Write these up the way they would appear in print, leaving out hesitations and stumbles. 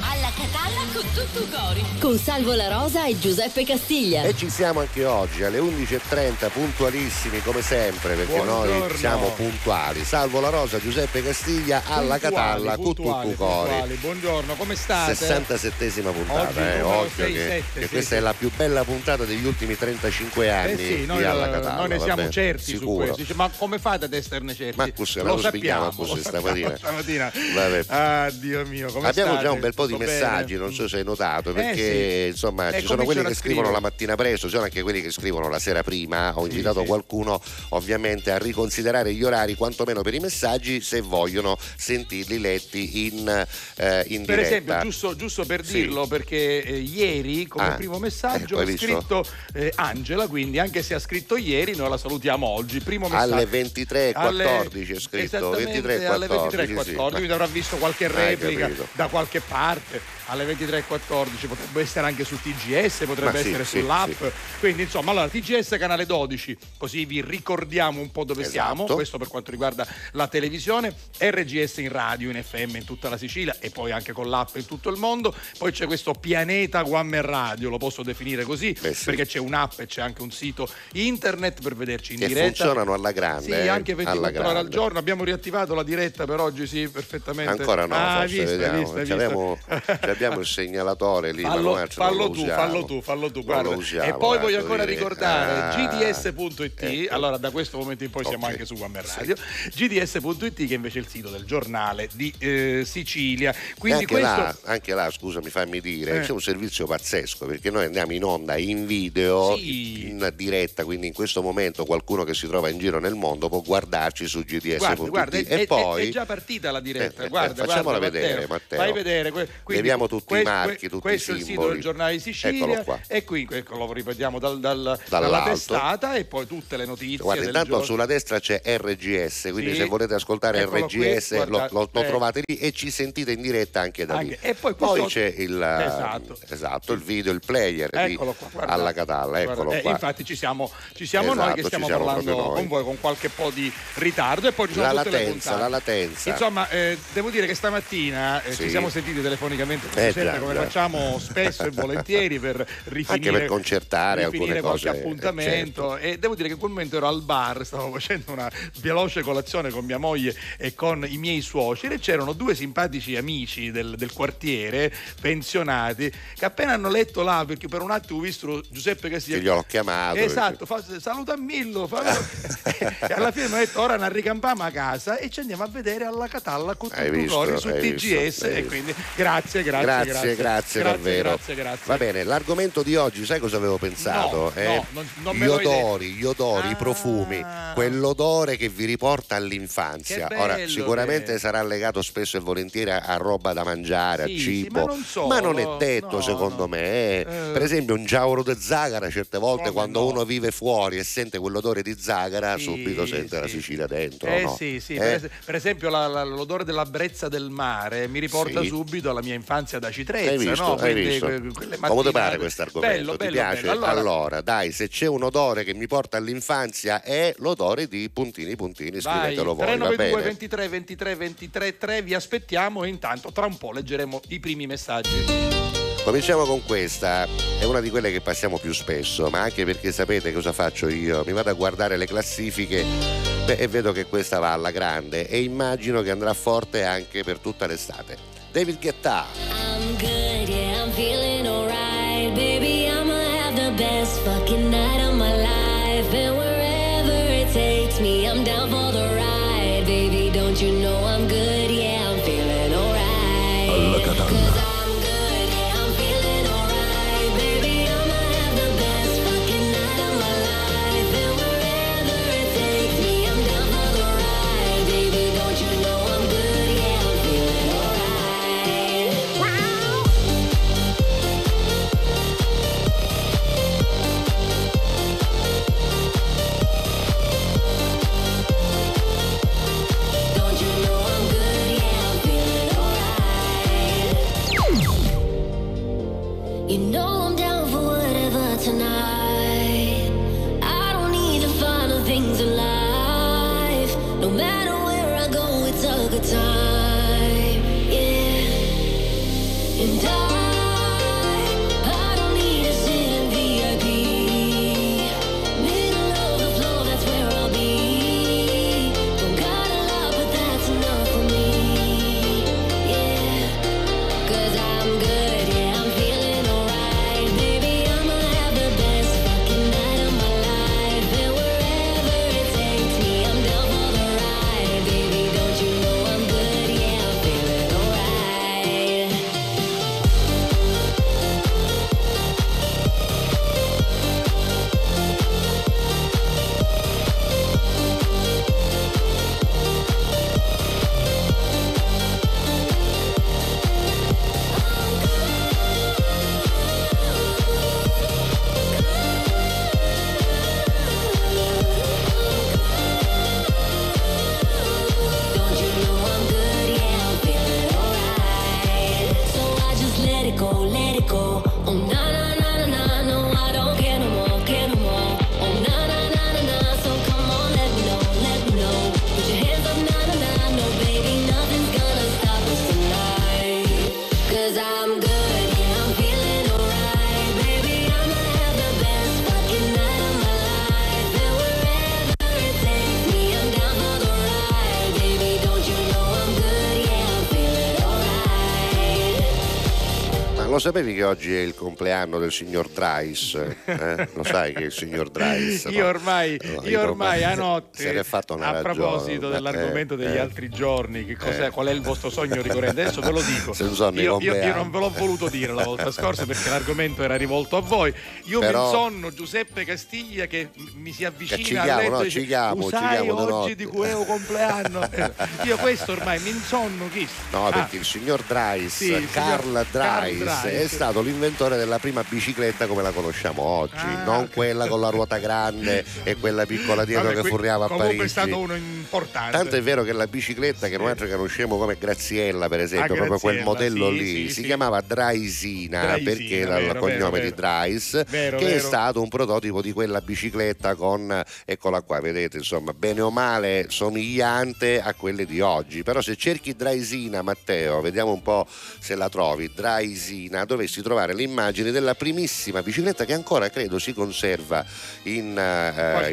Alla Catalla con tutto cori. Con Salvo La Rosa e Giuseppe Castiglia. E ci siamo anche oggi alle 11.30, puntualissimi come sempre, perché buongiorno. Noi siamo puntuali. Salvo La Rosa, Giuseppe Castiglia, Alla Catalla con tutto cori. Buongiorno, come state? 67esima puntata, oggi, occhio 6, che, 7, che sì, questa sì. È la più bella puntata degli ultimi 35 anni sì, di Alla Catalla. Noi ne siamo certi sicuro. Su questo. Dice, ma come fate ad esserne certi? Ma lo sappiamo stamattina. Vabbè. Ah, Dio mio, come abbiamo state? Già un bel po' di messaggi, non so se hai notato, perché sì. Insomma ci sono quelli che scrivono la mattina presto, ci sono anche quelli che scrivono la sera prima. Ho invitato qualcuno ovviamente a riconsiderare gli orari, quantomeno per i messaggi, se vogliono sentirli letti in per diretta. Per esempio, giusto per dirlo, perché ieri come primo messaggio ha scritto Angela, quindi anche se ha scritto ieri noi la salutiamo oggi. Primo messaggio alle 23:14 è scritto, 23:14. Quindi avrà visto qualche replica da qualche parte. Alle 23:14 potrebbe essere anche su TGS, potrebbe essere sull'app. Sì. Quindi insomma, allora TGS canale 12, così vi ricordiamo un po' dove siamo. Questo per quanto riguarda la televisione, RGS in radio, in FM in tutta la Sicilia e poi anche con l'app in tutto il mondo. Poi c'è questo pianeta One Radio, lo posso definire così, perché c'è un'app e c'è anche un sito internet per vederci in diretta. Funzionano alla grande. Sì, anche 24 ore al giorno. Abbiamo riattivato la diretta per oggi, sì, perfettamente. Ancora no, forse vediamo. Abbiamo il segnalatore lì. Fallo tu, guarda. E poi voglio ancora ricordare gds.it. Allora, da questo momento in poi siamo anche su One Man Radio. gds.it, che è invece il sito del giornale di Sicilia. Quindi anche, questo... anche là, scusami, fammi dire, c'è un servizio pazzesco, perché noi andiamo in onda in video, in diretta, quindi in questo momento qualcuno che si trova in giro nel mondo può guardarci su gds.it. E poi è già partita la diretta, facciamola vedere, Matteo. Fai vedere, quindi vediamo tutti i marchi, tutti i simboli. Questo è il sito del giornale di Sicilia e qui lo ripetiamo dalla testata e poi tutte le notizie. Guarda, intanto sulla destra c'è RGS, quindi se volete ascoltare RGS lo trovate lì e ci sentite in diretta anche da lì. E poi c'è il video, il player Alla Catalla, eccolo qua. Infatti ci siamo noi che stiamo parlando con voi con qualche po' di ritardo e poi ci sono tutte le puntate. La latenza. Insomma, devo dire che stamattina ci siamo sentiti telefonicamente come facciamo spesso e volentieri per rifinire, anche per concertare alcune cose, qualche appuntamento e devo dire che in quel momento ero al bar, stavo facendo una veloce colazione con mia moglie e con i miei suoceri e c'erano due simpatici amici del quartiere pensionati che appena hanno letto là, perché per un attimo ho visto Giuseppe Castiglia, gliel'ho chiamato saluta Millo e alla fine mi ha detto ora ne ricampamo a casa e ci andiamo a vedere Alla Catalla con tutto su TGS e quindi grazie davvero. Grazie. Va bene, l'argomento di oggi, sai cosa avevo pensato? No, gli odori, i profumi, quell'odore che vi riporta all'infanzia. Ora, sicuramente sarà legato spesso e volentieri a roba da mangiare, a cibo, ma non è detto, secondo me. Per esempio, un giauro di zagara, certe volte, quando uno vive fuori e sente quell'odore di zagara, subito sente la Sicilia dentro. Per esempio, l'odore della brezza del mare mi riporta subito alla mia infanzia da Citrezza. Hai visto? Come ti pare questo argomento? Ti piace? Allora, dai, se c'è un odore che mi porta all'infanzia è l'odore di puntini, scrivetelo voi. 392 23 23 23 3 vi aspettiamo e intanto tra un po' leggeremo i primi messaggi. Cominciamo con questa, è una di quelle che passiamo più spesso, ma anche perché sapete cosa faccio io? Mi vado a guardare le classifiche e vedo che questa va alla grande e immagino che andrà forte anche per tutta l'estate. David Guetta. I'm good, yeah, I'm feeling alright, baby, I'ma have the best fucking night of my life, and wherever it takes me, I'm down for the ride, baby, don't you know I'm good, yeah, I'm feeling alright. Alla Catalla. Things alive, no matter where I go, it's a good time. Lo sapevi che oggi è il compleanno del signor Drais? Lo sai che il signor Drais io ormai a notte se ne è fatto una a proposito ragione, dell'argomento degli altri giorni, che cos'è, qual è il vostro sogno ricorrente, adesso ve lo dico. Io non ve l'ho voluto dire la volta scorsa perché l'argomento era rivolto a voi. Io mi sonno Giuseppe Castiglia che mi si avvicina al letto, dice, usai oggi di cui è un compleanno. Io questo ormai mi insonno, chi? No, perché il signor Drais, sì, Carl Drais è stato l'inventore della prima bicicletta come la conosciamo oggi, non quella con la ruota grande e quella piccola dietro. Vabbè, che furriava a Parigi. Comunque è stato uno importante. Tanto è vero che la bicicletta che noi conosciamo come Graziella, per esempio, proprio quel modello si chiamava Draisina, perché era il cognome di Drais, che è stato un prototipo di quella bicicletta con, eccola qua, vedete, insomma, bene o male somigliante a quelle di oggi. Però se cerchi Draisina, Matteo, vediamo un po' se la trovi, Draisina, dovresti trovare l'immagine della primissima bicicletta che ancora credo si conserva in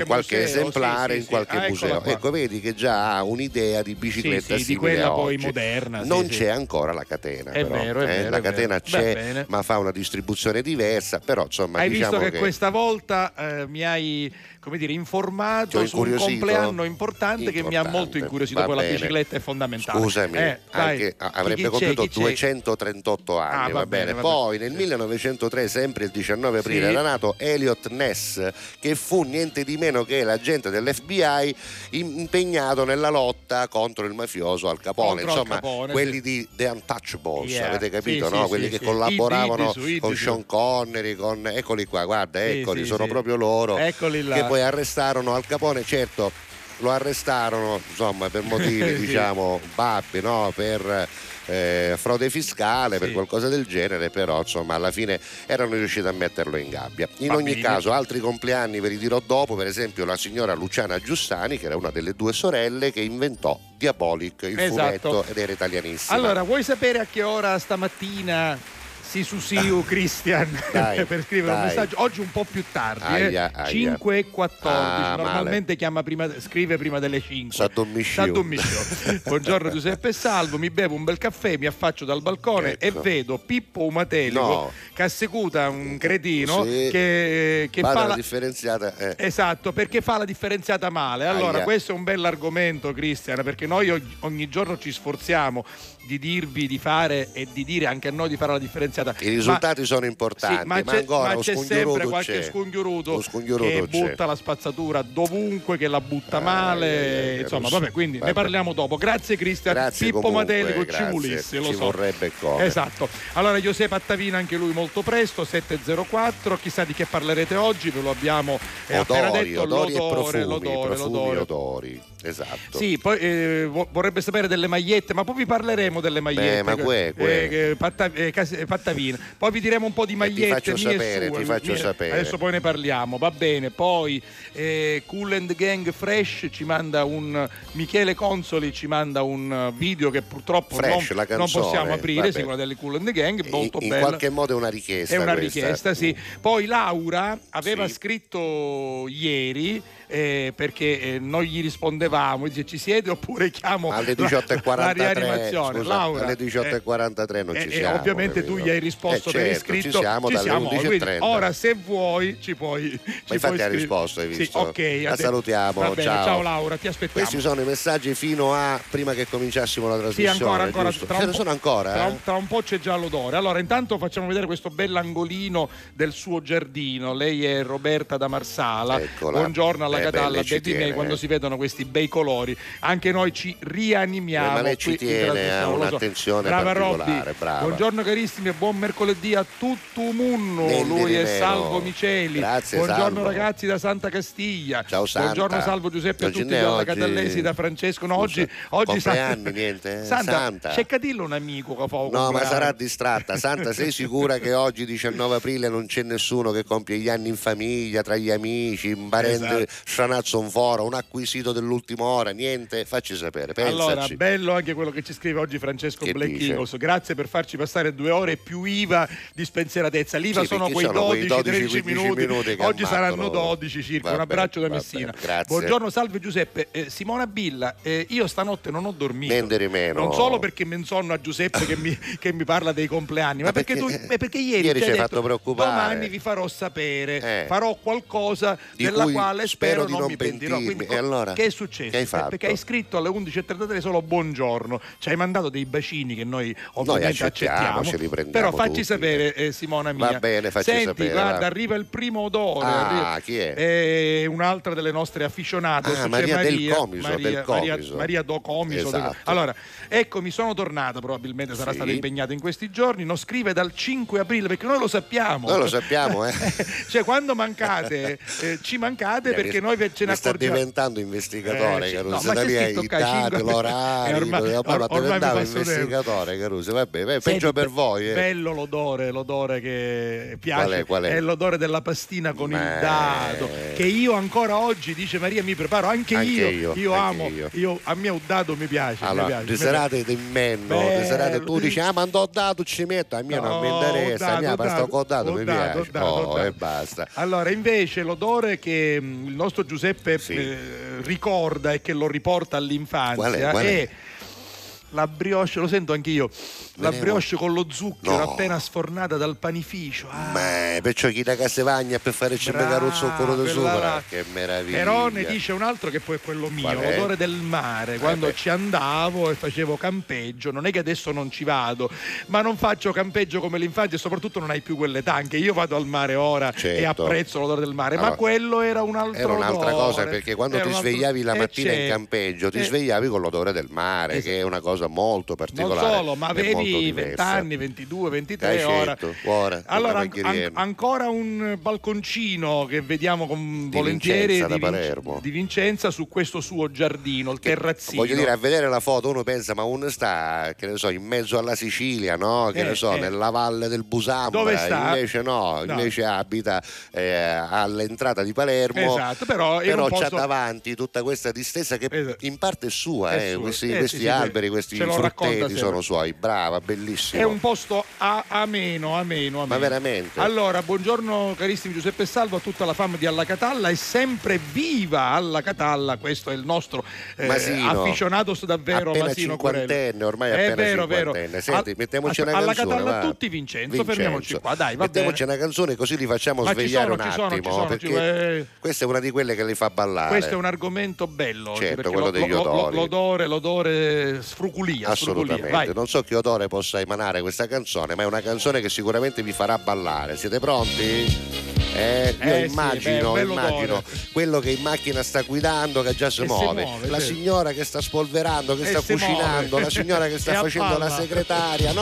qualche museo, esemplare, in qualche museo. Ecco, vedi che già ha un'idea di bicicletta di quella poi moderna. Non c'è ancora la catena, però. È vero, la catena c'è, ma fa una distribuzione diversa, però insomma hai visto che questa volta mi hai, come dire, informato su un compleanno importante che mi ha molto incuriosito. Poi la bicicletta è fondamentale. Scusami, anche avrebbe compiuto 238 anni, va bene. Poi nel 1903, sempre il 19 aprile, era nato Elliot Ness, che fu niente di meno che l'agente dell'FBI impegnato nella lotta contro il mafioso Al Capone. Insomma, quelli di The Untouchables, avete capito, no? Quelli che collaboravano con Sean Connery, con... Eccoli qua, guarda, eccoli, sono proprio loro. Eccoli là. Che poi arrestarono Al Capone, certo, lo arrestarono, insomma, per motivi, diciamo, babbi, no? Per... frode fiscale, per qualcosa del genere, però insomma alla fine erano riusciti a metterlo in gabbia. Ogni caso, altri compleanni ve li dirò dopo, per esempio la signora Luciana Giussani, che era una delle due sorelle, che inventò Diabolic, il fumetto, ed era italianissima. Allora, vuoi sapere a che ora stamattina Cristian per scrivere un messaggio oggi un po' pipiù tardi, 5:14, normalmente scrive prima delle 5. Buongiorno Giuseppe e Salvo, mi bevo un bel caffè, mi affaccio dal balcone e vedo Pippo Umatelico che assecuta un cretino che fa la differenziata perché fa la differenziata male. Allora questo è un bell'argomento, Cristian, perché noi ogni giorno ci sforziamo di dirvi di fare e di dire anche a noi di fare la differenziata. I risultati sono importanti, ma c'è sempre qualche scunghiuruto che butta la spazzatura dovunque, che la butta male, insomma, vabbè, quindi ne parliamo dopo. Grazie Cristian. Pippo Matelico ci volesse, lo so. Ci vorrebbe come. Esatto. Allora Giuseppe Attavina, anche lui molto presto, 7:04, chissà di che parlerete oggi, ve lo abbiamo appena detto, odori. Esatto. Sì, poi vorrebbe sapere delle magliette, ma poi vi parleremo delle magliette. Pattavina. Poi vi diremo un po' di magliette. Ti faccio sapere. Adesso poi ne parliamo, va bene. Poi Cool and Gang Fresh ci manda Michele Consoli ci manda un video che purtroppo non possiamo aprire, sicura delle Cool and Gang, molto bella. In qualche modo è una richiesta. È una richiesta, sì. Poi Laura aveva scritto ieri perché non gli rispondevamo, dice ci siete oppure chiamo alle 18:43 la rianimazione. Scusa, Laura, alle 18:43 non ci siamo, ovviamente, capito? Tu gli hai risposto per iscritto, ci siamo dalle 11:30. Ora se vuoi ci puoi ha risposto, hai visto? La salutiamo, bene, ciao Laura, ti aspettiamo. Questi sono i messaggi fino a prima che cominciassimo la trasmissione. Ancora tra un po' c'è già l'odore. Allora intanto facciamo vedere questo bell'angolino del suo giardino. Lei è Roberta da Marsala. Eccola. Buongiorno alla Catalla, quando si vedono questi bei colori anche noi ci rianimiamo. Ma lei ci tiene a un'attenzione particolare. Brava. Buongiorno carissimi e buon mercoledì a tutto Munno. Lui è Salvo Miceli. Grazie, buongiorno Salvo. Ragazzi da Santa Castiglia. Ciao Santa. Buongiorno Salvo Giuseppe, a tutti dalla Catallesi, da Francesco. No, oggi Santa, niente. Santa, c'è Cadillo un amico che fa un compleanno. Ma sarà distratta. Santa, sei sicura che oggi 19 aprile non c'è nessuno che compie gli anni in famiglia, tra gli amici, in barente Shanazzon Fora, un acquisito dell'ultima ora, niente, facci sapere, pensaci. Allora, bello anche quello che ci scrive oggi Francesco Blecchicos, grazie per farci passare 2 ore più IVA di spensieratezza. L'IVA sì, sono quei 12-13 minuti, oggi saranno 12 circa. Un abbraccio da Messina. Grazie. Buongiorno, salve Giuseppe. Simona Billa, io stanotte non ho dormito. Non solo perché mi insonno a Giuseppe che mi parla dei compleanni, ma perché perché ieri ci hai fatto preoccupare. Domani vi farò sapere, farò qualcosa della quale spero non mi pentirò. Quindi, allora, che è successo? Che hai fatto? Perché hai scritto alle 11:33 solo buongiorno, ci hai mandato dei bacini che noi ovviamente accettiamo, però facci tutti sapere, Simona mia. Va bene, facci sapere. Guarda, arriva il primo odore. Ah, chi è? È un'altra delle nostre afficionate, Maria Do Comiso. Esatto. Allora, eccomi, sono tornata, probabilmente sarà stata impegnata in questi giorni. Nos scrive dal 5 aprile, perché noi lo sappiamo. Noi lo sappiamo, eh. Cioè, quando mancate, ci mancate perché noi ce ne accorgiamo. Sta diventando investigatore, Caruso. Da lì ai dati, l'orario, ormai diventava investigatore, Caruso. Vabbè, peggio per voi. Bello l'odore che piace. Qual è? È l'odore della pastina con il dado, che io ancora oggi, dice Maria, mi preparo anche io, a me un dado mi piace. Allora, di serate di meno, di serate tu dici, ah, ma do dato ci metto, a me non mi interessa, a me basta con dato mi piace, e basta. Allora, invece l'odore che il nostro Giuseppe ricorda e che lo riporta all'infanzia qual è? La brioche, lo sento anch'io, la brioche con lo zucchero appena sfornata dal panificio. Beh, perciò chi da Casevagna per fare il cempegaruzzo con quello di sopra. Che meraviglia. Però ne dice un altro che poi è quello mio, l'odore del mare. Quando ci andavo e facevo campeggio, non è che adesso non ci vado, ma non faccio campeggio come l'infanzia e soprattutto non hai più quell'età. Anche io vado al mare ora e apprezzo l'odore del mare, allora, ma quello era un altro odore. Era un'altra cosa, perché quando ti svegliavi la mattina in campeggio, ti svegliavi con l'odore del mare, che è una cosa molto particolare. Non solo, ma avevi 20 anni, 22, 23 ora. Allora, ancora un balconcino che vediamo con di volentieri di Vincenza su questo suo giardino, il terrazzino. Voglio dire, a vedere la foto uno pensa, ma uno sta, che ne so, in mezzo alla Sicilia, no? Che ne so, nella valle del Busamba. Dove sta? Invece invece abita all'entrata di Palermo. Esatto, però c'ha davanti tutta questa distesa che in parte è sua, questi alberi, questi frutteti sono suoi, brava, bellissimo. È un posto ameno. Ma veramente. Allora, buongiorno carissimi Giuseppe Salvo, a tutta la fama di Alla Catalla, è sempre viva Alla Catalla, questo è il nostro afficionato davvero appena Masino, cinquantenne, ormai è appena cinquantenne. Senti, mettiamoci una canzone. Alla Catalla tutti, Vincenzo, fermiamoci qua, dai, va bene. Mettiamoci una canzone così li facciamo svegliare un attimo, perché questa è una di quelle che li fa ballare. Questo è un argomento bello, certo, quello degli odori. L'odore sfruculia, assolutamente. Vai. Non so che odore possa emanare questa canzone, ma è una canzone che sicuramente vi farà ballare. Siete pronti? Io immagino quello che in macchina sta guidando, che già si muove la signora che sta spolverando, che sta cucinando, la signora che sta facendo la segretaria.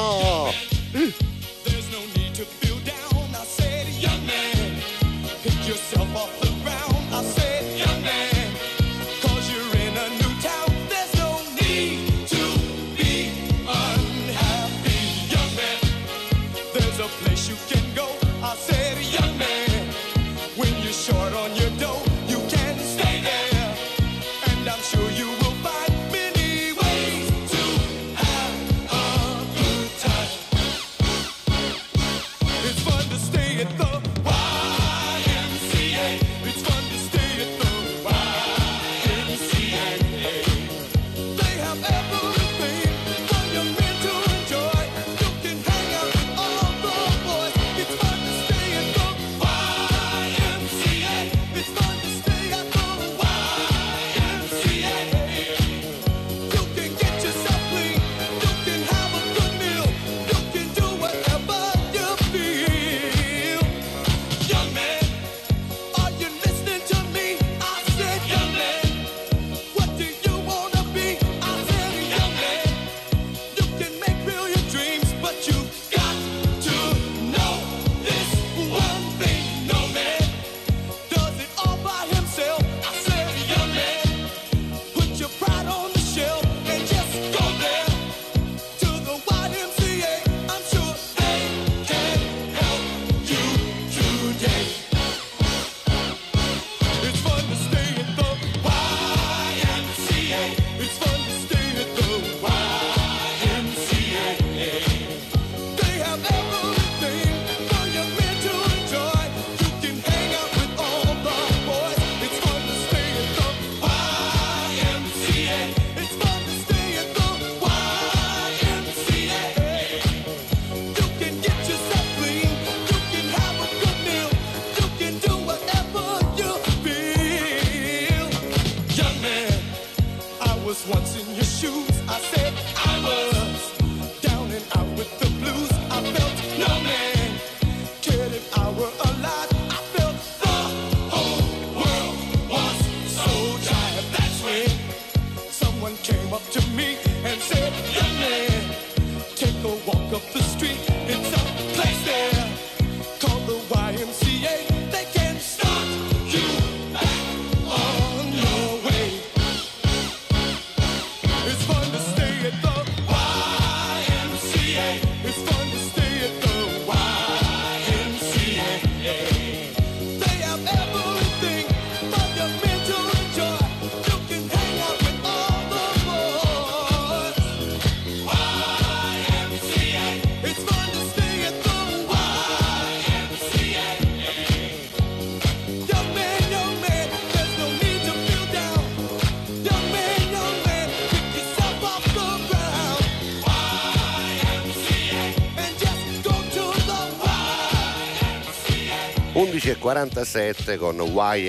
11.47 con YMCA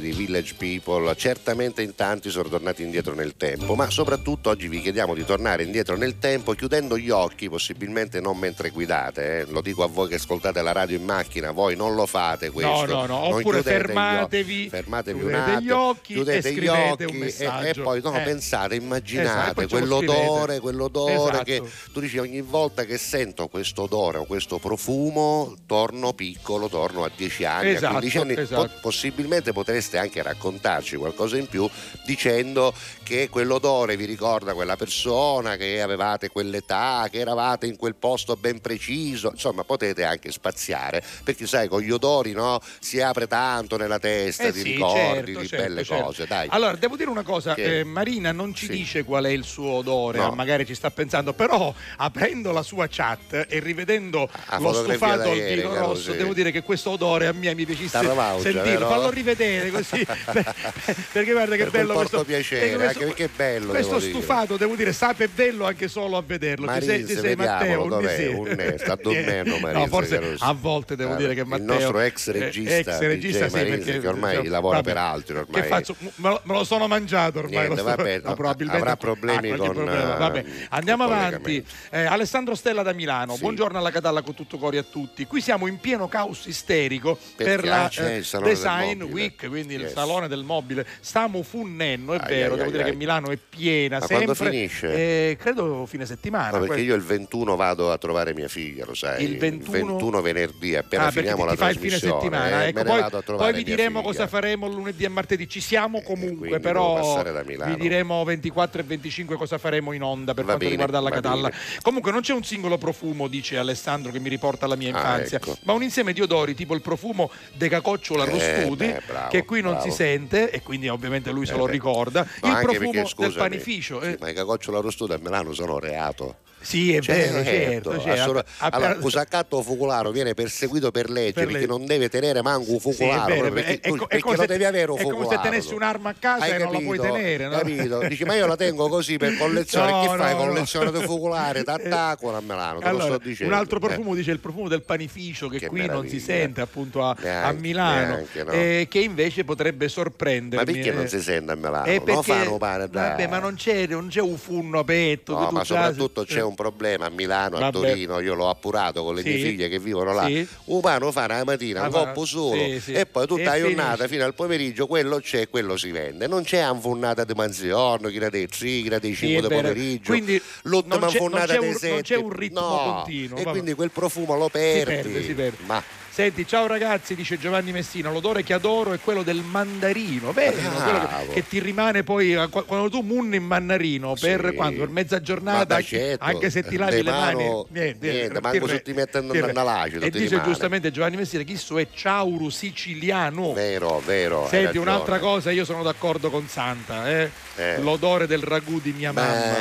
dei Village People. Certamente in tanti sono tornati indietro nel tempo, ma soprattutto oggi vi chiediamo di tornare indietro nel tempo chiudendo gli occhi, possibilmente non mentre guidate, Lo dico a voi che ascoltate la radio in macchina, voi non lo fate questo. No, oppure fermatevi un attimo, gli occhi, chiudete e gli occhi un messaggio. E poi pensate, immaginate, esatto, quell'odore esatto. Che tu dici, ogni volta che sento questo odore o questo profumo torno piccolo, torno a 10 anni, esatto, a 15 anni. Esatto. Possibilmente potreste anche raccontarci qualcosa in più dicendo che quell'odore vi ricorda quella persona, che avevate quell'età, che eravate in quel posto ben preciso. Insomma, potete anche spaziare, perché sai, con gli odori si apre tanto nella testa di ricordi, certo, di belle cose. Dai. Allora, devo dire una cosa, che... Marina non ci dice qual è il suo odore, magari ci sta pensando, però aprendo la sua chat e rivedendo lo stufato al vino rosso, devo dire che questo odore a me mi piacesse sentirlo. Fallo rivedere così perché guarda che bello questo piacere, perché è bello questo stufato, devo dire, sape bello anche solo a vederlo. Marin, ti sei Matteo, forse a volte devo dire che Matteo, il nostro ex regista Marin, perché ormai lavora per altri, ormai che faccio, me lo sono mangiato ormai, probabilmente avrà problemi con andiamo avanti. Alessandro Stella da Milano, buongiorno alla Catalla con tutto cuore a tutti, qui siamo in pieno caos isterico per la Design Week, quindi il salone del mobile, stiamo funnendo, è vero, devo dire che Milano è piena. Ma sempre quando finisce? Credo fine settimana, perché io il 21 vado a trovare mia figlia, lo sai, il 21 venerdì, appena finiamo la trasmissione, fine settimana. Poi vi diremo cosa faremo lunedì e martedì, ci siamo comunque, però vi diremo 24 e 25 cosa faremo in onda per quanto riguarda la Catalla. Comunque non c'è un singolo profumo, dice Alessandro, che mi riporta alla mia infanzia, ma un insieme di odori, tipo il profumo De Cacocciola Rustudi, che qui non si sente e quindi ovviamente lui se lo ricorda, il profumo del panificio. Sì, ma i Cacocciola Rustudi a Milano sono reato. Sì, è vero, certo. Allora, Cusacatto Focolaro viene perseguito per legge, perché non deve tenere manco un focolaro, perché lo devi avere un focolaro. È come se tenessi un'arma a casa e non la puoi tenere, capito? Dici, ma io la tengo così per collezione, che fai? Collezionate focolare, t'attacco a Milano, te lo sto dicendo. Un altro profumo, dice il profumo del panificio, che qui non si sente appunto a Milano, che invece potrebbe sorprendermi. Ma perché non si sente a Milano? Non fanno pane, vabbè, ma non c'è un funno aperto. No, ma soprattutto c'è un problema a Milano, a Torino, io l'ho appurato con le mie figlie che vivono là, umano fa la mattina un coppo solo e poi tutta la giornata fino al pomeriggio quello c'è, quello si vende, non c'è anfunnata di manziorno, chi la dei 3, chi la dei 5 del pomeriggio, quindi non c'è un ritmo continuo e quindi quel profumo lo perdi. Si perde. Ma senti, ciao ragazzi, dice Giovanni Messina, l'odore che adoro è quello del mandarino, vero? Quello che ti rimane poi quando tu munni in mandarino per quando? Per mezza giornata, anche se ti lavi le mani. Niente, manco se ti mettendo nell'acido. E dice giustamente Giovanni Messina, questo è ciauru siciliano. Vero. Senti, un'altra cosa, io sono d'accordo con Santa, l'odore del ragù di mia mamma.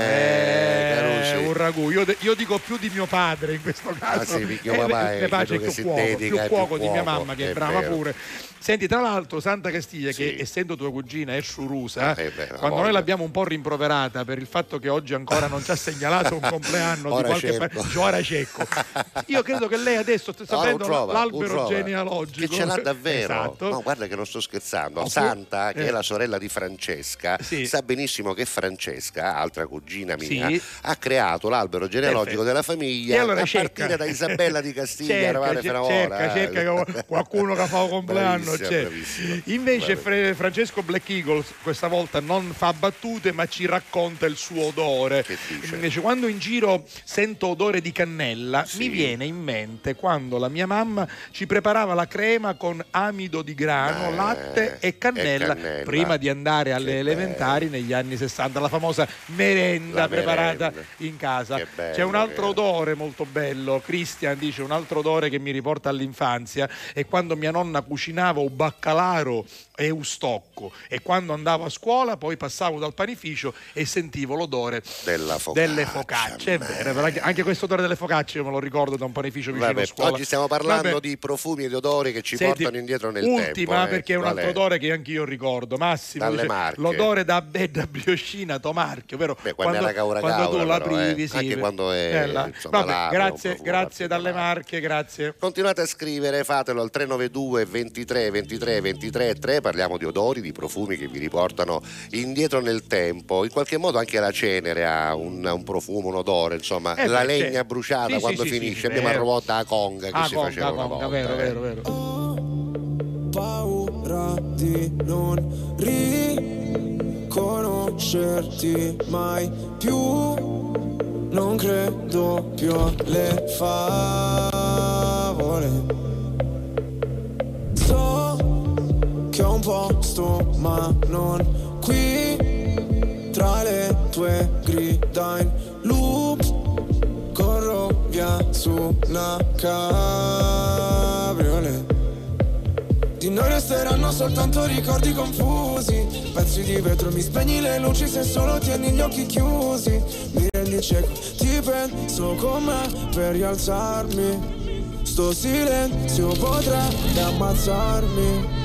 Un ragù, io dico più di mio padre in questo caso. Ah sì, perché papà è che si dedica. Cuoco di mia mamma, che è brava pure. Senti, tra l'altro Santa Castiglia, che essendo tua cugina è sciurusa, quando noi l'abbiamo un po' rimproverata per il fatto che oggi ancora non ci ha segnalato un compleanno di qualche ora cecco, io credo che lei adesso sta sapendo l'albero genealogico, che ce l'ha davvero. Esatto. No, guarda che non sto scherzando. Santa, che è la sorella di Francesca, sa benissimo che Francesca, altra cugina mia, ha creato l'albero genealogico della famiglia, e allora a partire da Isabella di Castiglia, eravate fra ora. Cerca qualcuno che fa un compleanno, bravissimo. Invece Francesco Black Eagles questa volta non fa battute, ma ci racconta il suo odore. Invece, quando in giro sento odore di cannella, mi viene in mente quando la mia mamma ci preparava la crema con amido di grano, latte e cannella prima di andare alle elementari negli anni 60, la famosa merenda preparata in casa. C'è un altro odore molto bello. Christian dice un altro odore che mi riporta all'infanzia e quando mia nonna cucinava un baccalaro e un stocco, e quando andavo a scuola poi passavo dal panificio e sentivo l'odore delle focacce. È vero, anche questo odore delle focacce io me lo ricordo da un panificio vicino a scuola. Oggi stiamo parlando di profumi e di odori che ci portano indietro nel tempo. Ultima, perché è un altro odore che anch'io ricordo. Massimo dice, l'odore da briochina Tomarchio, vero? Beh, quando tu l'aprivi televisive. Anche quando è insomma, vabbè, labio, grazie dalle Marche, grazie. Continuate a scrivere, fatelo al 392 23 23 23 3. Parliamo di odori, di profumi che vi riportano indietro nel tempo. In qualche modo anche la cenere ha un profumo, un odore, insomma, la legna bruciata quando finisce. Abbiamo arruota a conga che si faceva una volta. Vero. Ho paura di non riconoscerti mai più. Non credo più alle favole. So che ho un posto ma non qui. Tra le tue grida in loop corro via su una cabriolet. Di noi resteranno soltanto ricordi confusi, pezzi di vetro, mi spegni le luci se solo tieni gli occhi chiusi. Mi rendi cieco, ti penso come per rialzarmi. Sto silenzio potrebbe ammazzarmi.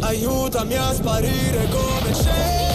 Aiutami a sparire come c'è.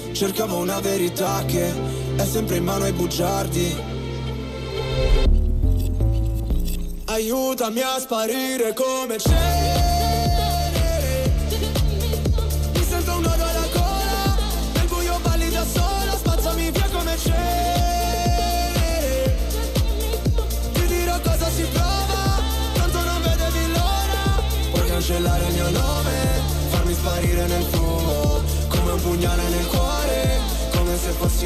Cercavo una verità che è sempre in mano ai bugiardi. Aiutami a sparire come c'è. Mi sento un nodo alla gola, nel buio balli da sola, spazzami via come c'è. Ti dirò cosa si prova, tanto non vedevi l'ora. Puoi cancellare il mio nome, farmi sparire nel fumo, come un pugnale nel cuore, come se fossi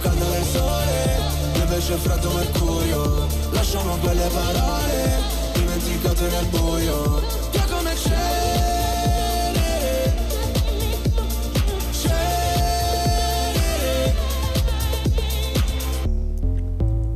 Caldo del sole, io invece freddo mercurio. Lasciamo quelle parole dimenticate nel buio. Via come cenere, cenere.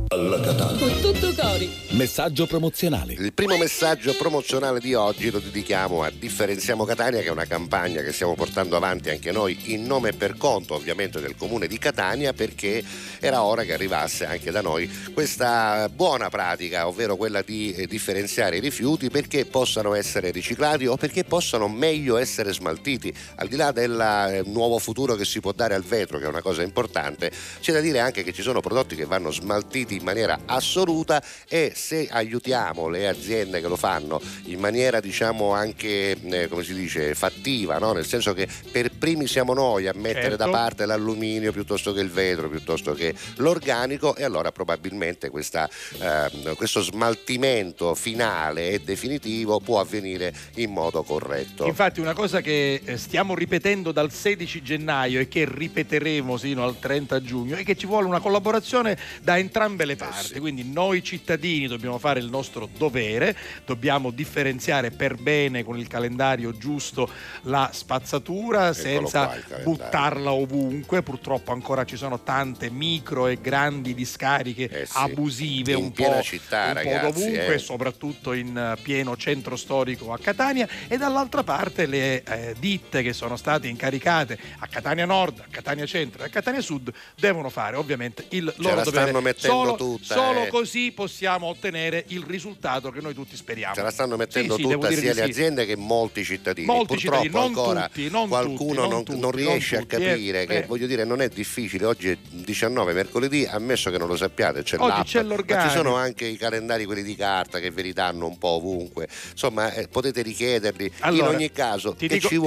Alla Catania con tutto cori. Messaggio promozionale. Il primo messaggio promozionale di oggi lo dedichiamo a Differenziamo Catania, che è una campagna che stiamo portando avanti anche noi in nome e per conto ovviamente del comune di Catania, perché era ora che arrivasse anche da noi questa buona pratica, ovvero quella di differenziare i rifiuti perché possano essere riciclati o perché possano meglio essere smaltiti. Al di là del nuovo futuro che si può dare al vetro, che è una cosa importante, c'è da dire anche che ci sono prodotti che vanno smaltiti in maniera assoluta, e se aiutiamo le aziende che lo fanno in maniera diciamo anche come si dice fattiva, no? Nel senso che per primi siamo noi a mettere da parte l'alluminio piuttosto che il vetro, piuttosto che l'organico, e allora probabilmente questo smaltimento finale e definitivo può avvenire in modo corretto. Infatti una cosa che stiamo ripetendo dal 16 gennaio e che ripeteremo sino al 30 giugno è che ci vuole una collaborazione da entrambe le parti, quindi noi cittadini dobbiamo fare il nostro dovere, dobbiamo differenziare per bene con il calendario giusto la spazzatura, senza buttarla ovunque. Purtroppo ancora ci sono tante micro e grandi discariche abusive in piena città, ragazzi, ovunque, soprattutto in pieno centro storico a Catania, e dall'altra parte le ditte che sono state incaricate a Catania Nord, a Catania Centro e a Catania Sud devono fare ovviamente il loro dovere. Solo tutta, solo così possiamo ottenere il risultato che noi tutti speriamo. Ce la stanno mettendo tutta, sia le aziende che molti cittadini. Purtroppo ancora qualcuno non riesce a capire che, voglio dire, non è difficile. Oggi è 19 mercoledì, ammesso che non lo sappiate, c'è l'app, c'è l'organico, ma ci sono anche i calendari, quelli di carta, che ve li danno un po' ovunque, insomma, potete richiederli. Allora, in ogni caso ti dico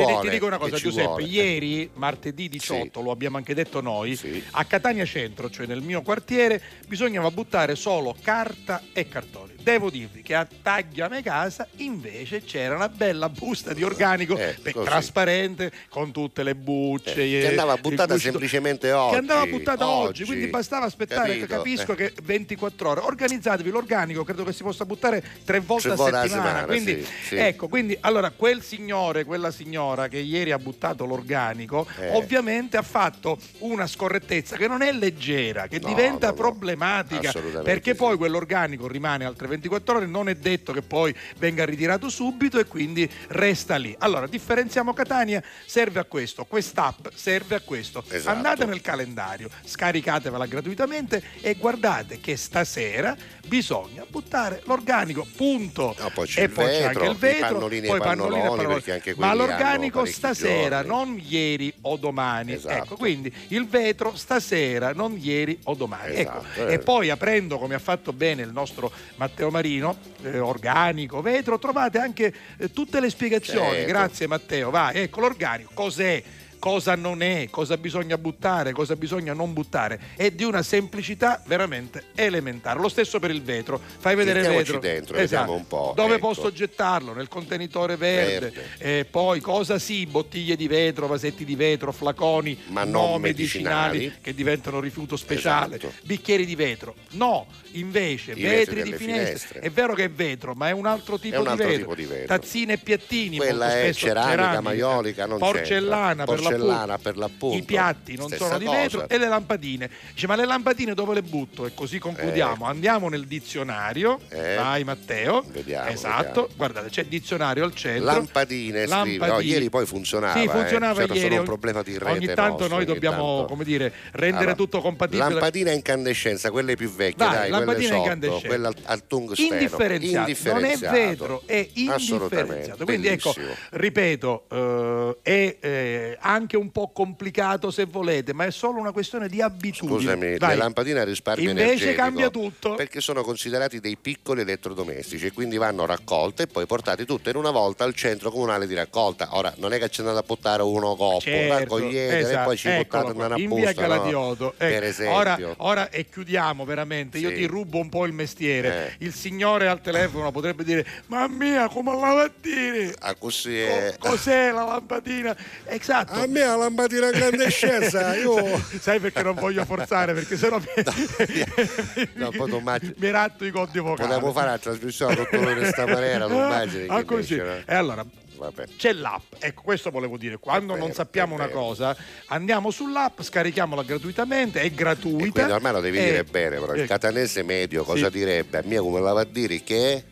una cosa, Giuseppe, ieri martedì 18, sì, lo abbiamo anche detto noi, sì, a Catania Centro, cioè nel mio quartiere, bisognava buttare solo carta e cartoni. Devo dirvi che a Tagliame Casa invece c'era una bella busta di organico, trasparente, con tutte le bucce, che andava buttata semplicemente oggi, quindi bastava aspettare. Capisco che 24 ore, organizzatevi, l'organico credo che si possa buttare 3 volte a settimana, quindi, sì. Ecco, quindi allora quel signore, quella signora che ieri ha buttato l'organico, ovviamente ha fatto una scorrettezza che non è leggera, che diventa problematica, perché poi quell'organico rimane altre 24 ore, non è detto che poi venga ritirato subito e quindi resta lì. Allora differenziamo Catania, serve a questo, quest'app serve a questo, esatto. Andate nel calendario, scaricatevela gratuitamente e guardate che stasera bisogna buttare l'organico, punto. Poi c'è anche il vetro, poi pannoloni, ma l'organico stasera, non ieri o domani, esatto. Ecco, quindi il vetro stasera, non ieri o domani, esatto, ecco. E poi aprendo, come ha fatto bene il nostro Matteo Marino, organico, vetro, trovate anche tutte le spiegazioni, certo. Grazie Matteo, vai, ecco l'organico, cos'è, cosa non è, cosa bisogna buttare, cosa bisogna non buttare, è di una semplicità veramente elementare. Lo stesso per il vetro, fai vedere il vetro dentro, esatto, un po', dove posso gettarlo, nel contenitore verde. Poi cosa sì, bottiglie di vetro, vasetti di vetro, flaconi ma non medicinali, che diventano rifiuto speciale, esatto. Bicchieri di vetro, no, invece vetri di finestre, è vero che è vetro ma è un altro tipo, di vetro. Tazzine e piattini, quella è ceramica, maiolica, non porcellana, per l'appunto. I piatti non sono di vetro, e le lampadine. Dice, ma le lampadine dove le butto? E così concludiamo. Andiamo nel dizionario. Vai Matteo. Vediamo. Guardate, c'è il dizionario al centro. Lampadine. No, ieri poi funzionava. Sì, funzionava ieri. Solo un problema di rete. Ogni tanto noi dobbiamo, come dire, rendere tutto compatibile. Lampadina a incandescenza, quelle più vecchie, lampadina incandescenza, quella al tungsteno. Indifferenziato. Non è vetro, è indifferenziato. Quindi ecco, ripeto, è anche un po' complicato se volete, ma è solo una questione di abitudine. Scusami, le lampadine a risparmio invece cambia tutto, perché sono considerati dei piccoli elettrodomestici e quindi vanno raccolte e poi portate tutte in una volta al centro comunale di raccolta. Ora non è che c'è andato a buttare uno coppo, raccogliete, e poi ci buttate in una busta, in via Galadioto, per esempio. Ora e chiudiamo veramente, io ti rubo un po' il mestiere. Il signore al telefono potrebbe dire, mamma mia, come la lampadina, cos'è la lampadina, esatto. A me la lampadina incandescenza, io sai perché non voglio forzare, perché sennò mi ratto i conti vocali. Potevo fare la trasmissione con quello che sta maniera, non immagini che così dice, no? E allora c'è l'app, ecco, questo volevo dire, quando non sappiamo una cosa andiamo sull'app, scarichiamola gratuitamente, è gratuita, e quindi ormai lo devi dire bene, però il catanese medio cosa direbbe? A mia come la va a dire che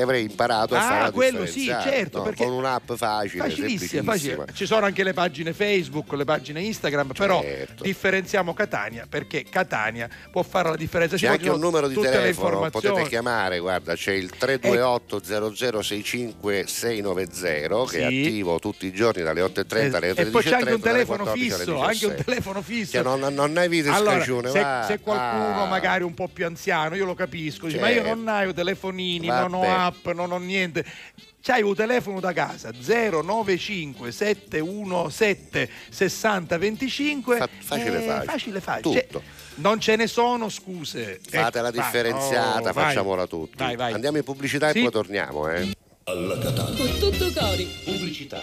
avrei imparato a fare la differenziata, sì, certo, perché con un'app facilissima. Ci sono anche le pagine Facebook, le pagine Instagram, però differenziamo Catania, perché Catania può fare la differenza. C'è anche un numero di telefono, potete chiamare, guarda, c'è il 328 00 65690, che è attivo tutti i giorni dalle 8:30 alle 13:30, e poi c'è anche un telefono fisso, che non hai vita scagione. Se qualcuno magari un po' più anziano, io lo capisco, dice, ma io non ho telefonini, non ho app, non ho niente. C'hai un telefono da casa, 095 717 6025, facile. Tutto. Non ce ne sono scuse. Fate la differenziata, facciamola tutti. Vai. Andiamo in pubblicità e poi torniamo. Alla Catania. Con tutto cori. Pubblicità.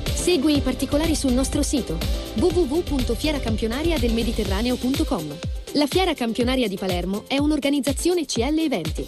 Segui i particolari sul nostro sito www.fieracampionariadelmediterraneo.com. La Fiera Campionaria di Palermo è un'organizzazione CL Eventi.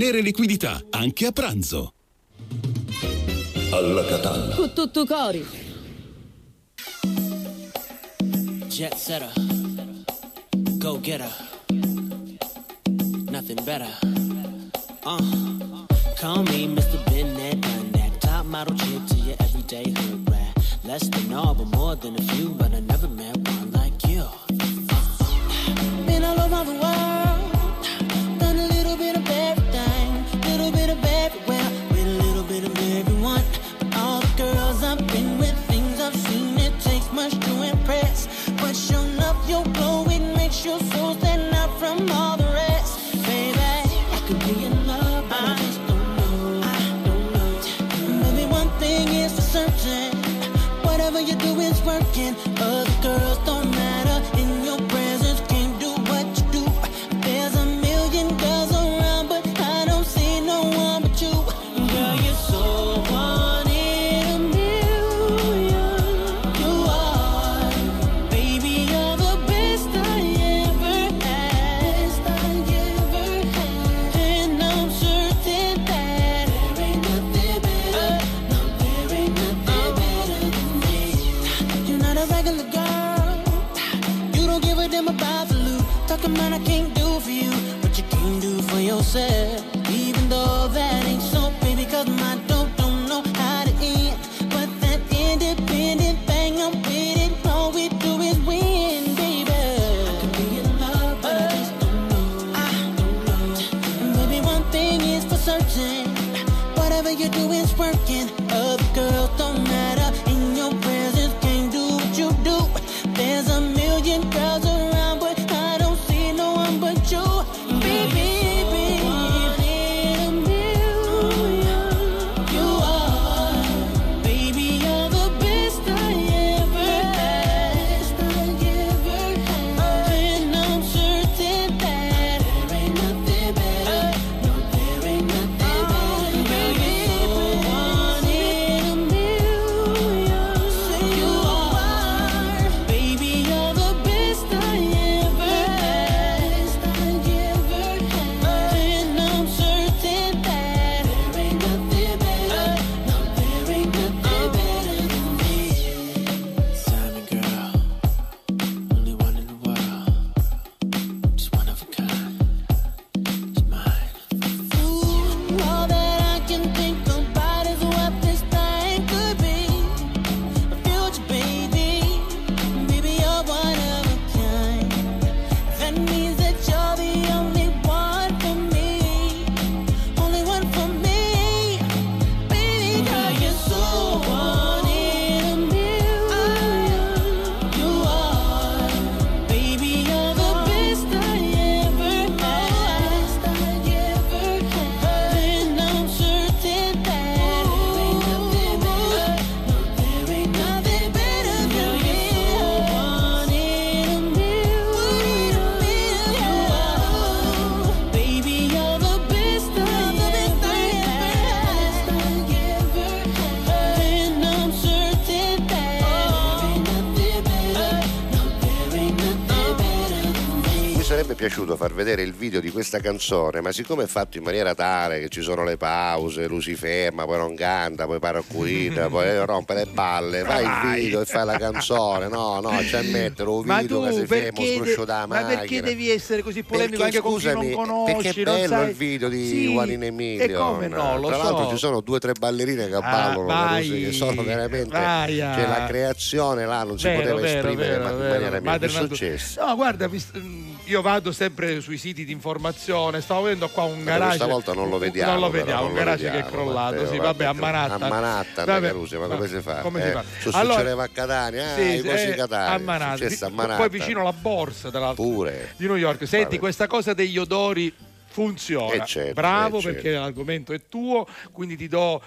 liquidità anche a pranzo. Alla Catalla con tutto cori. Jet setter, go getter, nothing better. Call me Mr. Been there, done that. Top model chick to your everyday hood rat. Less than all, but more than a few. But I never met one like you. Been all over the world, done a little bit of bad. Everywhere, with a little bit of everyone, but all the girls I've been with, things I've seen, it takes much to impress, but showing up your glow, it makes your soul stand out from all the rest, baby, I could be in love, but I just don't know, maybe one thing is for certain, whatever you do is working, other girls don't matter, in your presence can't do what you do, there's a million girls around, but I can't do for you what you can't do for yourself, even though that ain't so, baby, cause my dope don't know how to end, but that independent thing I'm with it, all we do is win, baby, I could be in love, but I just don't know, And baby, one thing is for certain, whatever you do is working, other girls don't matter, in your presence can't do what you do, there's a million girls around, but but you, baby, you are, baby, you're the best I ever had, and I'm certain that there ain't nothing better, no, there ain't nothing better, baby, so one in a million, you are, baby, you're the best I ever had. Piaciuto far vedere il video di questa canzone, ma siccome è fatto in maniera tale che ci sono le pause, lui si ferma, poi non canta, poi paraculita, poi rompe le palle, fai il video e fai la canzone, no, c'è a mettere un video che si ferma, sbruscio da macchina. Ma perché devi essere così polemico, perché, anche scusami, con chi non conosci? Perché è bello, sai... il video di Juan in Emilio, tra l'altro ci sono 2 o 3 ballerine che ballano le cose che sono veramente, cioè la creazione là non si poteva esprimere in maniera migliore. È successo. No, guarda, io vado sempre sui siti di informazione, stavo vedendo qua un garage, questa volta non lo vediamo, un garage che è crollato, Matteo, sì, vabbè, a Manhattan, Caruso, ma come si fa? Come si fa? Allora, succedeva a Catania, sì, Catania, a Manhattan. Di, a Manhattan, poi vicino alla borsa pure di New York. Senti, vabbè, questa cosa degli odori funziona, certo, bravo, perché certo, l'argomento è tuo, quindi ti do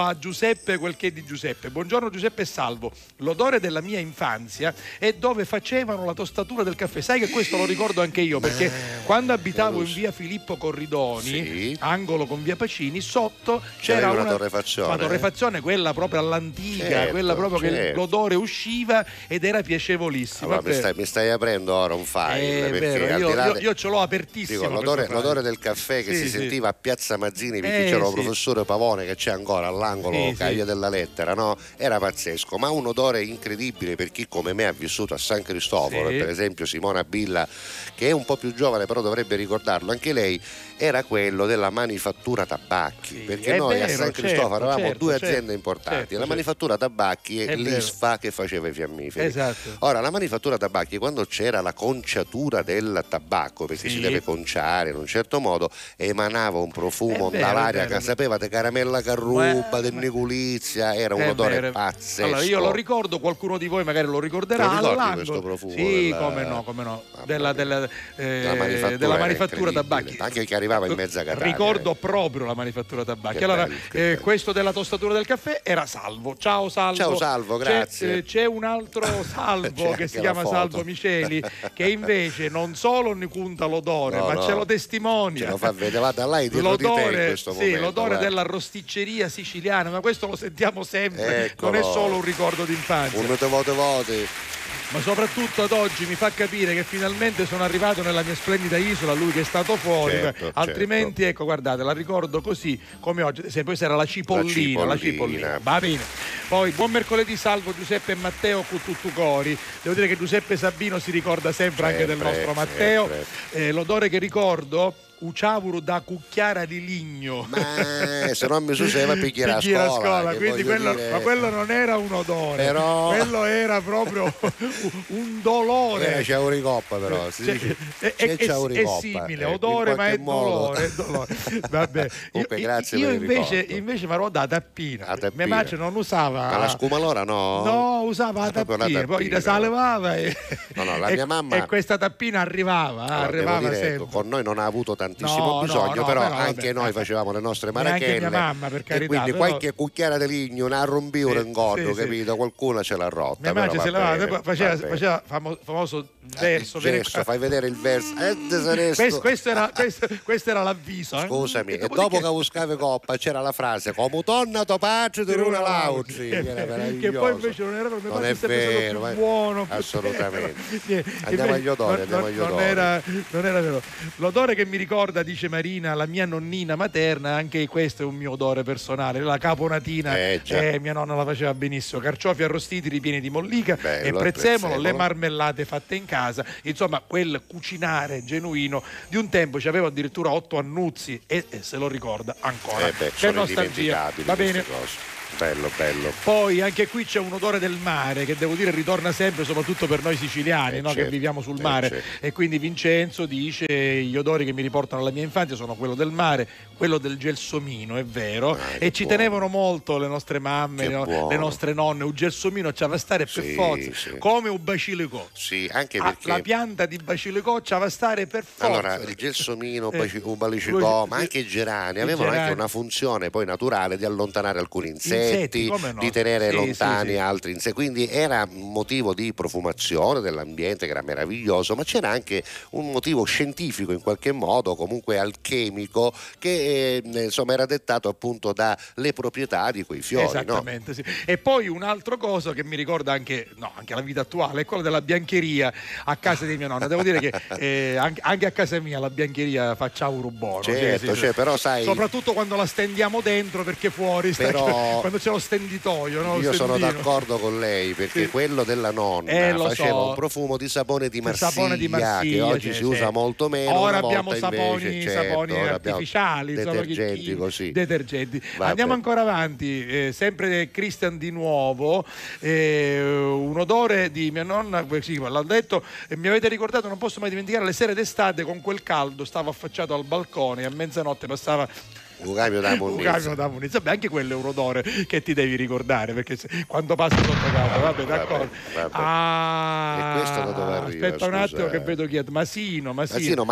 a Giuseppe quel che è di Giuseppe. Buongiorno Giuseppe, salvo, l'odore della mia infanzia è dove facevano la tostatura del caffè, sai che questo lo ricordo anche io, perché quando abitavo in via Filippo Corridoni, sì, angolo con via Pacini, sotto c'era una torrefazione, quella proprio all'antica, certo, quella proprio, certo, che l'odore usciva ed era piacevolissimo. Allora, mi stai aprendo ora un file, perché io ce l'ho apertissimo, dico, l'odore del caffè che sì, si sentiva a Piazza Mazzini, perché c'era il professore Pavone, che c'è ancora all'angolo Caglia della Lettera, no? Era pazzesco, ma un odore incredibile per chi come me ha vissuto a San Cristoforo, per esempio Simona Billa, che è un po' più giovane però dovrebbe ricordarlo anche lei, era quello della manifattura tabacchi, perché noi a San Cristoforo avevamo due aziende importanti, la manifattura tabacchi e l'ISFA che faceva i fiammiferi. Ora, la manifattura tabacchi, quando c'era la conciatura del tabacco, perché si deve conciare in un certo modo, emanava un profumo dall'aria che sapeva di caramella carruba, di negulizia, era un odore pazzesco. Allora, io lo ricordo, qualcuno di voi magari lo ricorderà, questo profumo come no della manifattura tabacchi, anche che arrivava in mezzo a Catania, ricordo proprio la manifattura tabacchi. Allora, questo della tostatura del caffè era Salvo. Ciao Salvo, grazie. C'è un altro Salvo che si chiama Salvo Miceli che invece non solo ne conta l'odore, ma ce lo testimonia. Ce lo fa vedere, vada là dietro di te in questo momento, l'odore della rosticceria siciliana, ma questo lo sentiamo sempre, non è solo un ricordo d'infanzia. Un vote. Ma soprattutto ad oggi mi fa capire che finalmente sono arrivato nella mia splendida isola, lui che è stato fuori, altrimenti ecco, guardate, la ricordo così come oggi, se poi c'era la cipollina. Va bene, poi buon mercoledì Salvo, Giuseppe e Matteo Cuttucori. Devo dire che Giuseppe Sabino si ricorda sempre anche del nostro Matteo, l'odore che ricordo, uciavuro da cucchiara di ligno, ma se non mi succedeva picchiare a scuola, quindi quello, dire... ma quello non era un odore, però... quello era proprio un dolore, c'è un ricoppa, però si dice, è simile odore ma è dolore. Vabbè. Io invece mi ero da tappina, mia madre non usava, ma la scumalora no, usava la tappina, poi la salvava e questa tappina arrivava sempre, con noi non ha avuto tantissimo bisogno, però anche noi facevamo le nostre marachelle, anche mia mamma, per carità, e quindi qualche cucchiara di ligno, una rompiura in gordo, capito? Qualcuno ce l'ha rotta. Mia mamma faceva famoso verso, gesto, fai vedere il verso. Questo era l'avviso. Scusami, e dopo che buscava coppa c'era la frase come tonna topace di Runa Lauci, che poi invece non era proprio, non è vero, buono, assolutamente. Andiamo agli odori, non era vero. L'odore che mi ricorda, dice Marina, la mia nonnina materna, anche questo è un mio odore personale, la caponatina, mia nonna la faceva benissimo, carciofi arrostiti ripieni di mollica e prezzemolo, le marmellate fatte in casa, insomma quel cucinare genuino di un tempo. Ci avevo addirittura 8 annuzzi e se lo ricorda ancora, per nostalgia, va bene, cose. Bello. Poi anche qui c'è un odore del mare che, devo dire, ritorna sempre, soprattutto per noi siciliani, che viviamo sul mare, e quindi Vincenzo dice: gli odori che mi riportano alla mia infanzia sono quello del mare, quello del gelsomino, è vero, e ci tenevano molto le nostre mamme, le nostre nonne, un gelsomino c'aveva stare per forza, come un basilico, anche perché la pianta di basilico c'aveva stare per forza. Allora il gelsomino, un basilico, ma anche i gerani avevano anche una funzione poi naturale di allontanare alcuni insetti, di tenere lontani altri insetti, quindi era un motivo di profumazione dell'ambiente che era meraviglioso, ma c'era anche un motivo scientifico, in qualche modo comunque alchemico, che insomma era dettato appunto dalle proprietà di quei fiori. Esattamente, E poi un'altra cosa che mi ricorda anche la vita attuale è quella della biancheria a casa di mia nonna. Devo dire che anche a casa mia la biancheria fa ciauro buono, però sai, soprattutto quando la stendiamo dentro, perché fuori però quando c'è lo stenditoio, no? Io sono d'accordo con lei, perché quello della nonna faceva un profumo di sapone di Marsiglia, che oggi si usa molto meno. Ora abbiamo saponi artificiali, detergenti, così. Detergenti. Andiamo ancora avanti, sempre Christian di nuovo, un odore di mia nonna, sì, l'ha detto, mi avete ricordato, non posso mai dimenticare le sere d'estate con quel caldo, stavo affacciato al balcone e a mezzanotte passava Ugamio da Munizza. Beh, anche quello è un odore che ti devi ricordare, perché quando passi sotto casa, vabbè, d'accordo. Vabbè. Ah, e questo da dove arriva? Aspetta un attimo che vedo chi è. Masino, ma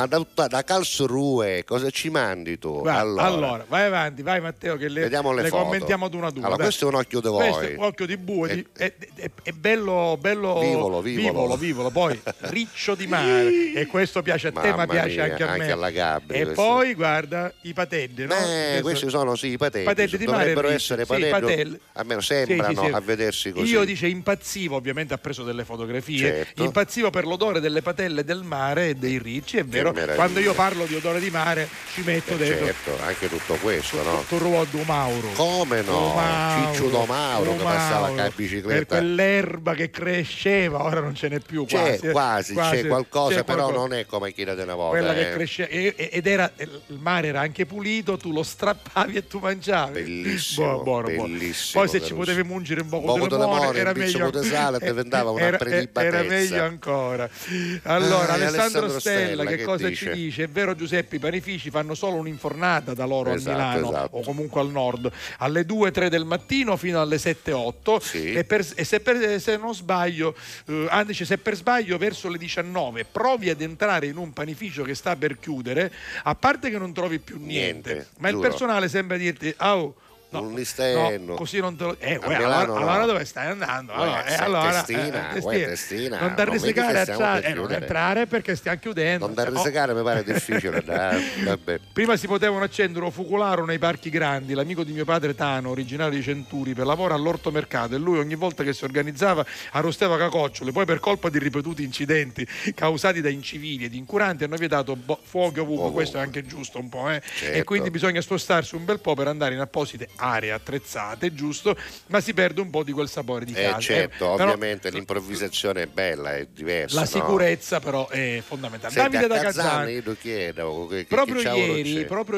da Karlsruhe cosa ci mandi tu? Allora, vai avanti, vai Matteo, che le commentiamo ad una ad una. Allora, questo è un occhio di voi. Questo è un occhio di bue, è bello vivolo, poi riccio di mare, e questo piace a te, ma piace anche a me. Anche alla Gabri. E poi guarda i patenti, no? Questi sono i patelli di mare, dovrebbero essere patelli, almeno sembrano a vedersi così. Io dice impazzivo, ovviamente ha preso delle fotografie, impazzivo per l'odore delle patelle del mare e dei ricci, è vero, quando io parlo di odore di mare ci metto dentro. Certo, anche tutto questo, no? Torruò Du Mauro. Come no? Ciccio Do Mauro che passava con la bicicletta. Per quell'erba che cresceva, ora non ce n'è più quasi. C'è qualcosa, però non è come chi era della volta. Quella che cresceva, ed era, il mare era anche pulito, tu lo strappavi e tu mangiavi, bellissimo, buono. Poi se ci potevi mungere un poco di limone era meglio, era meglio ancora. Allora Alessandro Stella che cosa dice? Ci dice, è vero Giuseppe, i panifici fanno solo un'infornata da loro, a Milano o comunque al nord, alle 2-3 del mattino fino alle 7-8, e se non sbaglio, anzi se per sbaglio verso le 19 provi ad entrare in un panificio che sta per chiudere, a parte che non trovi più niente. Ma il personale sembra dirti: "Au, no, no, così non te lo..." Allora dove stai andando? Allora, testina. Non da risicare non entrare perché stiamo chiudendo. Non da risicare mi pare difficile. Vabbè. Prima si potevano accendere o focolare nei parchi grandi. L'amico di mio padre Tano, originario di Centuri, per lavoro all'ortomercato, e lui ogni volta che si organizzava arrostava cacocciole. Poi per colpa di ripetuti incidenti causati da incivili ed incuranti hanno vietato fuochi ovunque. Questo è anche giusto un po'. Certo. E quindi bisogna spostarsi un bel po' per andare in apposite aree attrezzate, giusto, ma si perde un po' di quel sapore di casa. Certo, ovviamente però, l'improvvisazione è bella, è diversa. La sicurezza però è fondamentale. Davide da Cazzano, io lo chiedo, proprio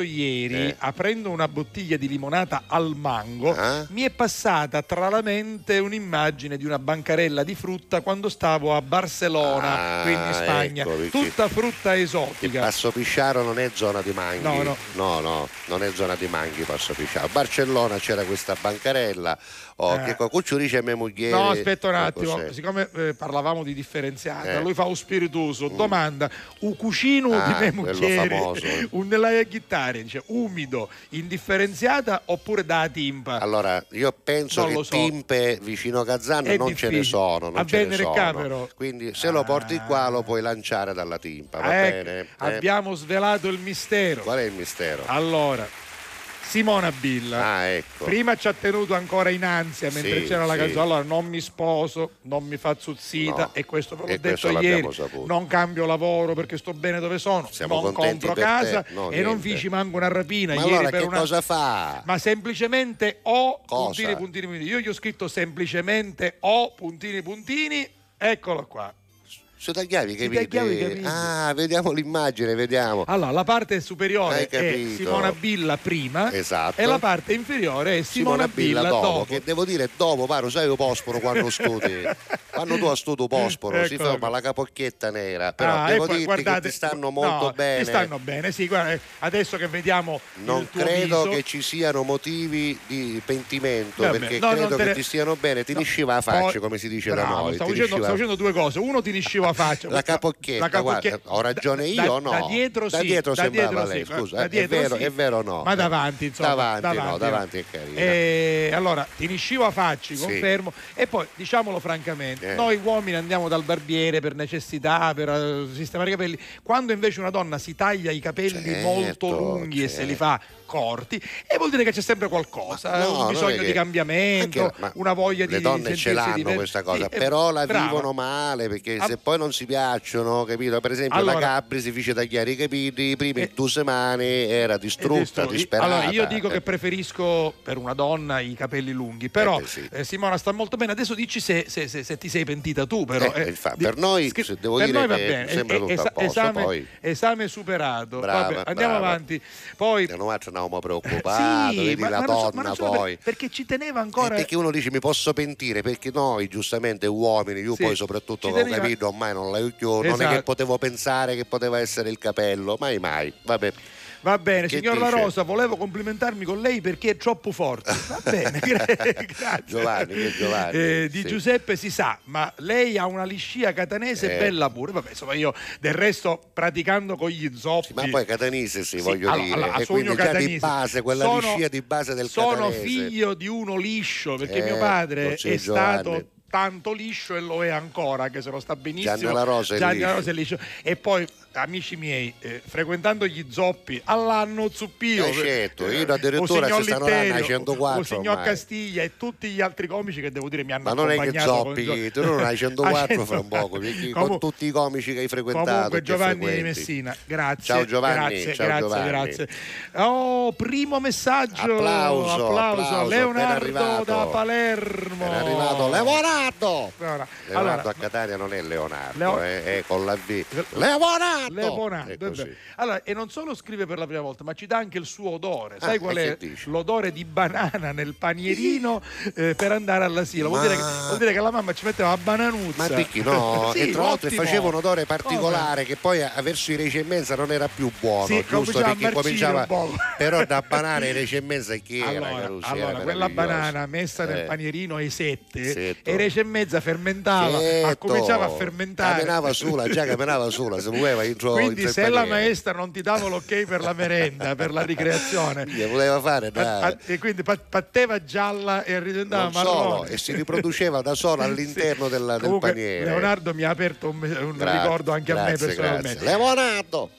ieri, aprendo una bottiglia di limonata al mango, mi è passata tra la mente un'immagine di una bancarella di frutta quando stavo a Barcellona, quindi in Spagna, tutta frutta esotica. Passo Pisciaro non è zona di manghi. No, non è zona di manghi Passo Pisciaro. Barcellona c'era questa bancarella che Cucciu dice mia moglie. No, aspetta un attimo, siccome parlavamo di differenziata, lui fa un spiritoso, domanda un cucino di mia moglie, nella chitarra dice umido, indifferenziata oppure da timpa. Allora io penso che timpe vicino a Cazzano non difficile. Ce ne sono, non a ce ne sono, Camero. Quindi se lo porti qua lo puoi lanciare dalla timpa, va bene? Abbiamo svelato il mistero. Qual è il mistero? Allora Simona Billa prima ci ha tenuto ancora in ansia mentre c'era la canzone. Allora non mi sposo, non mi fa zuzzita, e questo ve l'ho detto ieri, saputo. Non cambio lavoro perché sto bene dove sono, siamo non compro casa non fici manco una rapina. Ma ieri allora, per che cosa fa? Ma semplicemente puntini. Io gli ho scritto semplicemente puntini, eccolo qua. Tagliavi, vediamo l'immagine, Allora, la parte superiore è Simona Billa prima, e la parte inferiore è Simona Billa dopo. Che devo dire dopo, paro, sai lo posporo quando studi. Quando tu a studio posporo si forma la capocchietta nera. Però devo dirti guardate, che ti stanno molto bene. Ti stanno bene, sì, guarda, adesso che vediamo non credo viso. Che ci siano motivi di pentimento, perché credo che ti stiano bene. Ti lisciva la faccia, come si dice da noi. Stavo facendo due cose. Uno, ti lisciva faccia, la capocchietta. Guarda, ho ragione io o no? Da dietro sembrava lei. Scusa, è vero o no? Ma davanti, insomma. Davanti è carino. Allora, ti lisciva facci, confermo. E poi, diciamolo francamente, noi uomini andiamo dal barbiere per necessità, per sistemare i capelli. Quando invece una donna si taglia i capelli molto lunghi e se li fa corti, e vuol dire che c'è sempre qualcosa, un bisogno di cambiamento, una voglia di... Le donne ce l'hanno questa cosa, però la vivono male, perché se poi non si piacciono, capito? Per esempio allora, la Capri si fece tagliare i capelli prima di 2 settimane, era distrutta, disperata. Allora io dico che preferisco per una donna i capelli lunghi, però Simona sta molto bene. Adesso dici se ti sei pentita tu, però per noi se devo per dire che sembra tutto a posto, esame superato. Brava, vabbè, andiamo avanti. Poi non andavamo preoccupato, vedi la donna poi. Perché ci teneva ancora. Perché uno dice mi posso pentire, perché noi giustamente uomini, io poi soprattutto ho capito, ormai non l'ho più, non è che potevo pensare che poteva essere il capello, mai, vabbè. Va bene, che signor La Rosa, volevo complimentarmi con lei perché è troppo forte. Va bene, grazie. Giovanni. Di Giuseppe si sa, ma lei ha una liscia catanese bella pure. Vabbè, insomma, io del resto praticando con gli zoppi. Sì, ma poi catanese voglio dire. Allora, e quindi catanese. Già di base, quella liscia di base del catanese. Sono figlio di uno liscio, perché mio padre è stato tanto liscio e lo è ancora, che se lo sta benissimo. Gianni La Rosa è liscio. E poi, amici miei, frequentando gli zoppi all'anno Zuppio, certo, io addirittura se stanno a 104, o signor ormai. Castiglia e tutti gli altri comici che devo dire mi hanno accompagnato. Ma non è che zoppi, tu non hai 104 fra un poco, con tutti i comici che hai frequentato. Comunque Giovanni di Messina, grazie. Ciao Giovanni, grazie. Oh, primo messaggio. Applauso Leonardo da Palermo. È arrivato Leonardo a Catania non è Leonardo, è con la V. Leonardo. Allora, e non solo scrive per la prima volta, ma ci dà anche il suo odore. Sai qual è l'odore di banana nel panierino per andare all'asilo? Vuol dire che la mamma ci metteva la bananuzza. Ma perché no? E tra l'altro faceva un odore particolare che poi verso i 10:30 non era più buono, giusto? Perché cominciava però da banana ai 10:30 che allora quella banana messa nel panierino ai 7 e 10:30 fermentava, cominciava a fermentare. Già camminava sola, se voleva. Quindi se la maestra non ti dava l'ok per la merenda, per la ricreazione, che voleva fare e quindi patteva gialla e ridendava marrone e si riproduceva da sola all'interno del comunque, paniere. Leonardo mi ha aperto un ricordo anche a me personalmente. Leonardo.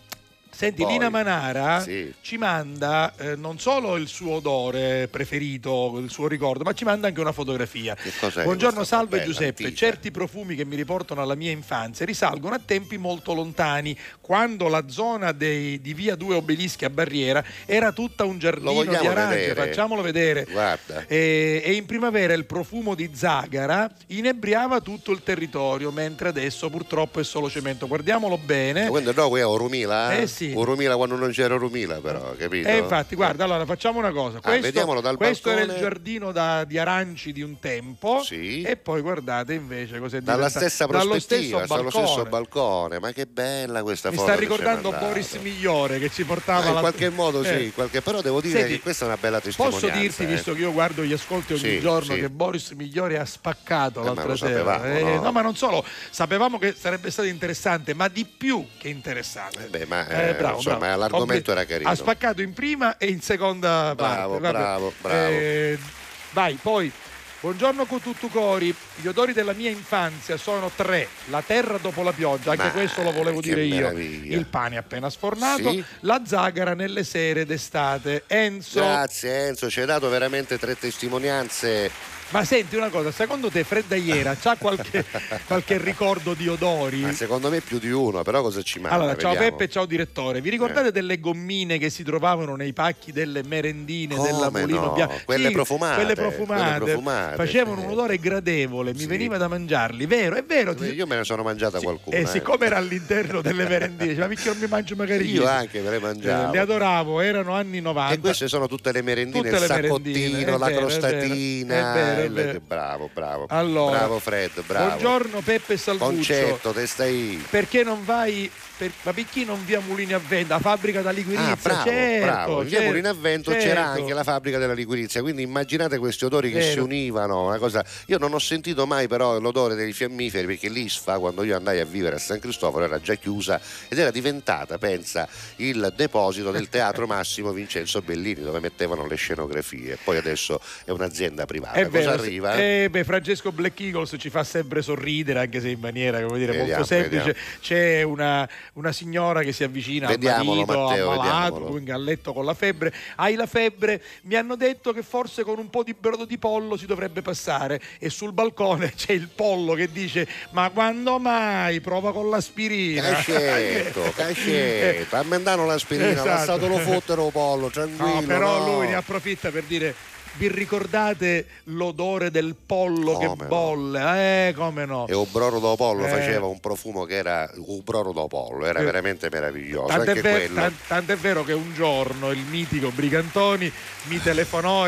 Senti, Lina Manara ci manda non solo il suo odore preferito, il suo ricordo, ma ci manda anche una fotografia. Buongiorno, salve Giuseppe. Antica. Certi profumi che mi riportano alla mia infanzia risalgono a tempi molto lontani, quando la zona di via 2 Obelischi a Barriera era tutta un giardino di arance. Facciamolo vedere. Guarda. E in primavera il profumo di zagara inebriava tutto il territorio, mentre adesso purtroppo è solo cemento. Guardiamolo bene. Quando qui è Orumila. O Rumila quando non c'era Rumila, però, capito? E infatti, guarda, allora facciamo una cosa. Questo era il giardino di aranci di un tempo, e poi guardate invece cos'è dalla stessa prospettiva, dallo stesso balcone. Ma che bella questa foto! Mi sta ricordando Boris Migliore che ci portava in qualche modo, però devo dire che questa è una bella testimonianza. Posso dirti, visto che io guardo gli ascolti ogni giorno, che Boris Migliore ha spaccato l'altra sera. No, ma non solo, sapevamo che sarebbe stato interessante, ma di più che interessante. Bravo. L'argomento era carino. Ha spaccato in prima e in seconda parte. Bravo. Vai, poi. Buongiorno con tutto cori. Gli odori della mia infanzia sono 3: la terra dopo la pioggia, anche questo lo volevo dire io. Il pane appena sfornato, la zagara nelle sere d'estate. Enzo. Grazie Enzo, ci hai dato veramente 3 testimonianze. Ma senti una cosa, secondo te Freddaiera c'ha qualche ricordo di odori? Ma secondo me più di uno, però cosa ci manca? Allora, ciao Peppe, ciao direttore. Vi ricordate delle gommine che si trovavano nei pacchi delle merendine della Mulino Bianco? Quelle profumate. Facevano un odore gradevole, mi veniva da mangiarli, vero? Io me ne sono mangiata qualcuna. E siccome era all'interno delle merendine, ma perché non mi mangio magari io? Io anche me le mangiavo. Le adoravo, erano anni 90. E queste sono tutte le merendine, tutte il saccottino, la crostatina. Bravo. Allora, bravo Fred, bravo. Buongiorno Peppe Salvuccio. Concetto, testa I. Perché non vai ma perché non via Mulini a Vento, la fabbrica da liquirizia? Bravo. Via Mulini a Vento c'era anche la fabbrica della liquirizia, quindi immaginate questi odori che si univano, una cosa. Io non ho sentito mai però l'odore dei fiammiferi, perché l'ISFA, quando io andai a vivere a San Cristoforo, era già chiusa ed era diventata, pensa, il deposito del Teatro Massimo Vincenzo Bellini, dove mettevano le scenografie. Poi adesso è un'azienda privata. Arriva? Francesco Black Eagles ci fa sempre sorridere, anche se in maniera molto semplice. C'è una una signora che si avvicina al marito, Matteo, ammalato, in galletto con la febbre. Hai la febbre? Mi hanno detto che forse con un po' di brodo di pollo si dovrebbe passare. E sul balcone c'è il pollo che dice: ma quando mai? Prova con l'aspirina. Cascetto, a Mendano l'aspirina, esatto. Lasciato lo fottero pollo, tranquillo. No, però no. Lui ne approfitta per dire: vi ricordate l'odore del pollo che bolle? No. Come no? E Obroro do Pollo faceva un profumo che era Obroro do Pollo, era veramente meraviglioso. Tant'è vero che un giorno il mitico Brigantoni mi telefonò,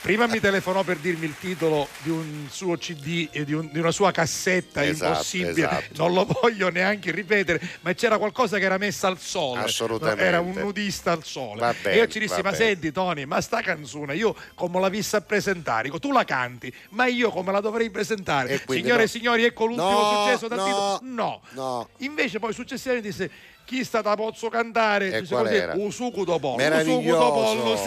prima mi telefonò per dirmi il titolo di un suo CD e di una sua cassetta, esatto, impossibile, esatto. Non lo voglio neanche ripetere, ma c'era qualcosa che era messa al sole. Assolutamente. Era un nudista al sole. Va bene, e io ci dissi: ma senti Tony, ma sta canzone io come la vista a presentare, tu la canti, ma io come la dovrei presentare? Signore e signori, ecco l'ultimo successo dal titolo. No. Invece poi successivamente disse: chi sta da pozzo cantare? E qual era? Usuku do pollo, meraviglioso.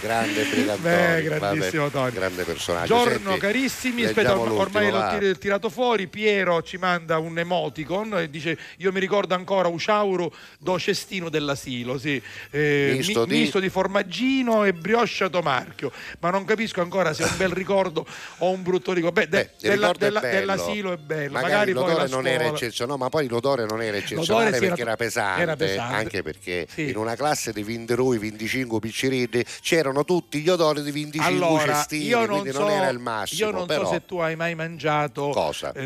Grande Brigantoni, grandissimo Tony, grande personaggio. Giorno, senti, carissimi, aspetta, ormai l'ho tirato fuori. Piero ci manda un emoticon e dice: io mi ricordo ancora Usciauro do cestino dell'asilo, misto di formaggino e brioche tomarchio, ma non capisco ancora se è un bel ricordo o un brutto ricordo. Dell'asilo è bello, magari poi la scuola non era eccezionale. Ma poi l'odore non era eccezionale perché era pesante, anche perché in una classe di 25 piccirilli c'erano tutti gli odori di 25 cestini, quindi non era il massimo. Io non so se tu hai mai mangiato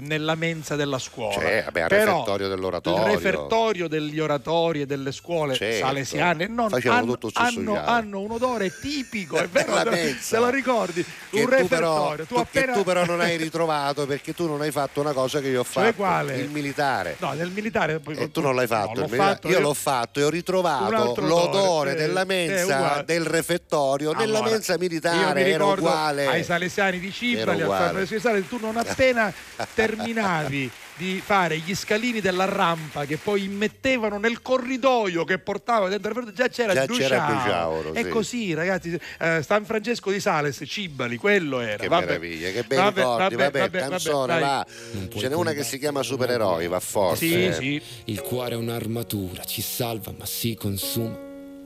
nella mensa della scuola. Al refertorio dell'oratorio. Il refertorio degli oratori e delle scuole salesiane hanno un odore tipico, è vero, se lo ricordi, un refertorio. Tu però non hai ritrovato perché tu non hai fatto una cosa che io ho fatto. Quale? Il militare. No, nel militare poi, tu non l'hai fatto, io l'ho fatto e ho ritrovato l'odore della mensa del refettorio, nella mensa militare. Io mi ricordo uguale ai salesiani di Cipari, tu non appena terminavi di fare gli scalini della rampa che poi immettevano nel corridoio che portava dentro il ferro, già c'era Bruciauro. E così, ragazzi, San Francesco di Sales, Cibali, quello era. Che meraviglia, che bei ricordi. Vabbè, canzone, va. Ce n'è una che si chiama Supereroi, va forte. Sì. Il cuore è un'armatura, ci salva ma si consuma.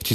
Ci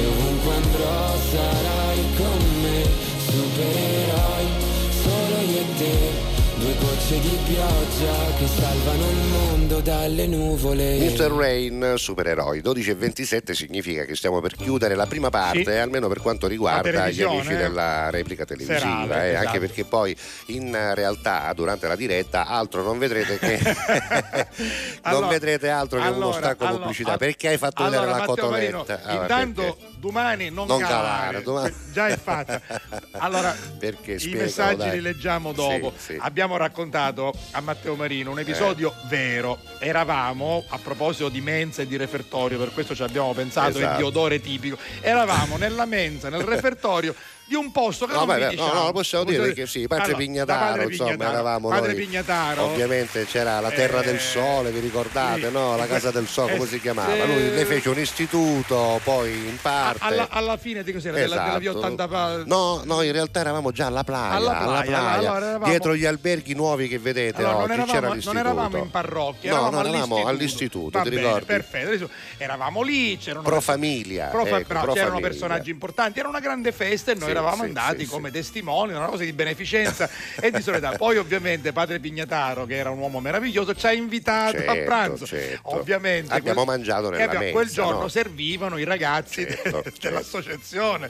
e ovunque andrò sarai con me. Supereroi solo io e te, due gocce di pioggia che salvano il mondo dalle nuvole. Mr. Rain, Supereroi. 12:27 significa che stiamo per chiudere la prima parte, sì, almeno per quanto riguarda gli amici della replica televisiva. Serale, esatto. Anche perché poi in realtà durante la diretta altro non vedrete che non vedrete altro che uno stacco pubblicità, perché hai fatto vedere la cotonetta. Marino, intanto perché? Domani non calare. Domani... già è fatta. Allora perché? Spiegalo, messaggi dai. Li leggiamo dopo. Sì, sì. Abbiamo raccontato a Matteo Marino un episodio vero. Eravamo, a proposito di mensa e di refertorio, per questo ci abbiamo pensato, esatto, e di odore tipico. Eravamo nella mensa, nel refertorio di un posto che possiamo dire che sì, Padre Pignataro, insomma, eravamo Padre Pignataro. Ovviamente c'era la Terra del Sole, vi ricordate, sì, no? La Casa del Sole, come si chiamava? Lui ne fece un istituto, poi in parte alla fine di cos'era, esatto, della Via 80. No, in realtà eravamo già alla playa. Allora eravamo... dietro gli alberghi nuovi che vedete, allora, oggi c'era l'istituto. Non eravamo in parrocchia, eravamo all'istituto, ti ricordi? Perfetto. Eravamo lì, c'erano Pro Famiglia, c'erano personaggi importanti, era una grande festa e noi eravamo andati come testimoni, una cosa di beneficenza e di solidarietà. Poi ovviamente Padre Pignataro, che era un uomo meraviglioso, ci ha invitato a pranzo. Certo. Ovviamente abbiamo mangiato nella mensa. Quel giorno servivano i ragazzi dell'associazione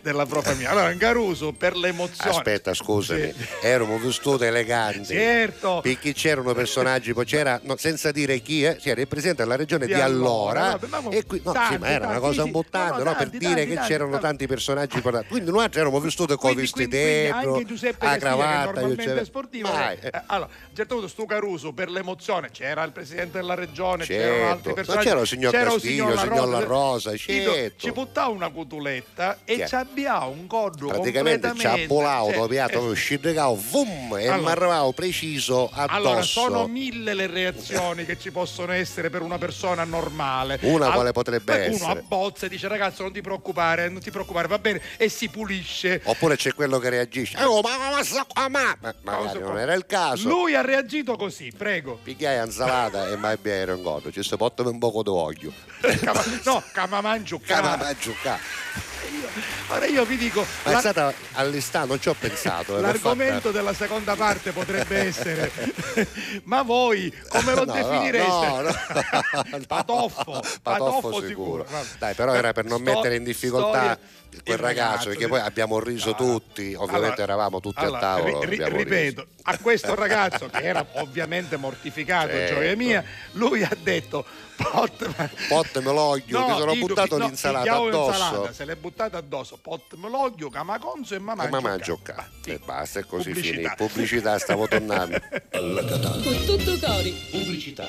della Pro Famiglia. Allora Angaruso, per l'emozione. Aspetta, scusami, eravamo vestiti eleganti. Certo. Perché c'erano personaggi, poi c'era, senza dire chi, c'era il presidente della regione di allora e qui era una cosa bottante, per dire che c'erano tanti personaggi importanti. Quindi noi c'eramo vestiti con i vestiti dentro, anche Giuseppe Castiglia, cravatta, che normalmente sportivo. Allora, a un certo punto sto Caruso, per l'emozione, c'era il presidente della regione, certo, c'erano altri personaggi. C'era il signor Castiglio, il signor La Rosa, certo. Ci buttava una cotoletta e ci abbiava un cordo praticamente completamente. Ci appolavo, ci regavo, vum, e mi arrivavo preciso addosso. Allora, sono mille le reazioni che ci possono essere per una persona normale. Una quale potrebbe essere? Uno abbozza e dice, ragazzo, non ti preoccupare, va bene, e si pulisce. Oppure c'è quello che reagisce, non era il caso. Lui ha reagito così, prego. Picchiai anzalata e mai bere un godo, ci si portano un poco d'olio. Camamangiucca. Ora io vi dico, ma è stata all'istante, non ci ho pensato. L'argomento della seconda parte potrebbe essere ma voi come lo definireste? No. Patoffo sicuro. Dai, però era per non mettere in difficoltà quel ragazzo, perché poi abbiamo riso tutti, ovviamente eravamo tutti a tavolo. Ripeto, a questo ragazzo che era ovviamente mortificato, gioia mia, lui ha detto pot me l'oglio, mi sono buttato l'insalata addosso. Se l'è buttata addosso, pot me l'oglio, camaconzo e mamangio. E basta, è così finito. Pubblicità, stavo tornando. Con tutto cori. Pubblicità.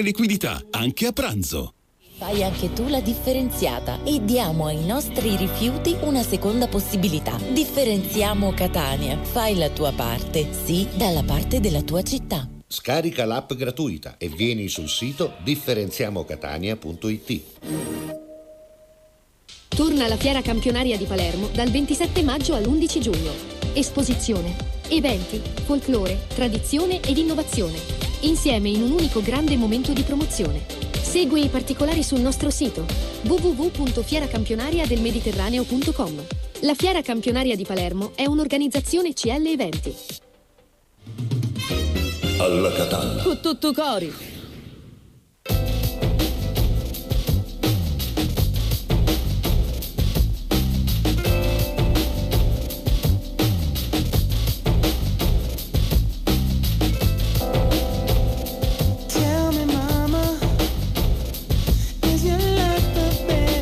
liquidità anche a pranzo. Fai anche tu la differenziata e diamo ai nostri rifiuti una seconda possibilità. Differenziamo Catania. Fai la tua parte, sì, dalla parte della tua città. Scarica l'app gratuita e vieni sul sito differenziamocatania.it. Torna la fiera campionaria di Palermo dal 27 maggio all'11 giugno. Esposizione, eventi, folklore, tradizione ed innovazione, insieme in un unico grande momento di promozione. Segui i particolari sul nostro sito www.fieracampionariadelmediterraneo.com. La Fiera Campionaria di Palermo è un'organizzazione CL Eventi. Alla Catalla. Con tutto cori. You're like the best.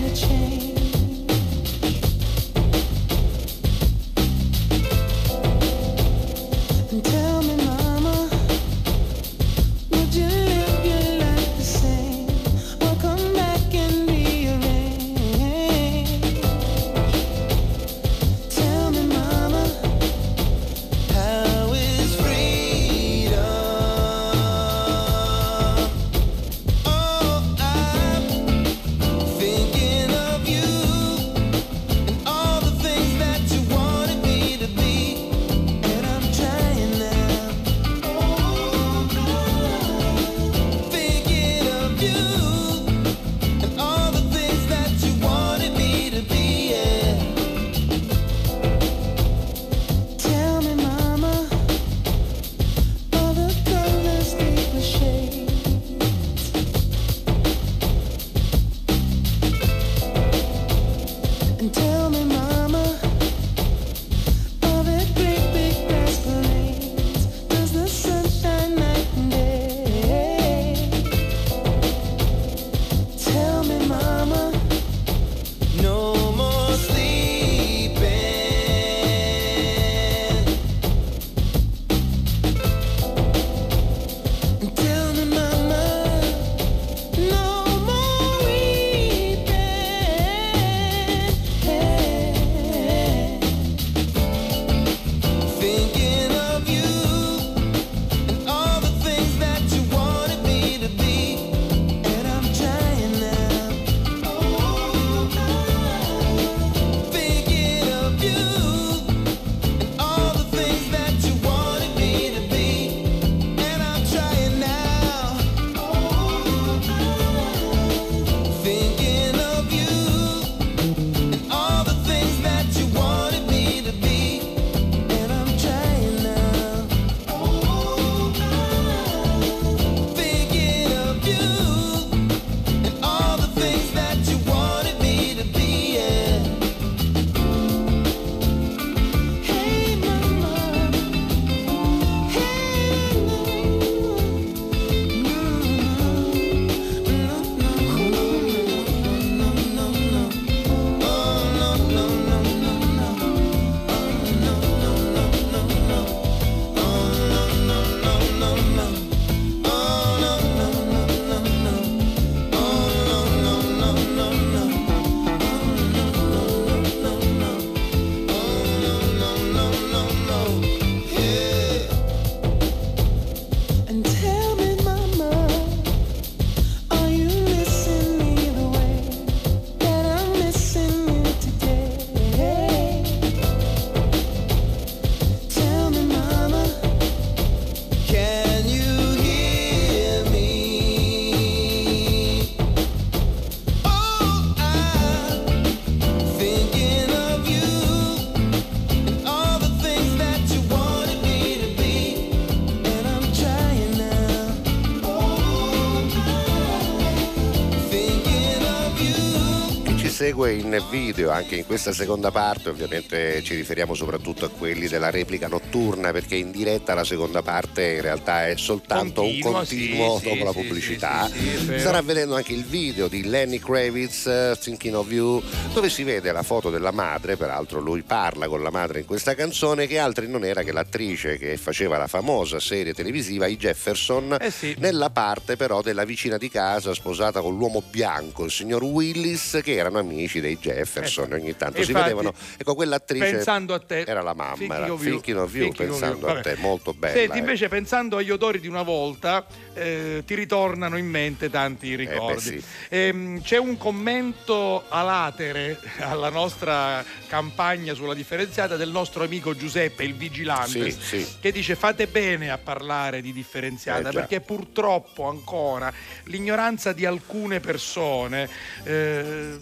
segue in video anche in questa seconda parte, ovviamente ci riferiamo soprattutto a quelli della replica notturna, perché in diretta la seconda parte in realtà è soltanto un continuo dopo la pubblicità. Starà vedendo anche il video di Lenny Kravitz, Thinking of You, dove si vede la foto della madre, peraltro lui parla con la madre in questa canzone, che altri non era che l'attrice che faceva la famosa serie televisiva I Jefferson, nella parte però della vicina di casa sposata con l'uomo bianco, il signor Willis, che erano amici dei Jefferson, ogni tanto si vedevano. Ecco, quell'attrice, pensando a te, era la mamma, Thinking of You, pensando a te, molto bella. Senti, invece pensando agli odori di una volta, ti ritornano in mente tanti ricordi. C'è un commento a latere alla nostra campagna sulla differenziata del nostro amico Giuseppe, il vigilante, che dice: fate bene a parlare di differenziata, perché purtroppo ancora l'ignoranza di alcune persone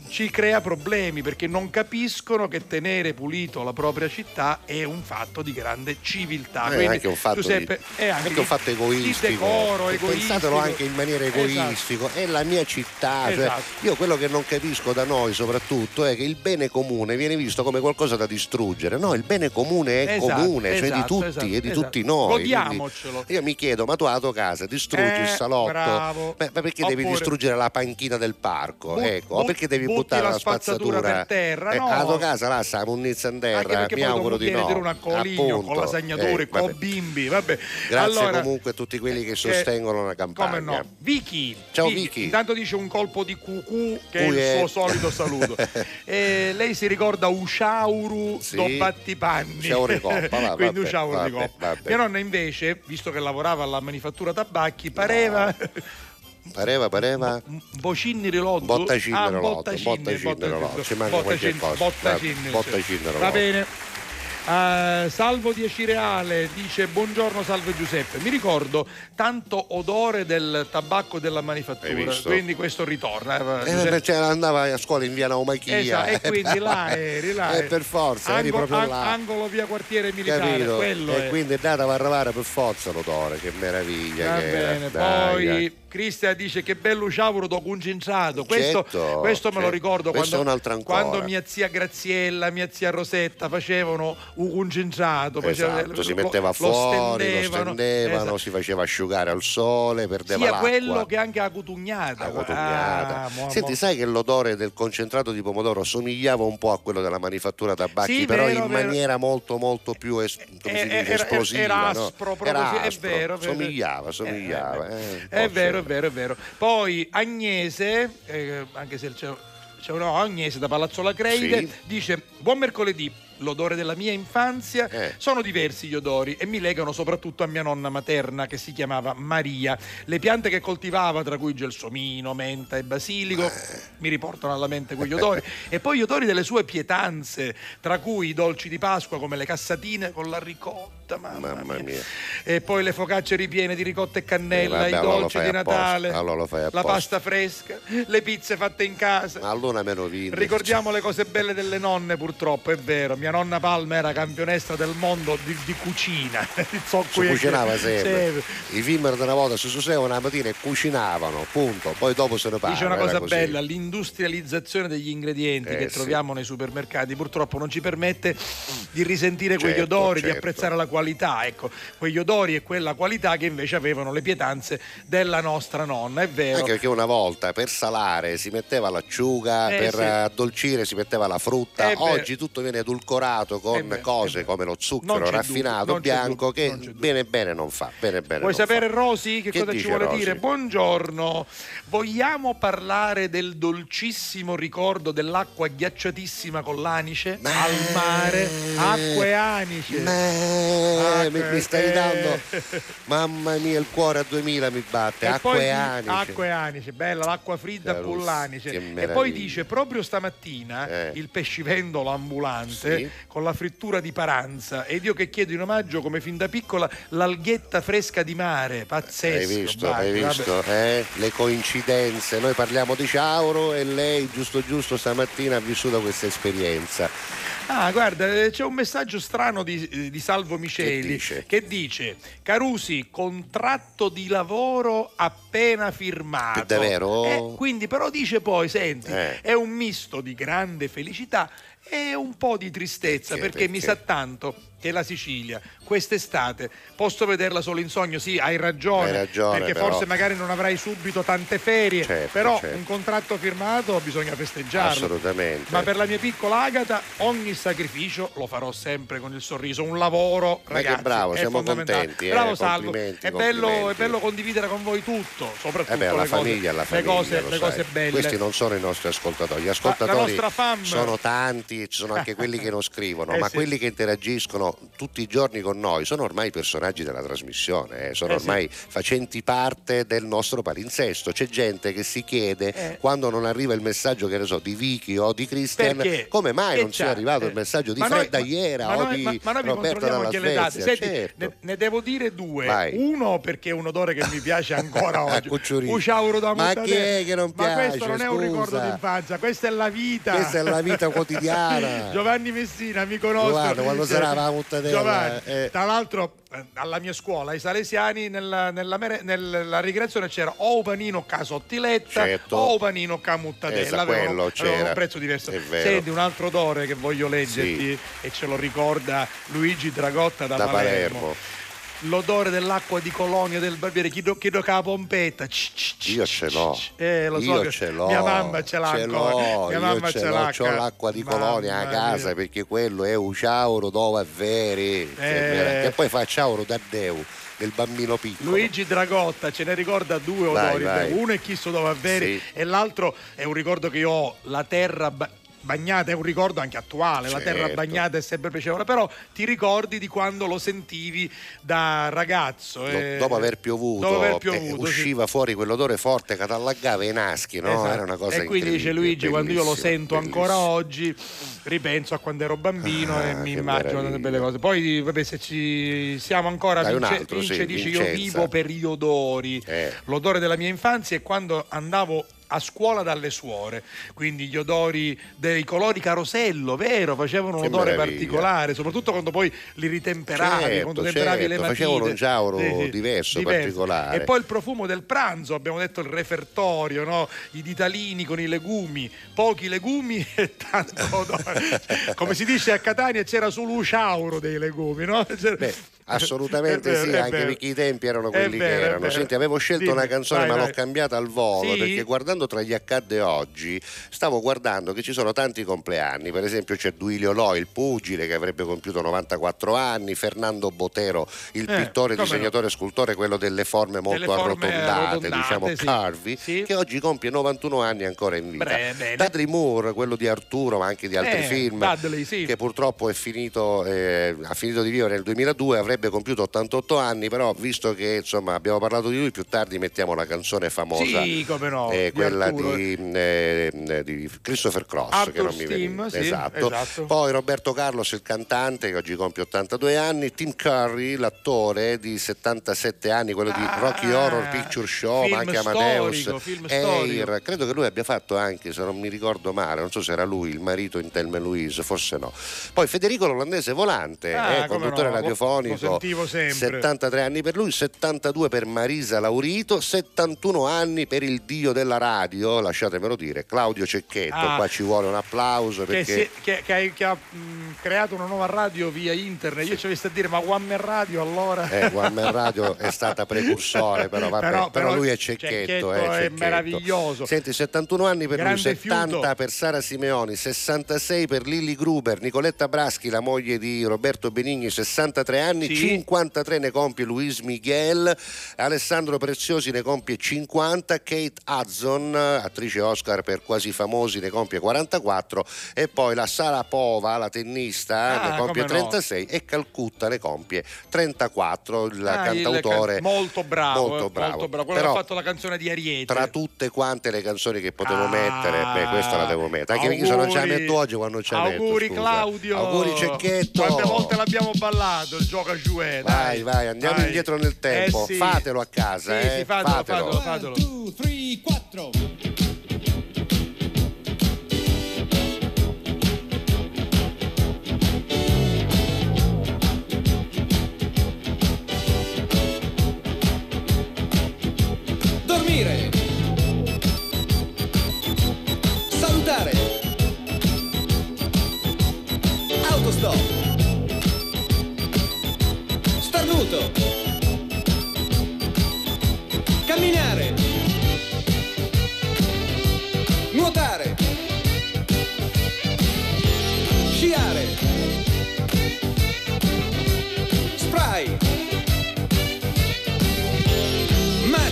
ci crea problemi, perché non capiscono che tenere pulito la propria città è un fatto di grande civiltà. Quindi, anche un fatto, Giuseppe, è anche un fatto egoistico, di decoro, pensatelo anche in maniera egoistico, è la mia città, cioè, io quello che non capisco da noi soprattutto è che il bene comune viene visto come qualcosa da distruggere. No, il bene comune è comune, cioè di tutti, e di tutti noi. Godiamocelo. Io mi chiedo, ma tu alla tua casa distruggi il salotto, ma perché devi distruggere la panchina del parco? Perché devi buttare la spazzatura per terra? Alla tua casa lascia la munizia in terra, mi auguro di no, appunto, con la sagnatura, con bimbi, Grazie comunque a tutti quelli che sostengono la campagna. Come no? Vicky, ciao Vicky. Intanto dice un colpo di cucù, che è il suo solito saluto. Lei si ricorda Ushauru do Battipanni. Quindi Ushauru di coppa. Mia nonna invece, visto che lavorava alla manifattura tabacchi, pareva pareva Bocinni Rilotto, Bottacinni Rilotto, ci manca qualche cosa. Va bene. Salvo 10 reale dice: buongiorno, salve Giuseppe, mi ricordo tanto odore del tabacco della manifattura, quindi questo ritorna. Andava a scuola in via Naumachia, e quindi là eri per forza, eri proprio là, angolo via quartiere militare, quello è. Quindi è data a Varravara per forza l'odore, che meraviglia. Poi Cristian dice: che bello Ushauru do Cuncinzato, questo me lo ricordo quando mia zia Graziella, mia zia Rosetta facevano un Cuncinzato, si metteva fuori, lo stendevano, si faceva asciugare al sole, perdeva l'acqua. Quello che anche acutugnata. Senti, sai che l'odore del concentrato di pomodoro somigliava un po' a quello della manifattura tabacchi, però in maniera molto molto più esplosiva, era aspro, somigliava. È vero. Poi Agnese, anche se c'è una Agnese da Palazzo La Creide, dice: buon mercoledì, l'odore della mia infanzia. Sono diversi gli odori e mi legano soprattutto a mia nonna materna, che si chiamava Maria. Le piante che coltivava, tra cui gelsomino, menta e basilico, mi riportano alla mente quegli odori. E poi gli odori delle sue pietanze, tra cui i dolci di Pasqua come le cassatine con la ricotta, mamma mia. E poi le focacce ripiene di ricotta e cannella, i dolci di Natale, la pasta fresca, le pizze fatte in casa. Allora me lo vedi. Ricordiamo le cose belle delle nonne, purtroppo, è vero. Mia nonna Palma era campionessa del mondo di cucina, si cucinava sempre. I film di una volta si susevano la mattina e cucinavano, punto, poi dopo se ne parla. Dice una cosa bella: l'industrializzazione degli ingredienti che troviamo nei supermercati purtroppo non ci permette di risentire quegli odori, di apprezzare la qualità, quegli odori e quella qualità che invece avevano le pietanze della nostra nonna, è vero. Anche perché una volta per salare si metteva l'acciuga, per addolcire si metteva la frutta, oggi tutto viene edulcorato con cose come lo zucchero raffinato bianco, che bene non fa. Vuoi sapere Rosy che cosa ci vuole dire? Buongiorno, vogliamo parlare del dolcissimo ricordo dell'acqua ghiacciatissima con l'anice al mare? Acqua e anice, mi stai dando, mamma mia, il cuore a 2000 mi batte. Acqua e anice, bella l'acqua fridda con l'anice. E poi dice: proprio stamattina il pescivendolo ambulante con la frittura di Paranza, ed io che chiedo in omaggio, come fin da piccola, l'alghetta fresca di mare. Pazzesco. Hai visto le coincidenze. Noi parliamo di Ciauro e lei giusto stamattina ha vissuto questa esperienza. Ah, guarda, c'è un messaggio strano di Salvo Miceli che dice: Carusi, contratto di lavoro appena firmato. Davvero? Quindi però dice poi, senti, è un misto di grande felicità e un po' di tristezza, perché mi sa tanto che la Sicilia quest'estate posso vederla solo in sogno. Sì, hai ragione perché però forse magari non avrai subito tante ferie, certo. Un contratto firmato bisogna festeggiarlo, assolutamente. Ma per la mia piccola Agata ogni sacrificio lo farò sempre con il sorriso. Un lavoro, ragazzi, bravo, siamo contenti, bravo Salvo, è bello condividere con voi tutto, soprattutto le cose belle. Questi non sono i nostri ascoltatori, gli ascoltatori sono tanti, ci sono anche quelli che non scrivono, ma quelli che interagiscono tutti i giorni con noi sono ormai personaggi della trasmissione, sono ormai facenti parte del nostro palinsesto. C'è gente che si chiede, quando non arriva il messaggio, che ne so, di Vicky o di Christian, perché? Come mai non sia arrivato il messaggio di Fredda Iera o di Roberto dalla Svezia? Senti, ne devo dire due. Vai. Uno, perché è un odore che mi piace ancora oggi. Cucciauro da Montadè. Ma chi è che non piace? Ma questo non è un ricordo d'infanzia, questa è la vita. Questa è la vita quotidiana. Giovanni Messina, amico nostro. Guarda, quando sarà Giovanni, tra l'altro alla mia scuola, ai Salesiani, nella ricreazione c'era o panino Casottiletta, certo, o panino Camuttadella, avevano un prezzo diverso. Senti, un altro odore che voglio leggerti, e ce lo ricorda Luigi Dragotta da Palermo. L'odore dell'acqua di Colonia del barbiere, chi do che la pompetta. Io ce l'ho. Lo so, io ce l'ho. Mia mamma ce l'ha ancora. Mia mamma ce l'ha. C'ho l'acqua di Colonia a casa perché quello è un ciauro dove è veri. Che poi fa ciauro da Deu, del bambino piccolo. Luigi Dragotta ce ne ricorda due odori. Uno è Chisso dove è veri e l'altro è un ricordo che io ho, la terra bagnata. È un ricordo anche attuale, certo. La terra bagnata è sempre piacevole, però ti ricordi di quando lo sentivi da ragazzo, dopo aver piovuto usciva fuori quell'odore forte, catallagava i naschi, no? Esatto. Era una cosa incredibile. E quindi dice Luigi, quando io lo sento ancora oggi ripenso a quando ero bambino e mi immagino delle belle cose. Poi vabbè, se ci siamo ancora, dice Vincenza, io vivo per gli odori. L'odore della mia infanzia è quando andavo a scuola dalle suore, quindi gli odori dei colori carosello, facevano un odore particolare, soprattutto quando poi li ritemperavi, le matite facevano un giauro diverso, particolare. E poi il profumo del pranzo, abbiamo detto il refertorio, no? I ditalini con i legumi, pochi legumi e tanto odore. Come si dice a Catania, c'era solo un ciauro dei legumi, no? Assolutamente anche perché i tempi erano quelli che erano. Senti, avevo scelto una canzone, l'ho cambiata al volo, perché guardando tra gli accadde oggi stavo guardando che ci sono tanti compleanni. Per esempio c'è Duilio Loi, il pugile, che avrebbe compiuto 94 anni, Fernando Botero, il pittore, disegnatore, scultore, quello delle forme molto arrotondate, diciamo Carvi, che oggi compie 91 anni ancora in vita. Dudley Moore, quello di Arturo ma anche di altri film, Dudley, che purtroppo ha finito di vivere nel 2002, avrebbe compiuto 88 anni, però visto che insomma abbiamo parlato di lui, più tardi mettiamo la canzone famosa, quella di Christopher Cross, Arthur, che non mi veniva. Esatto. Poi Roberto Carlos, il cantante, che oggi compie 82 anni, Tim Curry, l'attore, di 77 anni, quello di Rocky Horror Picture Show, ma anche Amadeus, Air. Credo che lui abbia fatto anche, se non mi ricordo male, non so se era lui il marito in Thelma e Louise, forse no. Poi Federico l'Olandese Volante, conduttore radiofonico, 73 anni per lui, 72 per Marisa Laurito, 71 anni per il dio della radio, lasciatemelo dire, Claudio Cecchetto. Qua ci vuole un applauso perché che ha creato una nuova radio via internet. Io ci avessi a dire, ma One Man Radio allora? One Man Radio è stata precursore, però lui è Cecchetto. È meraviglioso. Senti, 71 anni per lui, 70 per Sara Simeoni, 66 per Lily Gruber, Nicoletta Braschi, la moglie di Roberto Benigni, 63 anni, 53 ne compie Luis Miguel, Alessandro Preziosi ne compie 50, Kate Hudson, attrice Oscar per Quasi Famosi, ne compie 44, e poi la Sharapova, la tennista, ne compie 36 e Calcutta ne compie 34, il cantautore molto bravo, quello che ha fatto la canzone di Ariete. Tra tutte quante le canzoni che potevo mettere, questa la devo mettere, anche perché sono già metto oggi quando c'è. Auguri Claudio, auguri Cecchetto, quante volte l'abbiamo ballato il gioco a Jouet. Vai, andiamo indietro nel tempo, fatelo a casa, fatelo. 1, 2, 3, 4.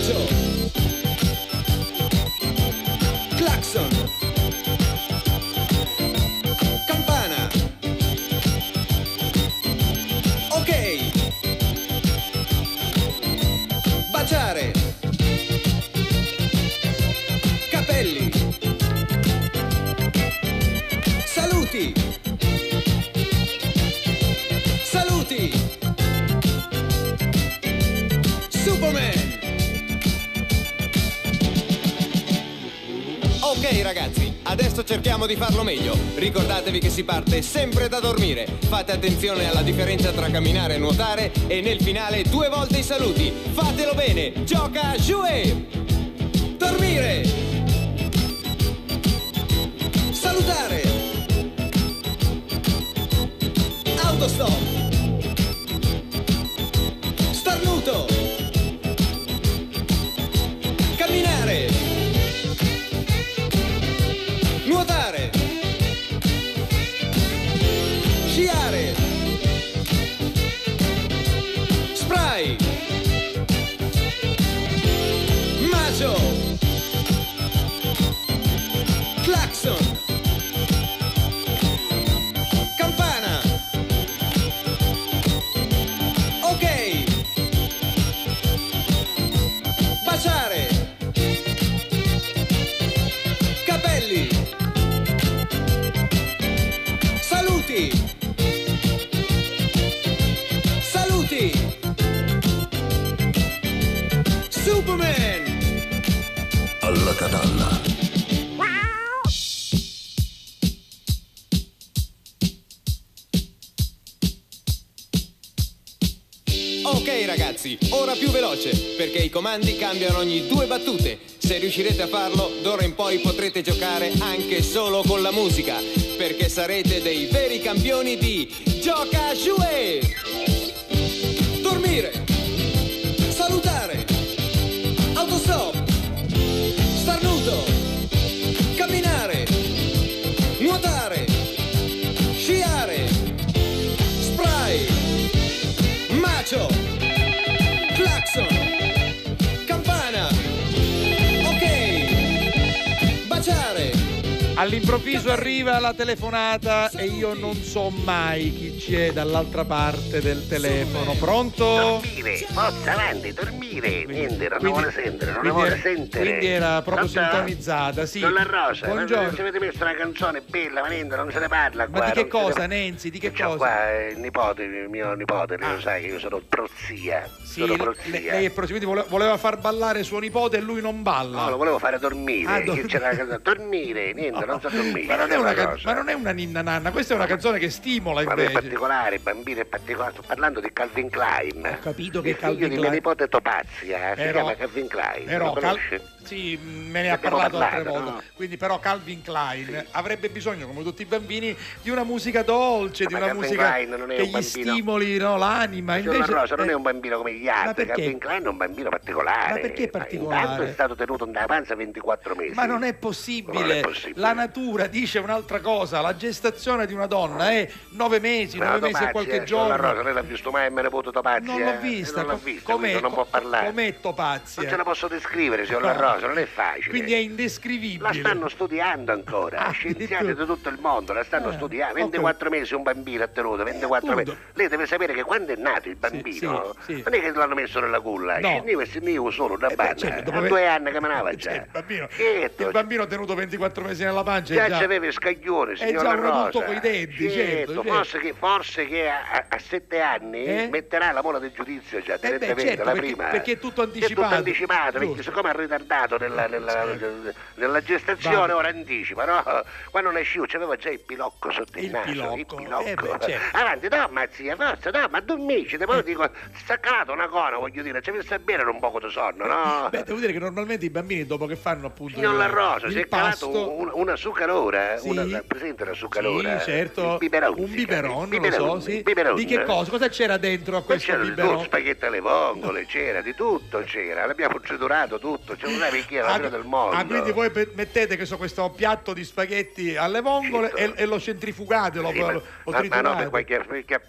Banjo, clacson, campana. Ok, baciare, capelli, saluti, saluti. Ok ragazzi, adesso cerchiamo di farlo meglio. Ricordatevi che si parte sempre da dormire. Fate attenzione alla differenza tra camminare e nuotare. E nel finale 2 volte i saluti. Fatelo bene, gioca, jouer. Dormire, salutare, autostop, starnuto, camminare, nuotare, sciare, spray, macio, clacson, campana. Ok, baciare, capelli, saluti, saluti, Superman, alla cadalla. Ok ragazzi, ora più veloce, perché i comandi cambiano ogni 2 battute. Se riuscirete a farlo, d'ora in poi potrete giocare anche solo con la musica, perché sarete dei veri campioni di Gioca Jouer! Dormire, salutare, autostop, starnuto, camminare, nuotare, sciare, spray, macio, clacson, campana. Ok, baciare. All'improvviso arriva la telefonata e io non so mai chi c'è dall'altra parte del telefono. Pronto? Dormire, forza avanti, dormire. Niente, non vuole sentire, non vuole sentire. Quindi era proprio sintonizzata, sì. Don La Rosa, buongiorno. Ci avete messo una canzone bella, ma niente, non se ne parla qua. Ma di che cosa, Nenzi, di che cosa? Qua il nipote, il mio nipote, lo sai che io sono prozia. Sì, sono prozia. Lei è prozia, quindi voleva far ballare suo nipote e lui non balla. No, lo voleva fare dormire. C'era la canzone, dormire, niente. Non so dormire, ma non è una ninna nanna, questa è una canzone che stimola invece. Ma è particolare, bambino è particolare. Sto parlando di Calvin Klein. Ho capito che Calvin Klein. Il figlio di mia nipote Topazia si chiama Calvin Klein. Però, sì, me ne ha parlato altre volte. No? Quindi, però, Calvin Klein avrebbe bisogno, come tutti i bambini, di una musica dolce, ma di una musica che gli stimoli l'anima. Invece, Rosa non è un bambino come gli altri. Calvin Klein è un bambino particolare. Ma perché particolare? Intanto è stato tenuto nella panza 24 mesi. Ma non è possibile. La natura dice un'altra cosa. La gestazione di una donna è 9 mesi, ma 9 mesi e qualche giorno. La Rosa non l'ha visto mai, me ne può Topazia. Non l'ho vista. Non l'ho vista, non può parlare. Com'è Topazia? Non ce la posso descrivere, signor La Rosa, non è facile. Quindi è indescrivibile. La stanno studiando ancora. Scienziati di tutto il mondo la stanno studiando. 24 mesi un bambino ha tenuto, 24 mesi. Lei deve sapere che quando è nato il bambino, non è che l'hanno messo nella culla. Scendiva e scendiva solo una banda. A 2 anni camminava già. Il bambino ha tenuto 24 mesi nella pancia, già c'aveva scaglione, signora Rosa, con i denti, certo. Forse che a 7 anni metterà la mola del giudizio già direttamente, la prima, perché è tutto anticipato, perché siccome ha ritardato nella gestazione, ora anticipa, no? Quando nascivo c'aveva già il pilocco sotto il naso, pilocco. Avanti, ma zia, forza, ma dormici, poi dico, staccalato una cosa, voglio dire, ci avesse a bere un poco di sonno, no? Beh, devo dire che normalmente i bambini dopo che fanno appunto non La Rosa, si è calato una succarora, presente la succarora, sì, certo, un biberon, biberon, biberon. Di che cosa? Cosa c'era dentro a questo biberon? C'era spaghetti alle vongole, c'era di tutto, c'era, l'abbiamo procedurato tutto, c'era una vecchiera del mondo. Ah, quindi voi mettete che so, questo piatto di spaghetti alle vongole e lo centrifugate, lo triturate. Ma no, perché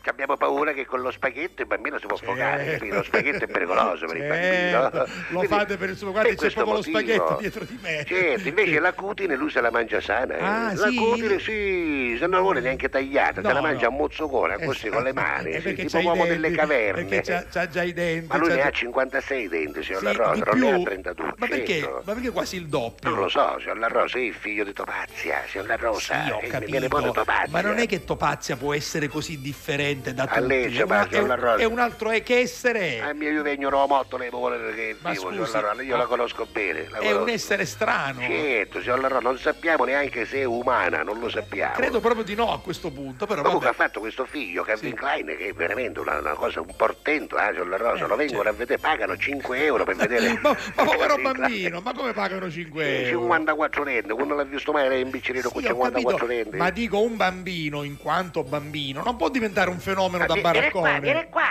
abbiamo paura che con lo spaghetto il bambino si può sfogare, lo spaghetto è pericoloso per il bambino. Lo fate per il suo, guarda, c'è proprio lo spaghetto dietro di me. Certo, invece la cutine lui se la mangia sana. La cutine sì, se non vuole neanche tagliata, te la mangia a mozzocone, così con le mani, tipo uomo delle caverne. Perché c'ha già i denti. Ma lui ne ha 56 denti, signor La Rosa, non ne ha 32. Ma perché quasi il doppio? Non lo so, signor La Rosa, sei il figlio di Topazia, signor La Rosa, mio nipote Topazia. Ma non è che Topazia può essere così differente da tutti. A lei c'è signor La Rosa. È un altro che essere è. A mio io vengo Romotto, lei vuole che vivo, signor La Rosa, io la conosco bene. È un essere strano. Certo, signor La Rosa, non sappiamo neanche se è umana, non lo sappiamo. Credo proprio di no a questo punto, però. Comunque ha fatto questo figlio, Calvin Klein, che è veramente una cosa, un portento, signor La Rosa, lo vengono a vedere, pagano 5 euro per vedere. Ma povero bambino, ma come pagano 5 euro? 54 lente, quando l'ha visto mai era in bicicletta con 54 lente. Ma dico, un bambino, in quanto bambino, non può diventare un fenomeno da baraccone. Viene qua,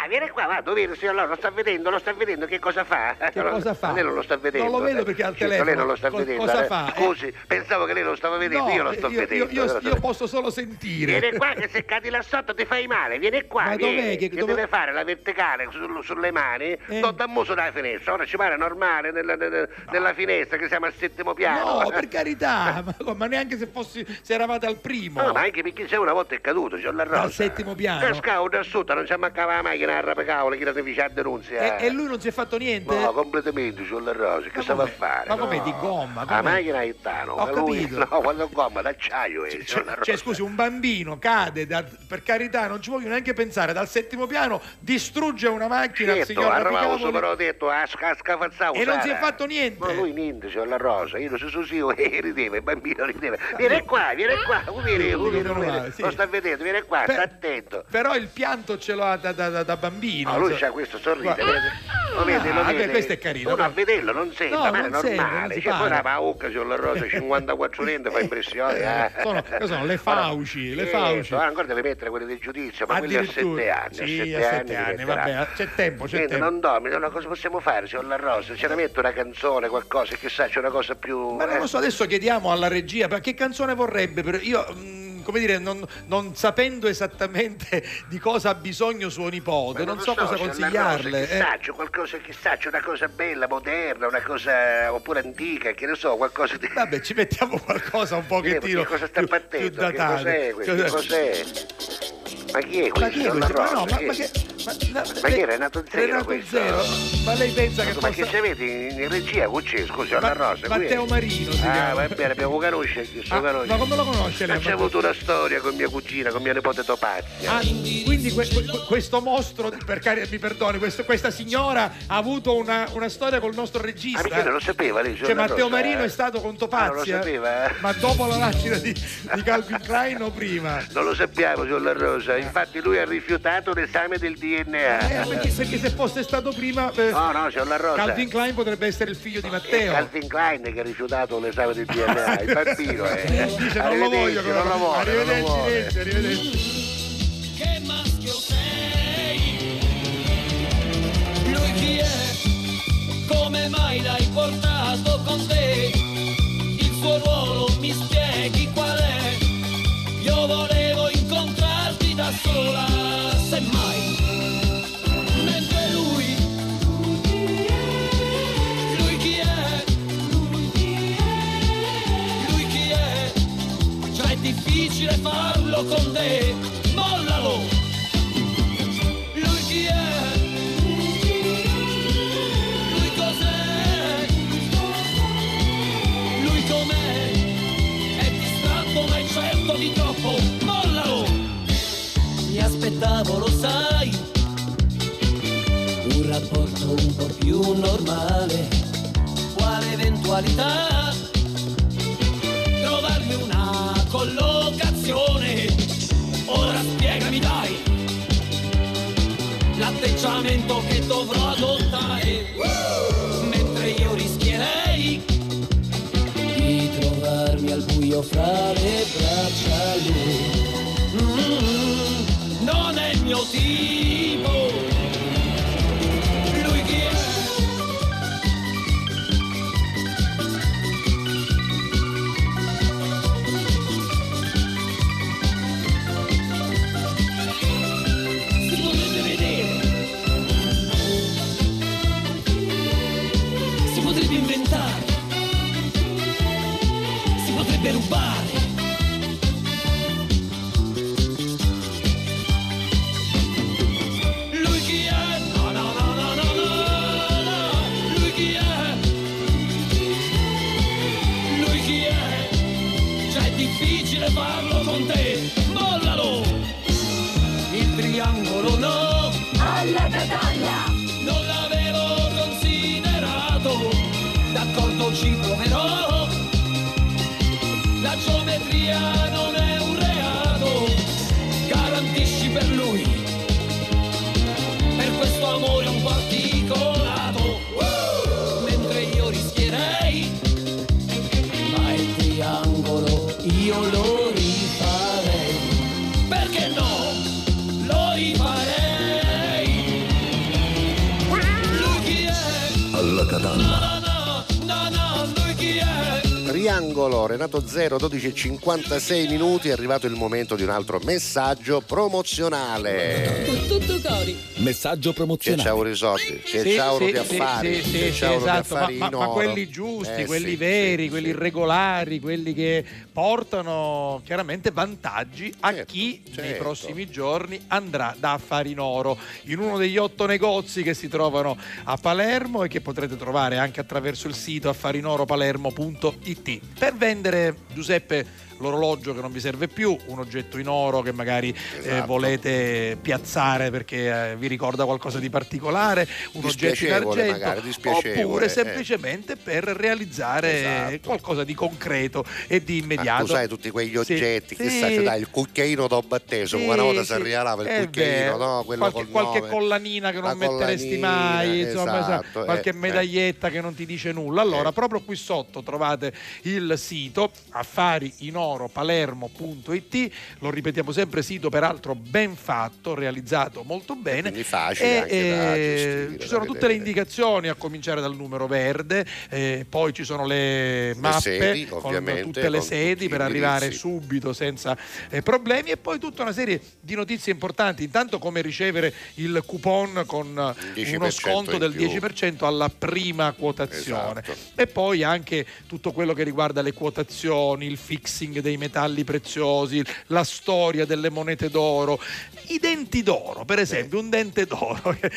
va, dove viene, signor La Rosa, lo sta vedendo, che cosa fa? Che cosa fa? Lei non lo sta vedendo. Non lo vedo perché al telefono. Lei non lo sta vedendo. Cosa fa? Scusi, pensavo che lei lo stava vedendo, no, io lo sto vedendo. Io posso solo sentire. Viene qua che se cadi là sotto ti fai male, vieni qua. Ma dov'è che deve fare la verticale sulle mani, da muso dalla finestra, ora ci pare normale nella finestra che siamo al settimo piano. No, per carità, ma neanche se eravate al primo. No, ma anche perché c'è una volta è caduto, c'è La Rosa. Al settimo piano. Cascavo da sotto, non c'è mancava la macchina a rapacavola, chi la devi a denunzia. E lui non si è fatto niente? No, completamente, c'è La Rosa, che stava a fare? Ma come di gomma? La macchina è tano. Ho capito. No, quando gomma, d'acciaio è. Cioè, scusi, un bambino cade, per carità, non ci voglio neanche pensare, dal settimo piano distrugge una macchina, però detto a scafazzare e non si è fatto niente. Ma lui niente, c'è La Rosa, io lo so e rideva, il bambino rideva. Viene qua, lo sta vedendo, viene qua, sta attento. Però il pianto ce l'ha da bambino. Ma lui c'ha questo sorriso, lo vede. Questo è carino. Non a vederlo, non sembra, ma è normale. C'è poi una paucca, c'è La Rosa, 54 lente, fa impressione. Sono le fauci, ancora deve mettere quelle del giudizio, ma quelli a 7 anni. Sì, a 7 anni, vabbè, c'è tempo. Non domino, no, cosa possiamo fare, signor La Rosa? Ce la metto una canzone, qualcosa, chissà, c'è una cosa più. Ma non lo so, adesso chiediamo alla regia, ma che canzone vorrebbe? Io, come dire, non sapendo esattamente di cosa ha bisogno suo nipote, non so cosa consigliarle. Chissà, c'è una cosa bella, moderna, una cosa oppure antica, che ne so, qualcosa di. Vabbè, ci mettiamo qualcosa un pochettino. Che cosa sta partendo? Che cos'è? Ma chi è questo? Ma chi è Renato Zero? Ma lei pensa che possa. Ma che se vedi in regia c'è, scusa, La Rosa. Matteo Marino si chiama. Ah, va bene, abbiamo conosce. Ma come lo conosce lei? Ma c'è avuto una storia con mia cugina, con mia nipote Topazia. Ah, quindi questo mostro, mi perdoni, questa signora ha avuto una storia col nostro regista. Ma non lo sapeva lei? Cioè Matteo Marino è stato con Topazia. Non lo sapeva? Ma dopo la nascita di Calvin Klein o prima? Non lo sappiamo, signor La Rosa. Infatti lui ha rifiutato l'esame del DNA. Perché se fosse stato prima no, c'è La Rosa. Calvin Klein potrebbe essere il figlio di Matteo. È Calvin Klein che ha rifiutato l'esame del DNA, il bambino dice non lo voglio, arrivederci. Che maschio sei? Lui chi è? Come mai l'hai portato con te? Il suo ruolo mi spieghi qual è? Io volevo incontrarti da sola, semmai. Difficile farlo con te, mollalo! Lui chi è? Lui cos'è? Lui com'è? È distratto ma è certo di troppo, mollalo! Mi aspettavo, lo sai, un rapporto un po' più normale, quale eventualità? Trovarmi una collocazione, ora spiegami dai, l'atteggiamento che dovrò adottare, mentre io rischierei di trovarmi al buio fra le braccia lui. No, Renato Zero, 12:56 minuti, è arrivato il momento di un altro messaggio promozionale. Tutto cori. Messaggio promozionale. C'è Ciauro Risotti, c'è Ciauro di Affari, c'è Ciauro di Affari, ma quelli giusti, quelli veri, quelli regolari, quelli che portano chiaramente vantaggi a chi nei prossimi giorni andrà da Affari in Oro, in uno degli 8 negozi che si trovano a Palermo e che potrete trovare anche attraverso il sito affarinoropalermo.it. Per vendere, Giuseppe, l'orologio che non vi serve più, un oggetto in oro che magari volete piazzare perché vi ricorda qualcosa di particolare, un oggetto in argento magari, oppure semplicemente per realizzare qualcosa di concreto e di immediato. Tu sai tutti quegli oggetti, chissà, cioè, dai, il cucchiaino da battesimo, una volta si regalava il cucchiaino, no? qualche collanina che non metteresti mai, insomma, qualche medaglietta che non ti dice nulla. Allora proprio qui sotto trovate il sito Affari in Oro Palermo.it, lo ripetiamo sempre, sito peraltro ben fatto, realizzato molto bene, quindi facile anche da gestire, ci sono tutte le indicazioni a cominciare dal numero verde, poi ci sono le mappe sedi, con tutte le sedi per arrivare subito senza problemi, e poi tutta una serie di notizie importanti, intanto come ricevere il coupon con uno sconto del 10% alla prima quotazione, e poi anche tutto quello che riguarda le quotazioni, il fixing dei metalli preziosi, la storia delle monete d'oro, i denti d'oro, per esempio un dente d'oro che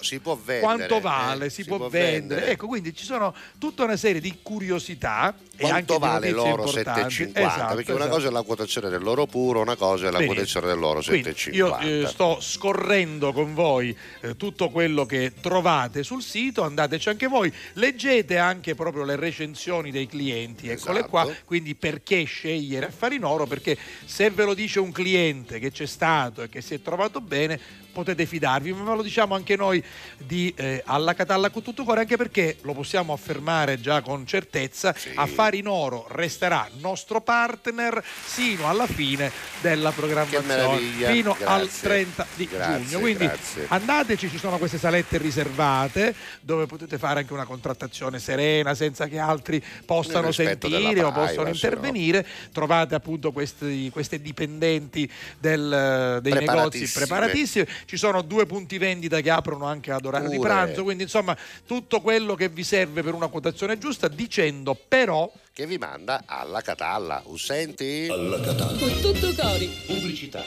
si può vendere, quanto vale, si può vendere. Ecco, quindi ci sono tutta una serie di curiosità. Quanto e anche vale l'oro 7,50? Perché una cosa è la quotazione dell'oro puro, una cosa è la quotazione dell'oro 7,50. Io sto scorrendo con voi tutto quello che trovate sul sito, andateci anche voi, leggete anche proprio le recensioni dei clienti, eccole qua, quindi perché scegliere Affari in Oro? Perché se ve lo dice un cliente che c'è stato e che si è trovato bene, potete fidarvi, ma ve lo diciamo anche noi di Alla Catalla con tutto cuore, anche perché lo possiamo affermare già con certezza, Affari in Oro resterà nostro partner sino alla fine della programmazione, fino al 30 di giugno, quindi andateci, ci sono queste salette riservate dove potete fare anche una contrattazione serena senza che altri possano sentire o possano intervenire, trovate appunto queste dipendenti dei negozi preparatissime. Ci sono 2 punti vendita che aprono anche ad orario di pranzo, quindi insomma tutto quello che vi serve per una quotazione giusta, dicendo però che vi manda Alla Catalla. Senti? Alla Catalla. Con tutto cori. Pubblicità.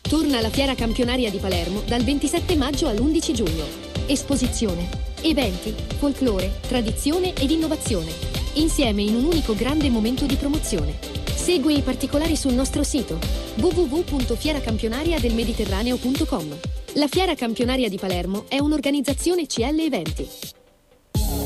Torna la fiera campionaria di Palermo dal 27 maggio all'11 giugno. Esposizione, eventi, folklore, tradizione ed innovazione, insieme in un unico grande momento di promozione. Segui i particolari sul nostro sito www.fieracampionariadelmediterraneo.com. La Fiera Campionaria di Palermo è un'organizzazione CL Eventi.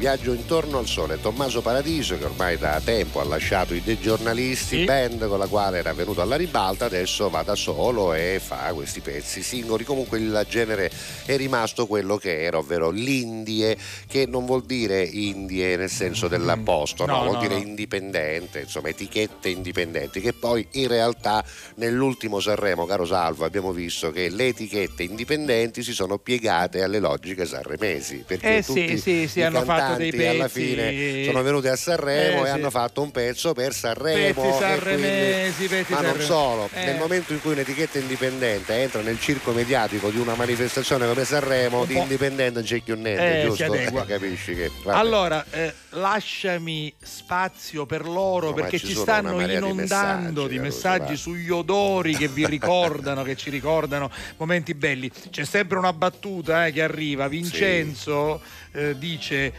Viaggio intorno al sole. Tommaso Paradiso, che ormai da tempo ha lasciato i De Giornalisti, sì, band con la quale era venuto alla ribalta, adesso va da solo e fa questi pezzi singoli. Comunque il genere è rimasto quello che era, ovvero l'indie, che non vuol dire indie nel senso dell'apposto, vuol dire indipendente, insomma etichette indipendenti, che poi in realtà nell'ultimo Sanremo, caro Salvo, abbiamo visto che le etichette indipendenti si sono piegate alle logiche sanremesi, perché tutti i cantanti dei pezzi, alla fine sono venuti a Sanremo e hanno fatto un pezzo per Sanremo, non solo. Nel momento in cui un'etichetta indipendente entra nel circo mediatico di una manifestazione come Sanremo, di indipendente non c'è più niente, giusto? Capisci che allora lasciami spazio per loro, perché ci stanno inondando di messaggi sugli odori che vi ricordano, che ci ricordano momenti belli. C'è sempre una battuta che arriva. Vincenzo dice: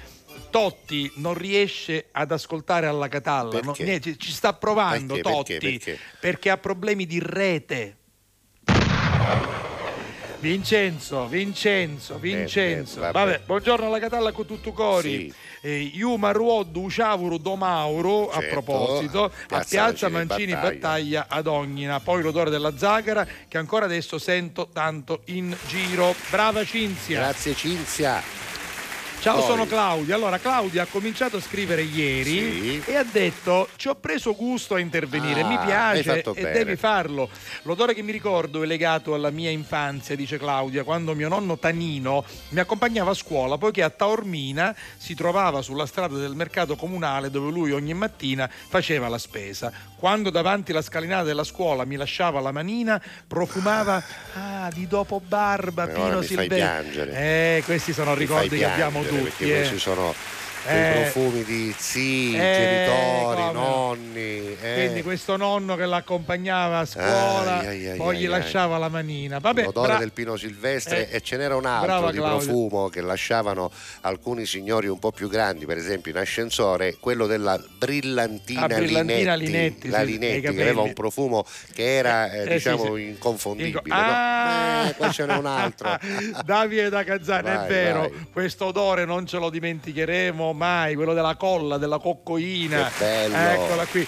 Totti non riesce ad ascoltare Alla Catalla, ci sta provando, perché? Totti perché ha problemi di rete. Vincenzo. Vabbè. Buongiorno alla Catalla con tutto cori. Sì. Iuma Ruoddu Ciavuru Domauro, certo. A proposito, a Piazza Mancini Battaglia ad Ognina. Poi l'odore della zagara che ancora adesso sento tanto in giro. Brava Cinzia. Grazie Cinzia. Ciao, poi. Sono Claudia. Allora, Claudia ha cominciato a scrivere ieri, sì. E ha detto: ci ho preso gusto a intervenire, mi piace e bene. Devi farlo. L'odore che mi ricordo è legato alla mia infanzia, dice Claudia, quando mio nonno Tanino mi accompagnava a scuola, poiché a Taormina si trovava sulla strada del mercato comunale dove lui ogni mattina faceva la spesa. Quando davanti alla scalinata della scuola mi lasciava la manina, profumava di dopo barba, Pino Silvestri. Questi sono ricordi che abbiamo tutti, perché ci sono i profumi di zii, genitori, nonni. Quindi questo nonno che l'accompagnava a scuola, poi gli lasciava la manina. Vabbè, l'odore del Pino Silvestre, e ce n'era un altro di profumo che lasciavano alcuni signori un po' più grandi, per esempio in ascensore, quello della brillantina Linetti. La Linetti che aveva un profumo che era inconfondibile. Poi ce n'è un altro. Davide da Cazzana, è vero, questo odore non ce lo dimenticheremo mai, quello della colla, della coccoina. Che bello. Eccola qui.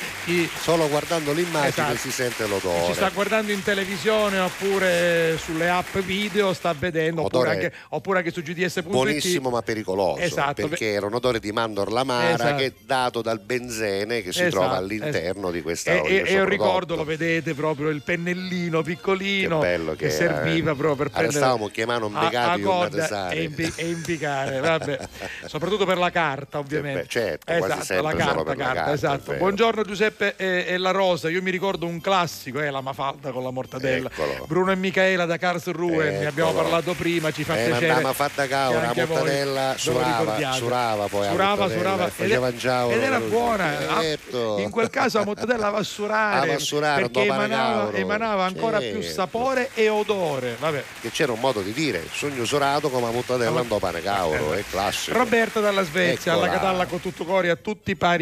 Solo guardando l'immagine si sente l'odore. Ci sta guardando in televisione oppure sulle app video, sta vedendo oppure anche su gds.it. Buonissimo ma pericoloso, perché era un odore di mandorla amara che è dato dal benzene che si trova all'interno di questa olio. E io ricordo, lo vedete proprio il pennellino piccolino che serviva proprio per prendere. Stavamo chiamando e impiccare, vabbè, soprattutto per la carta, ovviamente. Certo, quasi sempre la carta, esatto. Buongiorno Giuseppe e la Rosa. Io mi ricordo un classico, la Mafalda con la mortadella. Eccolo. Bruno e Michela da Karlsruhe, ne abbiamo parlato prima, ci fa piacere. La Mafalda Caura, la mortadella surava, ed era buona. In quel caso la mortadella vassurare, perché emanava ancora più sapore e odore. Vabbè. Che c'era un modo di dire sogno surato come la mortadella andò pane cauro, è classico. Roberto dalla Svezia, alla Catalla con tutto cori, a tutti pari.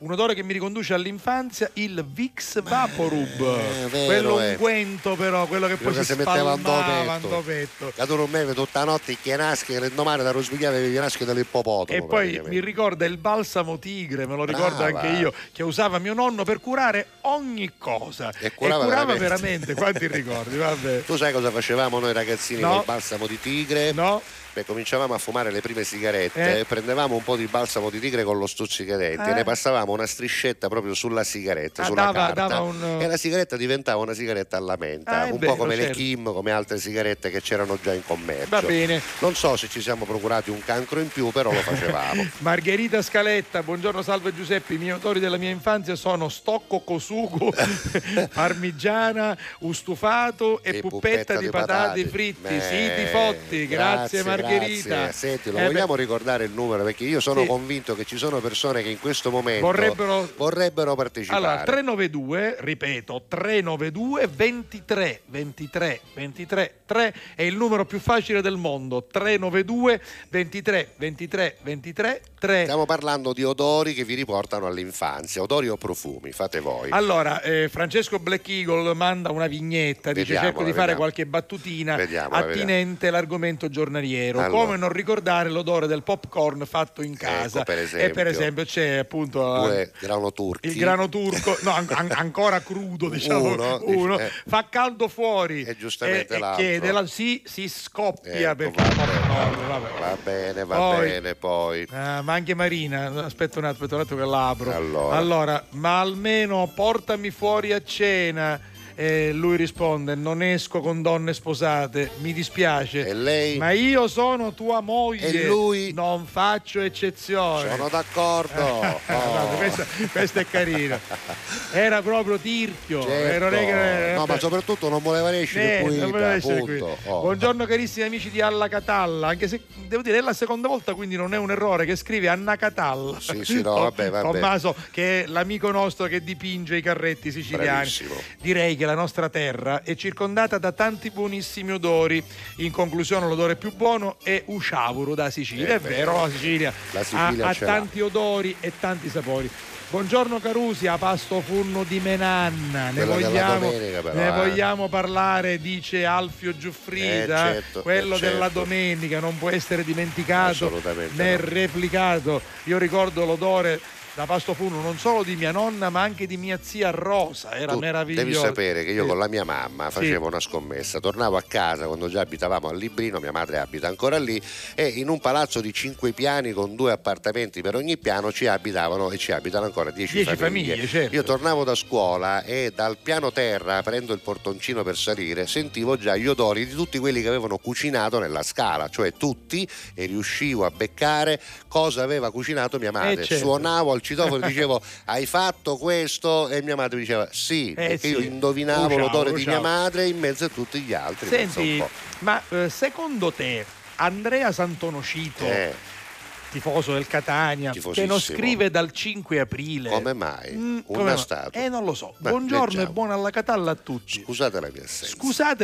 Un odore che mi riconduce all'infanzia, il Vicks Vaporub, quello unguento però, quello che poi si spalmava andò petto. La dormeva tutta la notte, che nasce, che domani la svegliava e vi nasce dall'ippopotamo. E poi mi ricorda il balsamo tigre, me lo ricordo anche io, che usava mio nonno per curare ogni cosa. E curava veramente. Quanti ricordi, vabbè. Tu sai cosa facevamo noi ragazzini col balsamo di tigre? No. Cominciavamo a fumare le prime sigarette, prendevamo un po' di balsamo di tigre con lo stuzzicadenti e ne passavamo una striscetta proprio sulla sigaretta, sulla carta e la sigaretta diventava una sigaretta alla menta, un po' come le Kim, come altre sigarette che c'erano già in commercio. Va bene. Non so se ci siamo procurati un cancro in più, però lo facevamo. Margherita Scaletta, buongiorno, salve Giuseppe, i miei odori della mia infanzia sono stocco cosugo, parmigiana, ustufato e puppetta di patate fritti. Ti fotti, grazie Margherita. Senti, vogliamo ricordare il numero, perché io sono convinto che ci sono persone che in questo momento vorrebbero partecipare. Allora, 392, ripeto, 392 23 23 23 23 è il numero più facile del mondo. 392 23 23 23 3. Stiamo parlando di odori che vi riportano all'infanzia, odori o profumi, fate voi. Allora, Francesco Black Eagle manda una vignetta, dice cerco di fare qualche battutina attinente all'argomento giornaliero. Allora, come non ricordare l'odore del popcorn fatto in casa, per esempio c'è appunto il grano turco ancora crudo, diciamo uno fa caldo fuori e giustamente si scoppia, perché va bene poi ma anche Marina, aspetta un attimo che l'apro. Allora, ma almeno portami fuori a cena. Lui risponde: non esco con donne sposate, mi dispiace. E lei? Ma io sono tua moglie. E lui? Non faccio eccezione. Sono d'accordo. Questa è carina. Era proprio tirchio. Certo. No, ma soprattutto non voleva escere qui. Buongiorno carissimi amici di Alla Catalla, anche se devo dire è la seconda volta, quindi non è un errore, che scrive Anna Catalla. Sì, vabbè. Tommaso, che è l'amico nostro che dipinge i carretti siciliani. Bravissimo. Direi che la nostra terra è circondata da tanti buonissimi odori. In conclusione, l'odore più buono è Usciavuro da Sicilia. È vero, la Sicilia ha tanti odori e tanti sapori. Buongiorno Carusi, a Pasto Furno di Menanna, ne vogliamo parlare, dice Alfio Giuffrida, certo, quello della domenica non può essere dimenticato né replicato. Io ricordo l'odore da Pasto Furno non solo di mia nonna ma anche di mia zia Rosa, era meraviglioso. Devi sapere che io con la mia mamma facevo una scommessa, tornavo a casa quando già abitavamo a Librino, mia madre abita ancora lì, e in un palazzo di 5 piani con 2 appartamenti per ogni piano ci abitavano e ci abitano ancora 10 famiglie. Certo. Io tornavo da scuola e dal piano terra, aprendo il portoncino per salire, sentivo già gli odori di tutti quelli che avevano cucinato nella scala, cioè tutti, e riuscivo a beccare cosa aveva cucinato mia madre. Certo. Suonavo al citofono, dicevo hai fatto questo, e mia madre diceva sì, perché io indovinavo l'odore di mia madre in mezzo a tutti gli altri. Senti, ma secondo te Andrea Santonocito, tifoso del Catania, che non scrive dal 5 aprile, come mai? Una statua, non lo so. Beh, buongiorno, leggiamo. E buona alla Catalla a tutti, scusate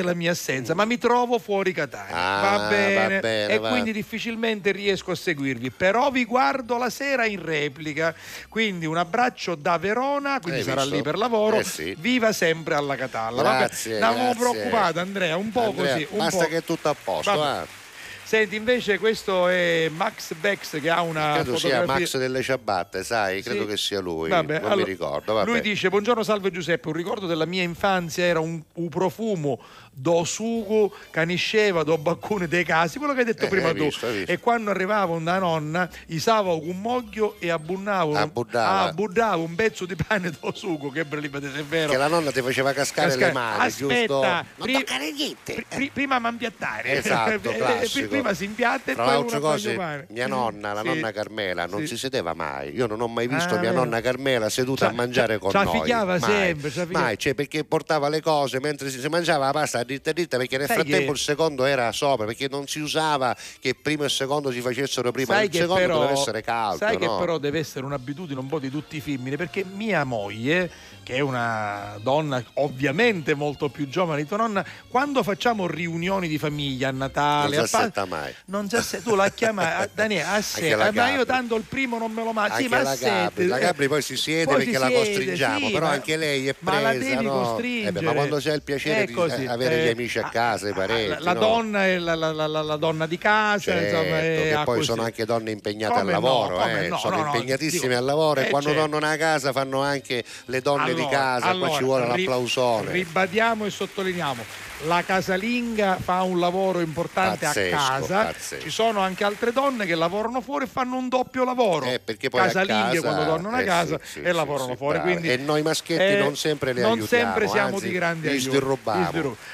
la mia assenza, ma mi trovo fuori Catania, va bene, quindi difficilmente riesco a seguirvi, però vi guardo la sera in replica, quindi un abbraccio da Verona, quindi sarà lì per lavoro. Viva sempre alla Catalla. Grazie, stavo preoccupato Andrea un po', Andrea, così un basta po'. Che è tutto a posto. Senti, invece questo è Max Bex, che ha una credo fotografia... sia Max delle ciabatte, sai, credo che sia lui, mi ricordo. Vabbè. Lui dice: buongiorno, salve Giuseppe, un ricordo della mia infanzia era un profumo do sugo, canisceva, do baccone dei casi, quello che hai detto prima tu. E quando arrivavo da nonna isavo un moglio e abbuddavo un pezzo di pane do sugo, che è vero che la nonna ti faceva cascare le mani. Aspetta, giusto? Non toccare niente, prima m'ampiattare, esatto, classico. Prima si impiatta e poi una cosa. Mia nonna, la nonna Carmela, non si sedeva mai. Io non ho mai visto mia nonna Carmela seduta a mangiare con noi. Trafficava sempre, mai, perché portava le cose mentre si mangiava la pasta dritta, perché nel frattempo il secondo era sopra, perché non si usava che primo e secondo si facessero prima. Il secondo deve essere caldo. Sai che però deve essere un'abitudine un po' di tutti i femmini, perché mia moglie, che è una donna ovviamente molto più giovane di tua nonna, quando facciamo riunioni di famiglia a Natale, a Pasqua, mai. Non so se tu la chiama Daniele a 7, ma io tanto il primo non me lo mangio. Sì, ma la Gabri poi si siede, poi perché la costringiamo, però anche lei è presa. Ma la devi costringere. Ma quando c'è il piacere di avere gli amici a casa, i parenti, la donna è la donna di casa, insomma, che poi sono anche donne impegnate al lavoro, sono impegnatissime al lavoro, e quando tornano a casa fanno anche le donne di casa. Poi ci vuole l'applausone. Ribadiamo e sottolineiamo: la casalinga fa un lavoro importante a casa. Ci sono anche altre donne che lavorano fuori e fanno un doppio lavoro, perché poi casalinghe quando tornano a casa e lavorano fuori, quindi, e noi maschietti non sempre le aiutiamo, non sempre siamo di grande aiuto.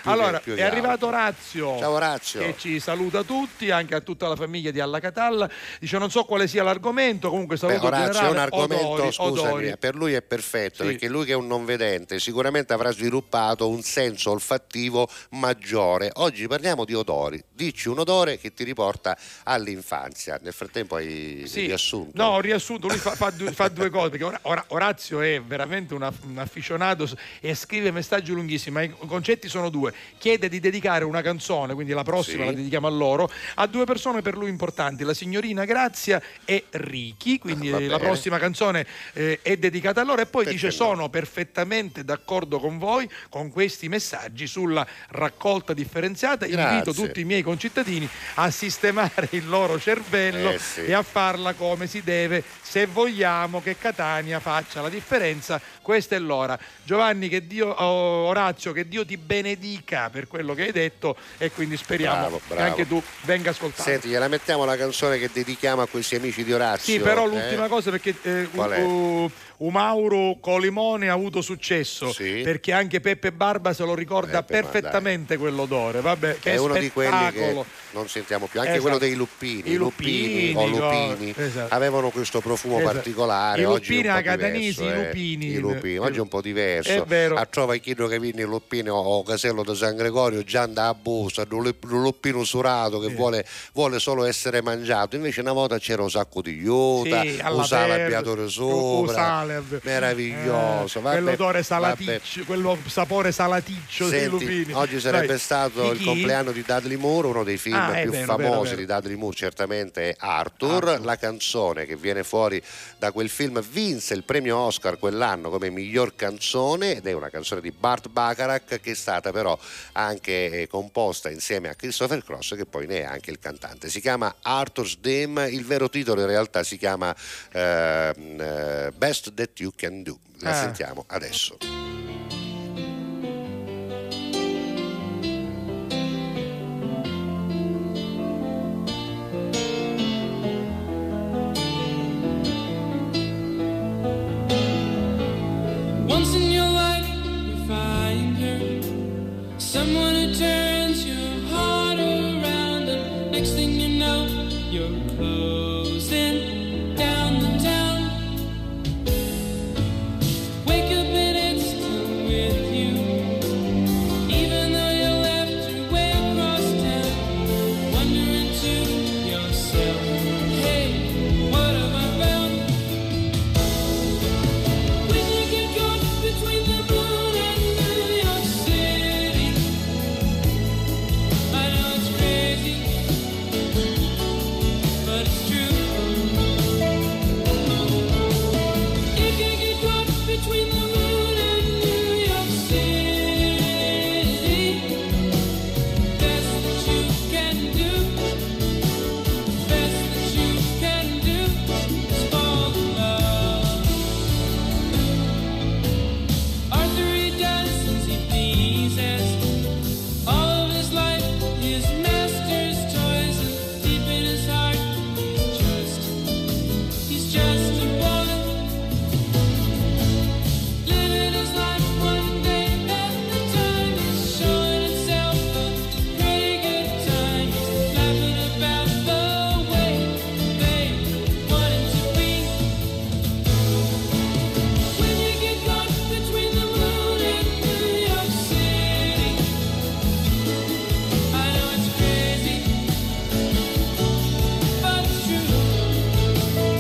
Allora è arrivato Orazio. Ciao Orazio, che ci saluta tutti, anche a tutta la famiglia di Alla Catalla. Dice: non so quale sia l'argomento, comunque saluto generale. Orazio è un argomento, scusami, per lui è perfetto, perché lui, che è un non vedente, sicuramente avrà sviluppato un senso olfattivo maggiore. Oggi parliamo di odori. Dici un odore che ti riporta all'infanzia. Nel frattempo hai riassunto. No, ho riassunto. Lui fa due cose, perché Orazio è veramente un afficionato e scrive messaggi lunghissimi, ma i concetti sono due. Chiede di dedicare una canzone, quindi la prossima la dedichiamo a loro, a due persone per lui importanti, la signorina Grazia e Ricky, quindi la prossima canzone è dedicata a loro. E poi dice: sono perfettamente d'accordo con voi, con questi messaggi sulla raccolta differenziata. Invito tutti i miei concittadini a sistemare il loro cervello e a farla come si deve, se vogliamo che Catania faccia la differenza. Questa è l'ora. Giovanni, Orazio, che Dio ti benedica per quello che hai detto, e quindi speriamo che anche tu venga ascoltato. Senti, gliela mettiamo la canzone che dedichiamo a questi amici di Orazio. Sì, però l'ultima cosa, perché Mauro Colimone ha avuto successo, perché anche Peppe Barba se lo ricorda perfettamente quell'odore. Vabbè, che è uno di quelli che non sentiamo più, anche quello dei lupini. I lupini avevano questo profumo particolare. I lupini catanesi, i lupini oggi è un po' diverso, è vero. A trova chiedo che viene il lupino o Casello da San Gregorio, già anda a busta, un lupino surato che vuole solo essere mangiato. Invece una volta c'era un sacco di iuta, usava l'abbiatore sopra, Salem. Meraviglioso. Vabbè, quell'odore salaticcio, quello sapore salaticcio. Senti, dei lupini. Oggi sarebbe stato il compleanno di Dudley Moore, uno dei film più famosi di Dudley Moore certamente è Arthur. La canzone che viene fuori da quel film vinse il premio Oscar quell'anno come miglior canzone ed è una canzone di Burt Bacharach che è stata però anche composta insieme a Christopher Cross, che poi ne è anche il cantante. Si chiama Arthur's Dame, il vero titolo in realtà si chiama Best That You Can Do. La sentiamo adesso. Once in your life you find her, someone who turns your heart around, and next thing you know you're closing down the town. Wake up and it's still with you, even though you left her way across town, wondering to yourself, hey, what have I found? When you get caught between the blue and New York City, I know it's crazy, but it's true. If you get caught between the moon and New York City, best that you can do, best that you can do is fall in love. Arthur, he does as he pleases, all of his life his master's toys, and deep in his heart he's just a boy, living his life one day at a time. He's showing himself a pretty good time. He's laughing about the way they want him to be. When you get caught between the moon and New York City, I know it's crazy, but it's true. If you get caught between the moon and New York City, best that you can do, best that you can do, best that you can do is fall in love. When you get caught between the moon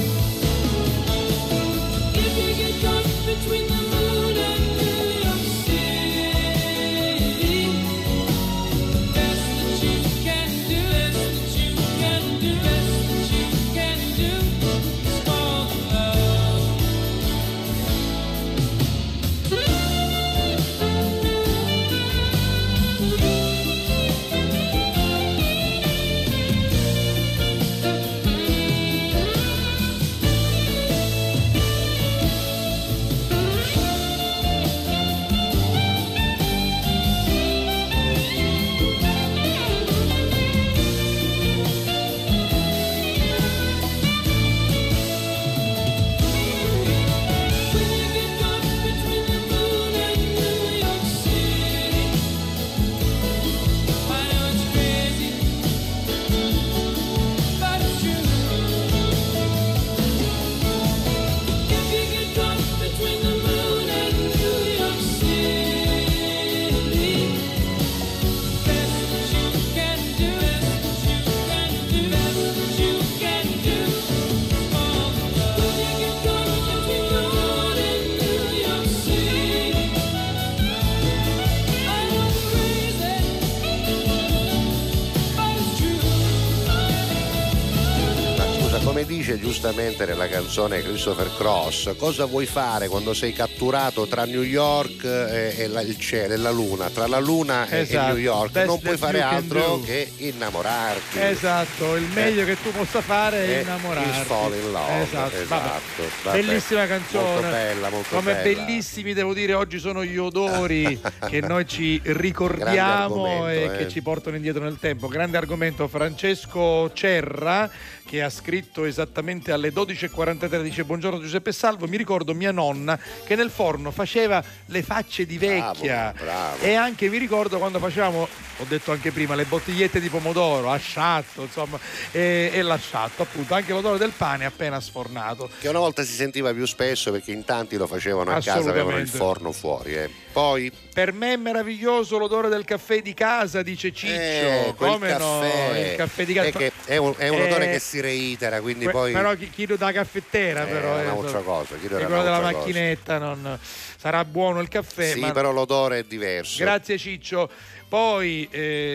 and New York City, I know it's crazy, but it's true. If you get caught between the moon and New York City, best that you can do, best that you can do, best that you can do is fall in love. When you get caught between the moon and New York City, I know it's crazy, but it's true. Ma scusa, come dice giustamente nella canzone Christopher Cross, cosa vuoi fare quando sei catturato tra New York e il cielo e la luna, tra la luna e Esatto. New York? Best Non puoi that fare you can altro do. che innamorarti. Esatto, il meglio che tu possa fare è innamorarti. Il fall in love. Esatto, vabbè. Bellissima canzone. Molto bella, molto Come bella. bellissimi, devo dire, oggi sono gli odori che noi ci ricordiamo Grande e argomento, che ci portano indietro nel tempo. Grande argomento. Francesco Cerra, che ha scritto esattamente alle 12:43, dice: buongiorno Giuseppe Salvo, mi ricordo mia nonna che nel forno faceva le facce di vecchia. Bravo. E anche vi ricordo quando facevamo, ho detto anche prima, le bottigliette di pomodoro, asciatto, insomma, e l'asciatto, appunto, anche l'odore del pane appena sfornato. Che una volta si sentiva più spesso perché in tanti lo facevano a casa, avevano il Assolutamente. forno fuori. Poi Per me è meraviglioso l'odore del caffè di casa, dice Ciccio. Quel Come no? caffè. Il caffè di casa. È un odore che si reitera, quindi poi poi... Però chiedo da caffettiera, però è un'altra cosa. Chiedo quello della macchinetta, non... sarà buono il caffè. Sì, ma... però l'odore è diverso. Grazie Ciccio. Poi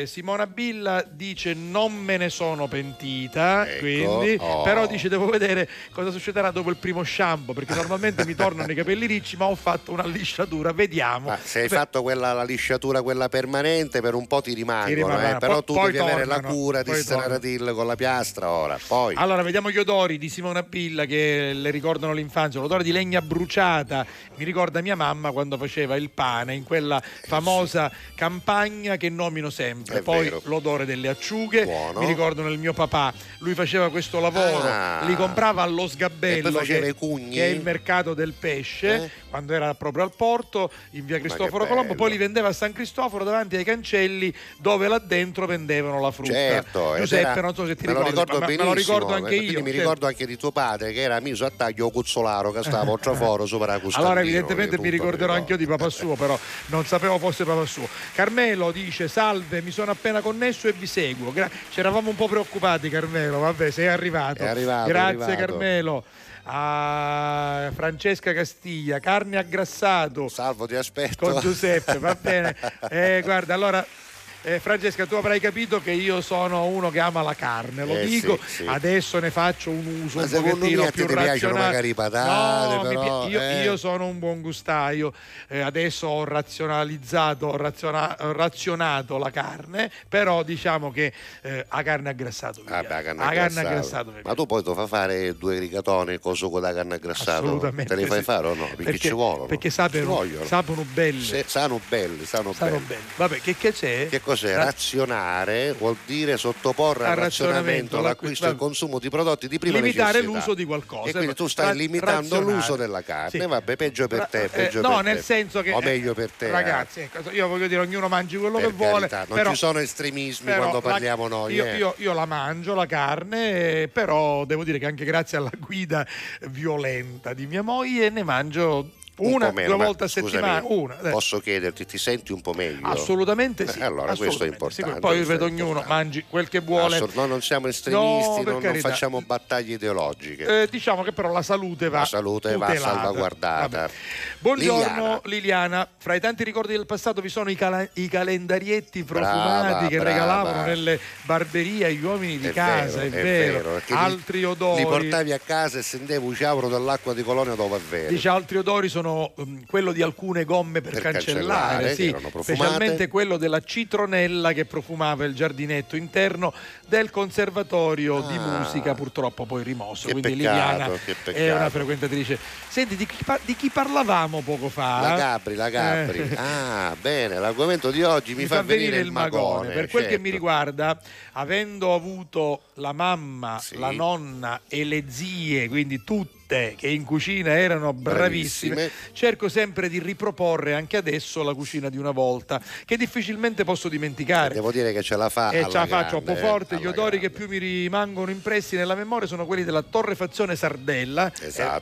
Simona Billa dice non me ne sono pentita, ecco, quindi però dice devo vedere cosa succederà dopo il primo shampoo, perché normalmente mi tornano i capelli ricci, ma ho fatto una lisciatura, vediamo. Ma se hai fatto quella, la lisciatura quella permanente, per un po' ti rimangono, però tu devi tornano, avere la cura di Straratil con la piastra ora. Poi allora vediamo gli odori di Simona Billa che le ricordano l'infanzia. L'odore di legna bruciata mi ricorda mia mamma quando faceva il pane in quella famosa campagna che nomino sempre. È poi vero. L'odore delle acciughe. Buono. Mi ricordano il mio papà, lui faceva questo lavoro, li comprava allo sgabbello, faceva i cugni, che è il mercato del pesce, quando era proprio al porto in via Cristoforo Colombo, poi li vendeva a San Cristoforo davanti ai cancelli dove là dentro vendevano la frutta. Certo, Giuseppe, non so se ti ricordi, ma me lo ricordo anche io. Mi ricordo anche di tuo padre che era miso a taglio cuzzolaro che stava a Traforo sopra Costantino. Allora evidentemente mi ricorderò anche io di papà suo, però non sapevo fosse papà suo. Carmelo dice salve, mi sono appena connesso e vi seguo. C'eravamo un po' preoccupati, Carmelo, vabbè, sei arrivato, grazie Carmelo. A Francesca Castiglia, carne aggrassato, salvo ti aspetto con Giuseppe, va bene. Guarda, allora Francesca, tu avrai capito che io sono uno che ama la carne, lo dico, sì. Adesso ne faccio un uso un pochettino più razionale. Io sono un buon gustaio, adesso ho razionalizzato, ho razionato la carne, però diciamo che a carne aggrassato ma tu poi ti fa fare due rigatoni con sugo da carne aggrassato? Assolutamente. Te li fai fare o no? Perché ci vogliono, perché sapano belle, sanno belle. Vabbè, che c'è? Che cos'è? Razionare vuol dire sottoporre al razionamento l'acquisto e il consumo di prodotti di prima necessità. Limitare l'uso di qualcosa. E quindi tu stai limitando l'uso della carne. Sì. Vabbè, peggio per te, peggio per te. No, nel senso che... O meglio per te. Ragazzi, io voglio dire, ognuno mangi quello che vuole. Carità, non ci sono estremismi quando parliamo noi. Io la mangio, la carne, però devo dire che anche grazie alla guida violenta di mia moglie ne mangio... Una o due volte a settimana. Posso chiederti, ti senti un po' meglio? Assolutamente sì. Allora assolutamente, questo è importante. Sì, poi vedo ognuno mangi quel che vuole. Noi non siamo estremisti, non facciamo battaglie ideologiche. Diciamo che però la salute va salvaguardata. Vabbè. Buongiorno Liliana. Fra i tanti ricordi del passato vi sono i calendarietti profumati che regalavano nelle barberie agli uomini di casa, è vero. Altri odori. Li portavi a casa e sendevo un ciauro dall'acqua di Colonia dove è vero. Dice altri odori sono quello di alcune gomme per cancellare, sì, specialmente quello della citronella che profumava il giardinetto interno del conservatorio di musica, purtroppo poi rimosso. Quindi Liliana è una frequentatrice. Senti, di chi parlavamo poco fa? La Capri. Bene, l'argomento di oggi mi fa venire il magone. Per quel che mi riguarda, avendo avuto la mamma, la nonna e le zie, quindi tutti che in cucina erano bravissime, cerco sempre di riproporre anche adesso la cucina di una volta che difficilmente posso dimenticare. Devo dire che ce la faccio un po' forte. Gli odori che più mi rimangono impressi nella memoria sono quelli della torrefazione sardella,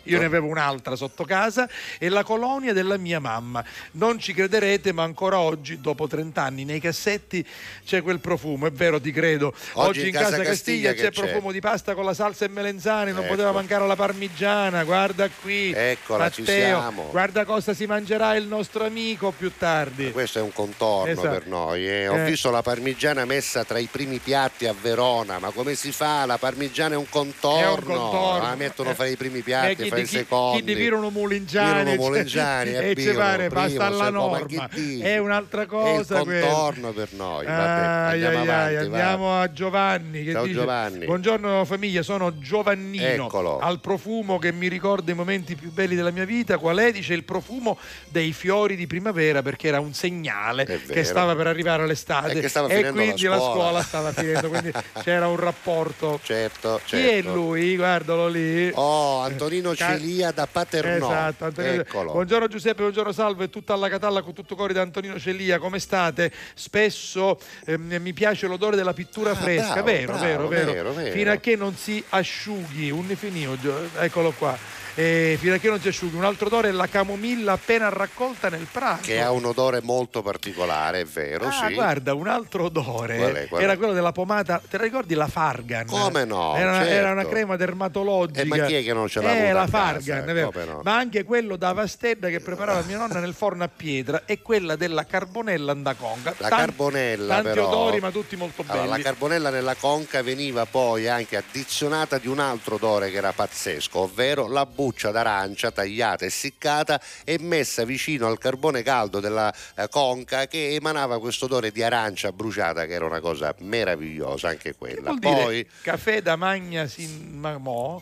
io ne avevo un'altra sotto casa, e la colonia della mia mamma. Non ci crederete, ma ancora oggi dopo 30 anni nei cassetti c'è quel profumo. È vero, ti credo. Oggi in casa Castiglia c'è profumo di pasta con la salsa e melenzane, non poteva mancare la parmigiana. Guarda qui, eccola, Matteo, ci siamo. Guarda cosa si mangerà il nostro amico più tardi. Questo è un contorno per noi. Ho visto la parmigiana messa tra i primi piatti a Verona. Ma come si fa? La parmigiana è un contorno, la mettono fra i primi piatti, fra i secondi. Chi divirono Molingiani e ci pare pasta alla norma. È un'altra cosa. È un contorno per noi. Andiamo a Giovanni. Ciao Giovanni. Buongiorno famiglia, sono Giovannino. Eccolo. Al profumo che mi ricorda i momenti più belli della mia vita, qual è? Dice il profumo dei fiori di primavera, perché era un segnale che stava per arrivare l'estate e quindi la scuola stava finendo, quindi c'era un rapporto. Certo. Chi è lui? Guardalo lì. Antonino Celia da Paternò. Esatto, eccolo. Buongiorno Giuseppe, buongiorno Salvo e tutta alla Catalla con tutto cuore da Antonino Celia. Come state? Spesso mi piace l'odore della pittura fresca, bravo, vero, fino a che non si asciughi. Eccolo qua. fino a che non si asciughi. Un altro odore è la camomilla appena raccolta nel prato, che ha un odore molto particolare, è vero. Sì, guarda, un altro odore era quello della pomata, te la ricordi, la Fargan? Come no, era una crema dermatologica. Ma chi è che non ce l'ha avuta? La Fargan, è vero. No? Ma anche quello da Vastedda che preparava mia nonna nel forno a pietra, e quella della carbonella nella conca. La carbonella, tanti però, odori, ma tutti molto belli. La carbonella nella conca veniva poi anche addizionata di un altro odore che era pazzesco, ovvero la buccia d'arancia tagliata e essiccata e messa vicino al carbone caldo della conca, che emanava questo odore di arancia bruciata, che era una cosa meravigliosa anche quella. Che vuol poi dire? Caffè da Magna sin mamò.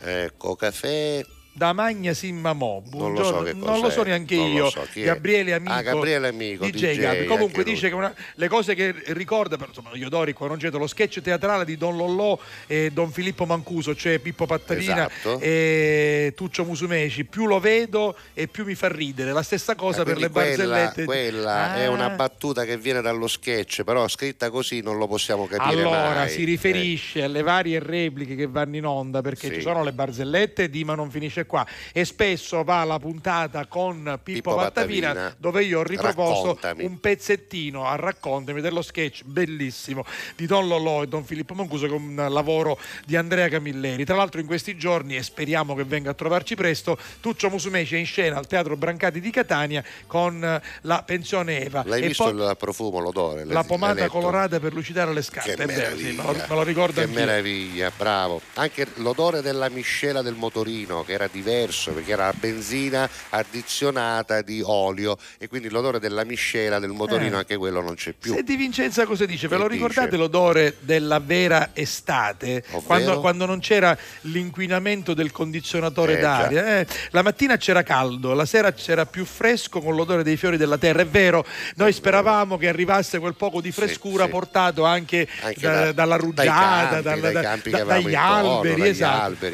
Ecco, caffè da Magna sin mamò. Non lo so che cos'è. Non lo so neanche io. So Gabriele Amico. Gabriele Amico, DJ. Comunque dice che le cose che ricorda, insomma, gli odori qua non c'è, lo sketch teatrale di Don Lollò e Don Filippo Mancuso, cioè Pippo Pattarina, esatto, e Tuccio Musumeci. Più lo vedo e più mi fa ridere. La stessa cosa per le barzellette. Quella è una battuta che viene dallo sketch, però scritta così non lo possiamo capire. Allora mai si riferisce alle varie repliche che vanno in onda, perché ci sono le barzellette di Ma non finisce qua, e spesso va la puntata con Pippo Battavina, dove io ho riproposto un pezzettino a Raccontami dello sketch bellissimo di Don Lollò e Don Filippo Mancuso, con un lavoro di Andrea Camilleri. Tra l'altro in questi giorni, e speriamo che venga a trovarci presto, Tuccio Musumeci è in scena al Teatro Brancati di Catania con La Pensione Eva. L'hai e visto poi il profumo, l'odore, la pomata colorata per lucidare le scarpe. Che meraviglia, me lo ricordo anch'io. Meraviglia, bravo. Anche l'odore della miscela del motorino, che era diverso, perché era la benzina addizionata di olio, e quindi l'odore della miscela del motorino anche quello non c'è più. Se Di Vincenza cosa dice? Ve lo ricordate l'odore della vera estate, quando non c'era l'inquinamento del condizionatore d'aria? La mattina c'era caldo, la sera c'era più fresco con l'odore dei fiori della terra. È vero, noi speravamo che arrivasse quel poco di frescura portato anche dalla rugiada, dagli alberi,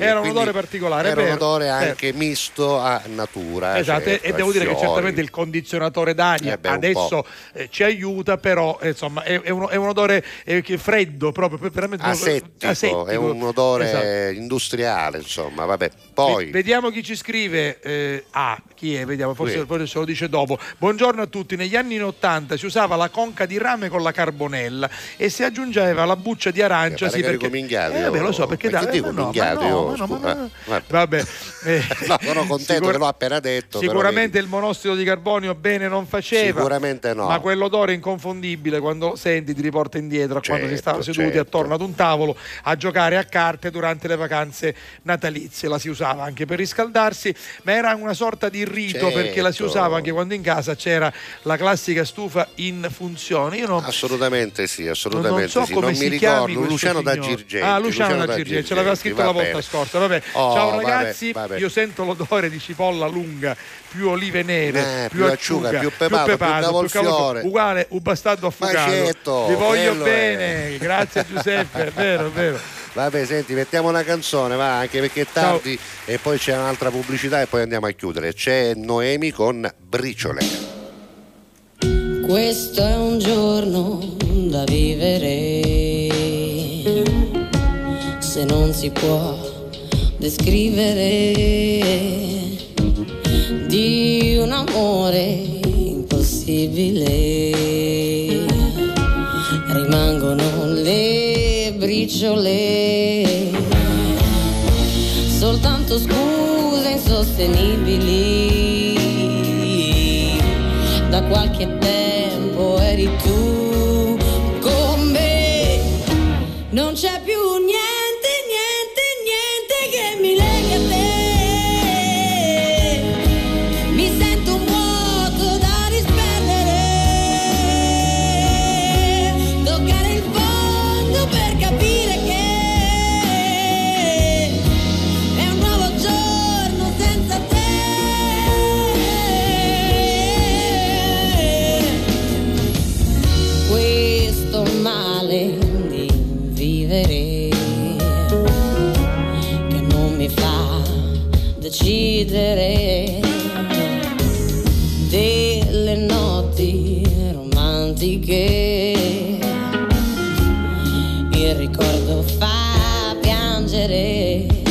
era un odore particolare, è vero, anche misto a natura, e devo dire che certamente il condizionatore d'aria adesso ci aiuta, però insomma è un odore freddo, proprio veramente asettico, è un odore industriale, insomma. Poi vediamo chi ci scrive. Chi è? Vediamo, forse se lo dice dopo. Buongiorno a tutti. Negli anni 80 si usava la conca di rame con la carbonella e si aggiungeva la buccia di arancia. Sì, perché lo so, perché no, sono contento che l'ho appena detto. Sicuramente il monossido di carbonio bene non faceva, sicuramente no, ma quell'odore inconfondibile quando lo senti ti riporta indietro a quando si stava seduti attorno ad un tavolo a giocare a carte durante le vacanze natalizie. La si usava anche per riscaldarsi, ma era una sorta di rito, perché la si usava anche quando in casa c'era la classica stufa in funzione. Io non so come si chiami. Luciano da Girgenti. Luciano da Girgenti, ce l'aveva scritto la volta scorsa. Ciao ragazzi, io sento l'odore di cipolla lunga, più olive nere, più acciuga, più pepato, più cavolfiore, uguale un bastardo affogato. Vi voglio bene, grazie Giuseppe, è vero, è vero. Senti, mettiamo una canzone, anche perché è tardi. Ciao. E poi c'è un'altra pubblicità e poi andiamo a chiudere. C'è Noemi con Briciole. Questo è un giorno da vivere, se non si può descrivere, di un amore impossibile. Rimangono le briciole, soltanto scuse insostenibili. Da qualche tempo eri tu con me, non c'è più niente. Delle notti romantiche, il ricordo fa piangere.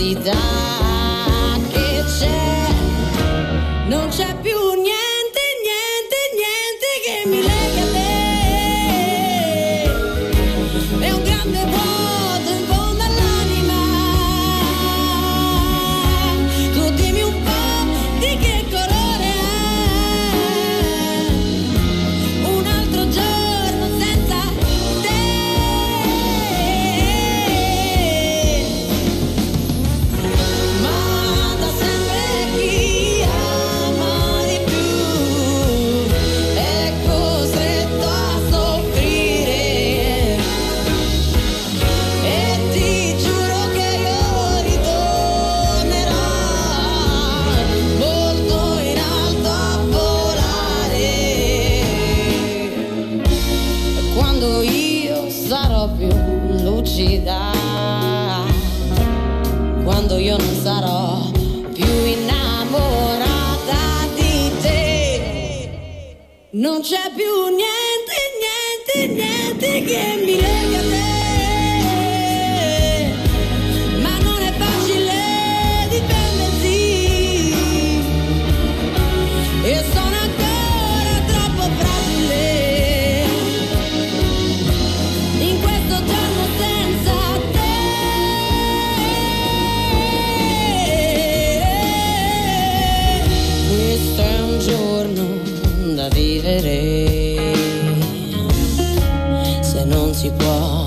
si dà che c'è, non c'è più niente, niente, niente che mi lega a te. È un grande vuoto in fondo all'anima. Tu dimmi un po' di che colore è un altro giorno senza te. Ma da sempre chi ama di più è costretto a soffrire. E ti giuro che io ritornerò molto in alto a volare. Quando io sarò più lucida, quando io non sarò più innamorata di te, non c'è più niente, niente, niente che mi lega a te. Ma non è facile difendersi, io sono ancora troppo fragile in questo giorno senza te. Questo è un giorno da vivere, se non si può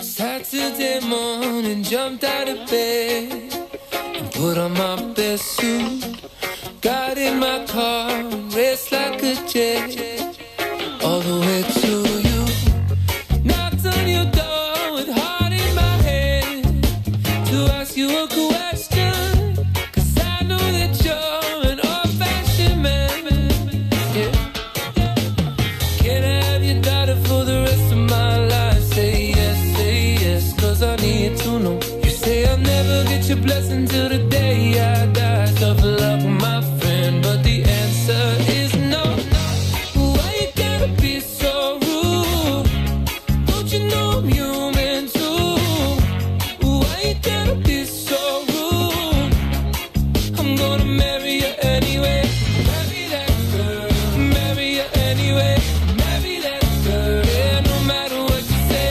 Saturday morning, jumped out of bed and put on my best suit. Got in my car and raced like a jet all the way to you. Knocked on your door with heart in my head to ask you a question, 'cause I know that you're an old-fashioned man. Yeah. Can I have your daughter for the rest of my life? Say yes. I need to know. You say I'll never get your blessing till the day I die. Tough love, my friend, but the answer is no, no. Why you gotta be so rude? Don't you know I'm human too? Why you gotta be so rude? I'm gonna marry you anyway. Marry that girl. Marry you anyway. Marry that girl. Yeah, no matter what you say.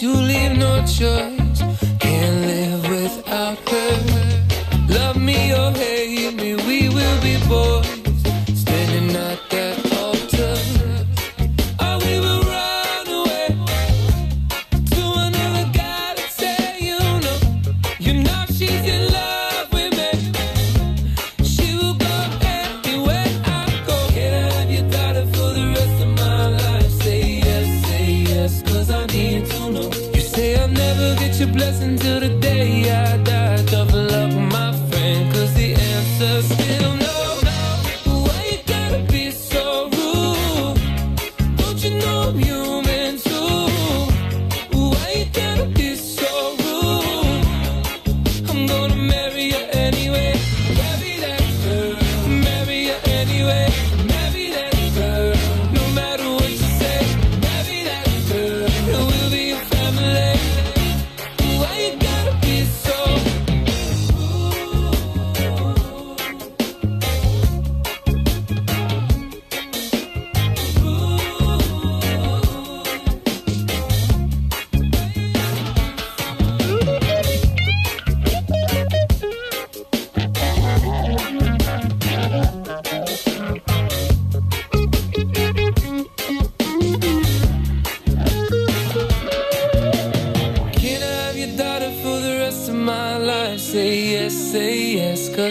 You leave no choice, can't live without her. Love me or hate me, we will be boys, standing at that altar. Oh, we will run away to another guy to say, you know she's in love with me. She will go anywhere I go. Can I have your daughter for the rest of my life? Say yes, 'cause I need to. I'll never get your blessing till the day I die. Double up, my friend, 'cause the answer's still no, no.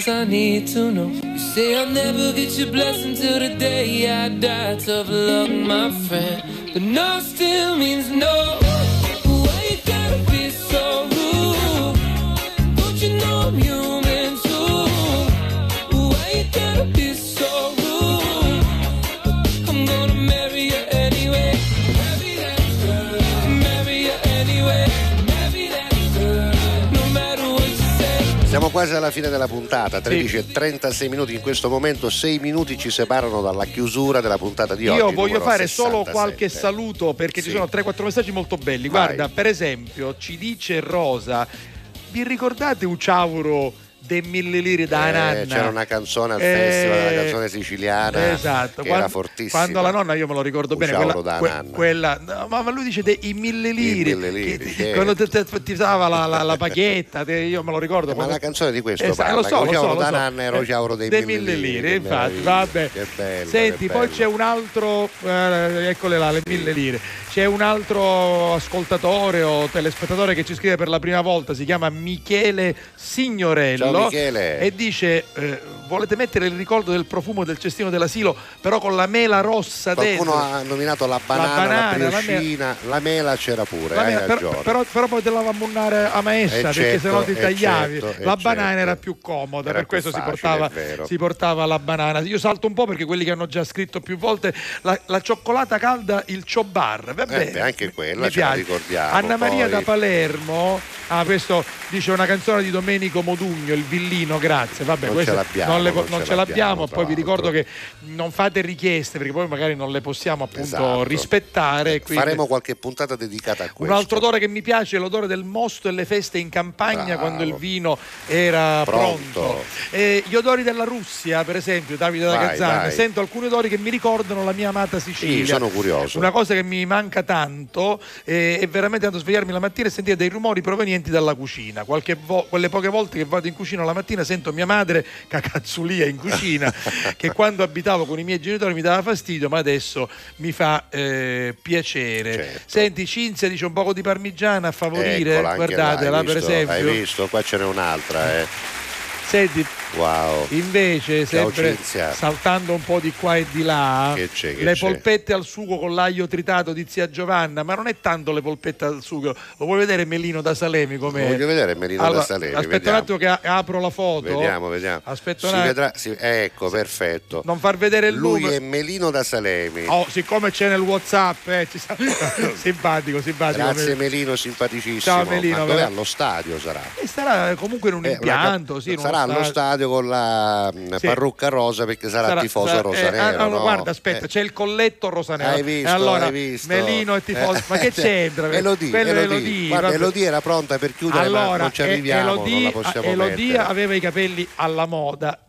cause I need to know. You say I'll never get your blessing till the day I die. Tough luck, my friend, but no still means no. Why you gotta be so rude? Don't you know I'm human too? Why you gotta be so rude? I'm gonna marry you anyway. Marry that girl. Marry you anyway. Marry that girl. No matter what you say. Siamo quasi alla fine della puntata, 13:36 minuti in questo momento, 6 minuti ci separano dalla chiusura della puntata di oggi. Io voglio fare 67. Solo qualche saluto perché sì. Ci sono 3-4 messaggi molto belli. Guarda, per esempio ci dice Rosa, vi ricordate Uciauro dei 1000 lire da nanna? C'era una canzone al festival, una canzone siciliana, esatto, che era fortissima. Quando la nonna, io me lo ricordo bene, quella no, ma lui dice dei 1000 lire, quando ti dava la paghetta, io me lo ricordo. Ma la canzone di questo parla, lo so, Uciauro da nanna era Uciauro dei 1000 lire, infatti, vabbè. Che bello, senti, che poi bello. C'è un altro, eccole là, le 1000 lire. C'è un altro ascoltatore o telespettatore che ci scrive per la prima volta, si chiama Michele Signorello. Ciao Michele. E dice volete mettere il ricordo del profumo del cestino dell'asilo però con la mela rossa dentro. Qualcuno ha nominato la banana, la priocina, la mela c'era pure, la mela, però poi te la va a munnare a maestra, perché sennò ti tagliavi, la banana era più comoda, era per questo facile, si portava la banana. Io salto un po' perché quelli che hanno già scritto più volte la cioccolata calda, il ciobar, vabbè, anche quella ce la ricordiamo. Anna Maria da Palermo, questo dice una canzone di Domenico Modugno, il villino, grazie, vabbè, non ce l'abbiamo. Poi vi ricordo che non fate richieste perché poi magari non le possiamo appunto rispettare, quindi faremo qualche puntata dedicata a questo. Un altro odore che mi piace è l'odore del mosto e le feste in campagna, quando il vino era pronto. Gli odori della Russia, per esempio, Davide da Gazzana, sento alcuni odori che mi ricordano la mia amata Sicilia. Sì, sono curioso. Una cosa che mi manca tanto è veramente andando a svegliarmi la mattina e sentire dei rumori provenienti dalla cucina. Quelle poche volte che vado in cucina la mattina sento mia madre cacazzulia in cucina che quando abitavo con i miei genitori mi dava fastidio, ma adesso mi fa piacere. Certo. Senti, Cinzia dice un poco di parmigiana a favorire. Eccola, guardatela, per esempio. Hai visto? Qua ce n'è un'altra, Senti, wow. Invece, sempre saltando un po' di qua e di là, che c'è? Polpette al sugo con l'aglio tritato di zia Giovanna, ma non è tanto le polpette al sugo. Lo vuoi vedere Melino da Salemi com'è? Voglio vedere Melino da Salemi. Aspetta, vediamo. Un attimo che apro la foto. Vediamo. Aspetta un attimo. Ecco, perfetto. Non far vedere lui è Melino da Salemi. Oh, siccome c'è nel WhatsApp, simpatico. Grazie Melino, simpaticissimo. Ciao Melino. Ma dov'è? Allo stadio sarà. E sarà comunque in un impianto, sarà allo stadio con la parrucca rosa, perché sarà tifoso rosanero. No? Guarda, aspetta, c'è il colletto rosanero. Hai visto? Allora, Melino è tifoso, ma che c'entra? Elodie era pronta per chiudere, allora, ma non ci arriviamo. Elodie aveva i capelli alla moda,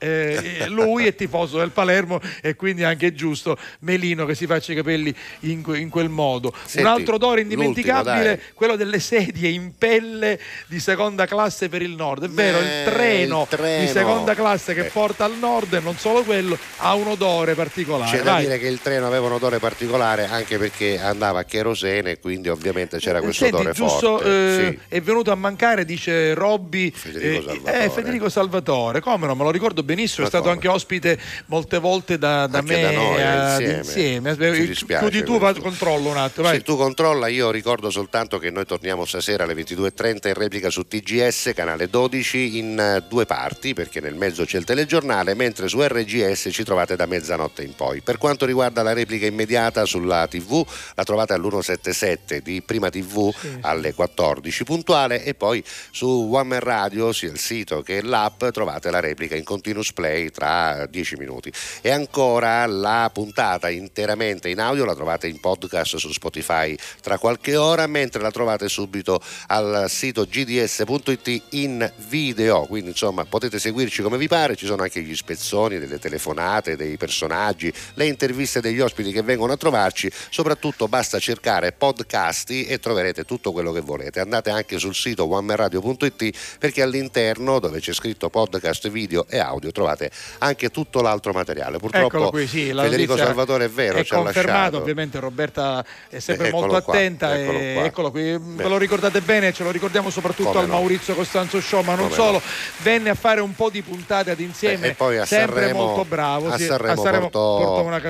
lui è tifoso del Palermo e quindi anche è giusto Melino che si faccia i capelli in quel modo. Senti, un altro odore indimenticabile, quello delle sedie in pelle di seconda classe per il nord, è vero, il treno di seconda classe che porta al nord, e non solo quello, ha un odore particolare. C'è da dire che il treno aveva un odore particolare anche perché andava a cherosene, quindi ovviamente c'era questo odore forte. È venuto a mancare, dice Robby, Federico Salvatore. Come no, me lo ricordo benissimo, è stato anche ospite molte volte da anche me, da noi, insieme. Chiudi tu, controllo un attimo, vai. Se tu controlla, io ricordo soltanto che noi torniamo stasera alle 22:30 in replica su TGS canale 12 in due parti, perché nel mezzo c'è il telegiornale, mentre su RGS ci trovate da mezzanotte in poi. Per quanto riguarda la replica immediata sulla TV, la trovate all'177 di Prima TV alle 14 puntuale, e poi su One Man Radio, sia il sito che l'app, trovate la replica in continuous play tra 10 minuti. E ancora la puntata interamente in audio la trovate in podcast su Spotify tra qualche ora, mentre la trovate subito al sito gds.it in video, quindi insomma potete seguirci come vi pare. Ci sono anche gli spezzoni delle telefonate, dei personaggi, le interviste degli ospiti che vengono a trovarci. Soprattutto basta cercare podcasti e troverete tutto quello che volete. Andate anche sul sito onemanradio.it, perché all'interno, dove c'è scritto podcast, video e audio, trovate anche tutto l'altro materiale. Purtroppo qui, Federico Salvatore è vero, ci ha lasciato. Ovviamente Roberta è sempre molto attenta. Eccolo qui, ve lo ricordate bene, ce lo ricordiamo soprattutto al Maurizio Costanzo Show, ma non solo. Venne a fare un po' di puntate ad insieme. E poi a sempre Sanremo, molto bravo. A Sanremo, portò una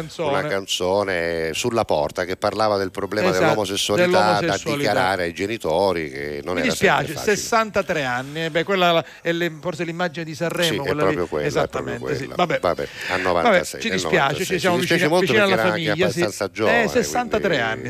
canzone sulla porta che parlava del problema dell'omosessualità da dichiarare ai genitori, che non era sempre facile. Mi dispiace, 63 anni, quella è forse l'immagine di Sanremo. Sì, quella è proprio quella. Esattamente, sì. Vabbè, a 96. Ci dispiace, ci siamo vicini alla famiglia. 63 anni.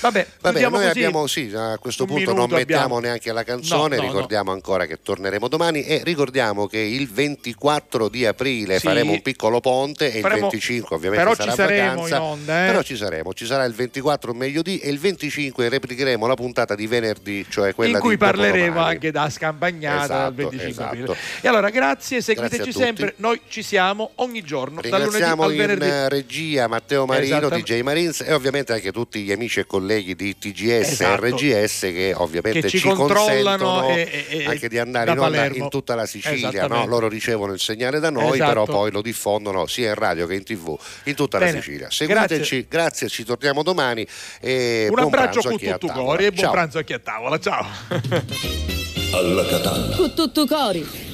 Vabbè, noi abbiamo, sì, a questo punto non mettiamo neanche la canzone, ricordiamo ancora che torneremo domani e ricordiamo che il 24 di aprile faremo un piccolo ponte e il 25 ovviamente ci sarà il 24 mediodì e il 25 replicheremo la puntata di venerdì, cioè quella in cui parleremo anche da scampagnata dal 25 aprile. E allora grazie, seguiteci sempre, noi ci siamo ogni giorno dal lunedì al venerdì. In regia Matteo Marino, DJ Marins e ovviamente anche tutti gli amici e colleghi di TGS e RGS che ovviamente che ci controllano anche di andare in onda in tutta la Sicilia, no? Loro ricevono il segnale da noi, però poi lo diffondono sia in radio che in TV in tutta la Sicilia. Seguiteci, grazie, ci torniamo domani e un abbraccio con Tuttucori e buon pranzo a chi a tavola. Ciao. Alla Catalla Tuttucori.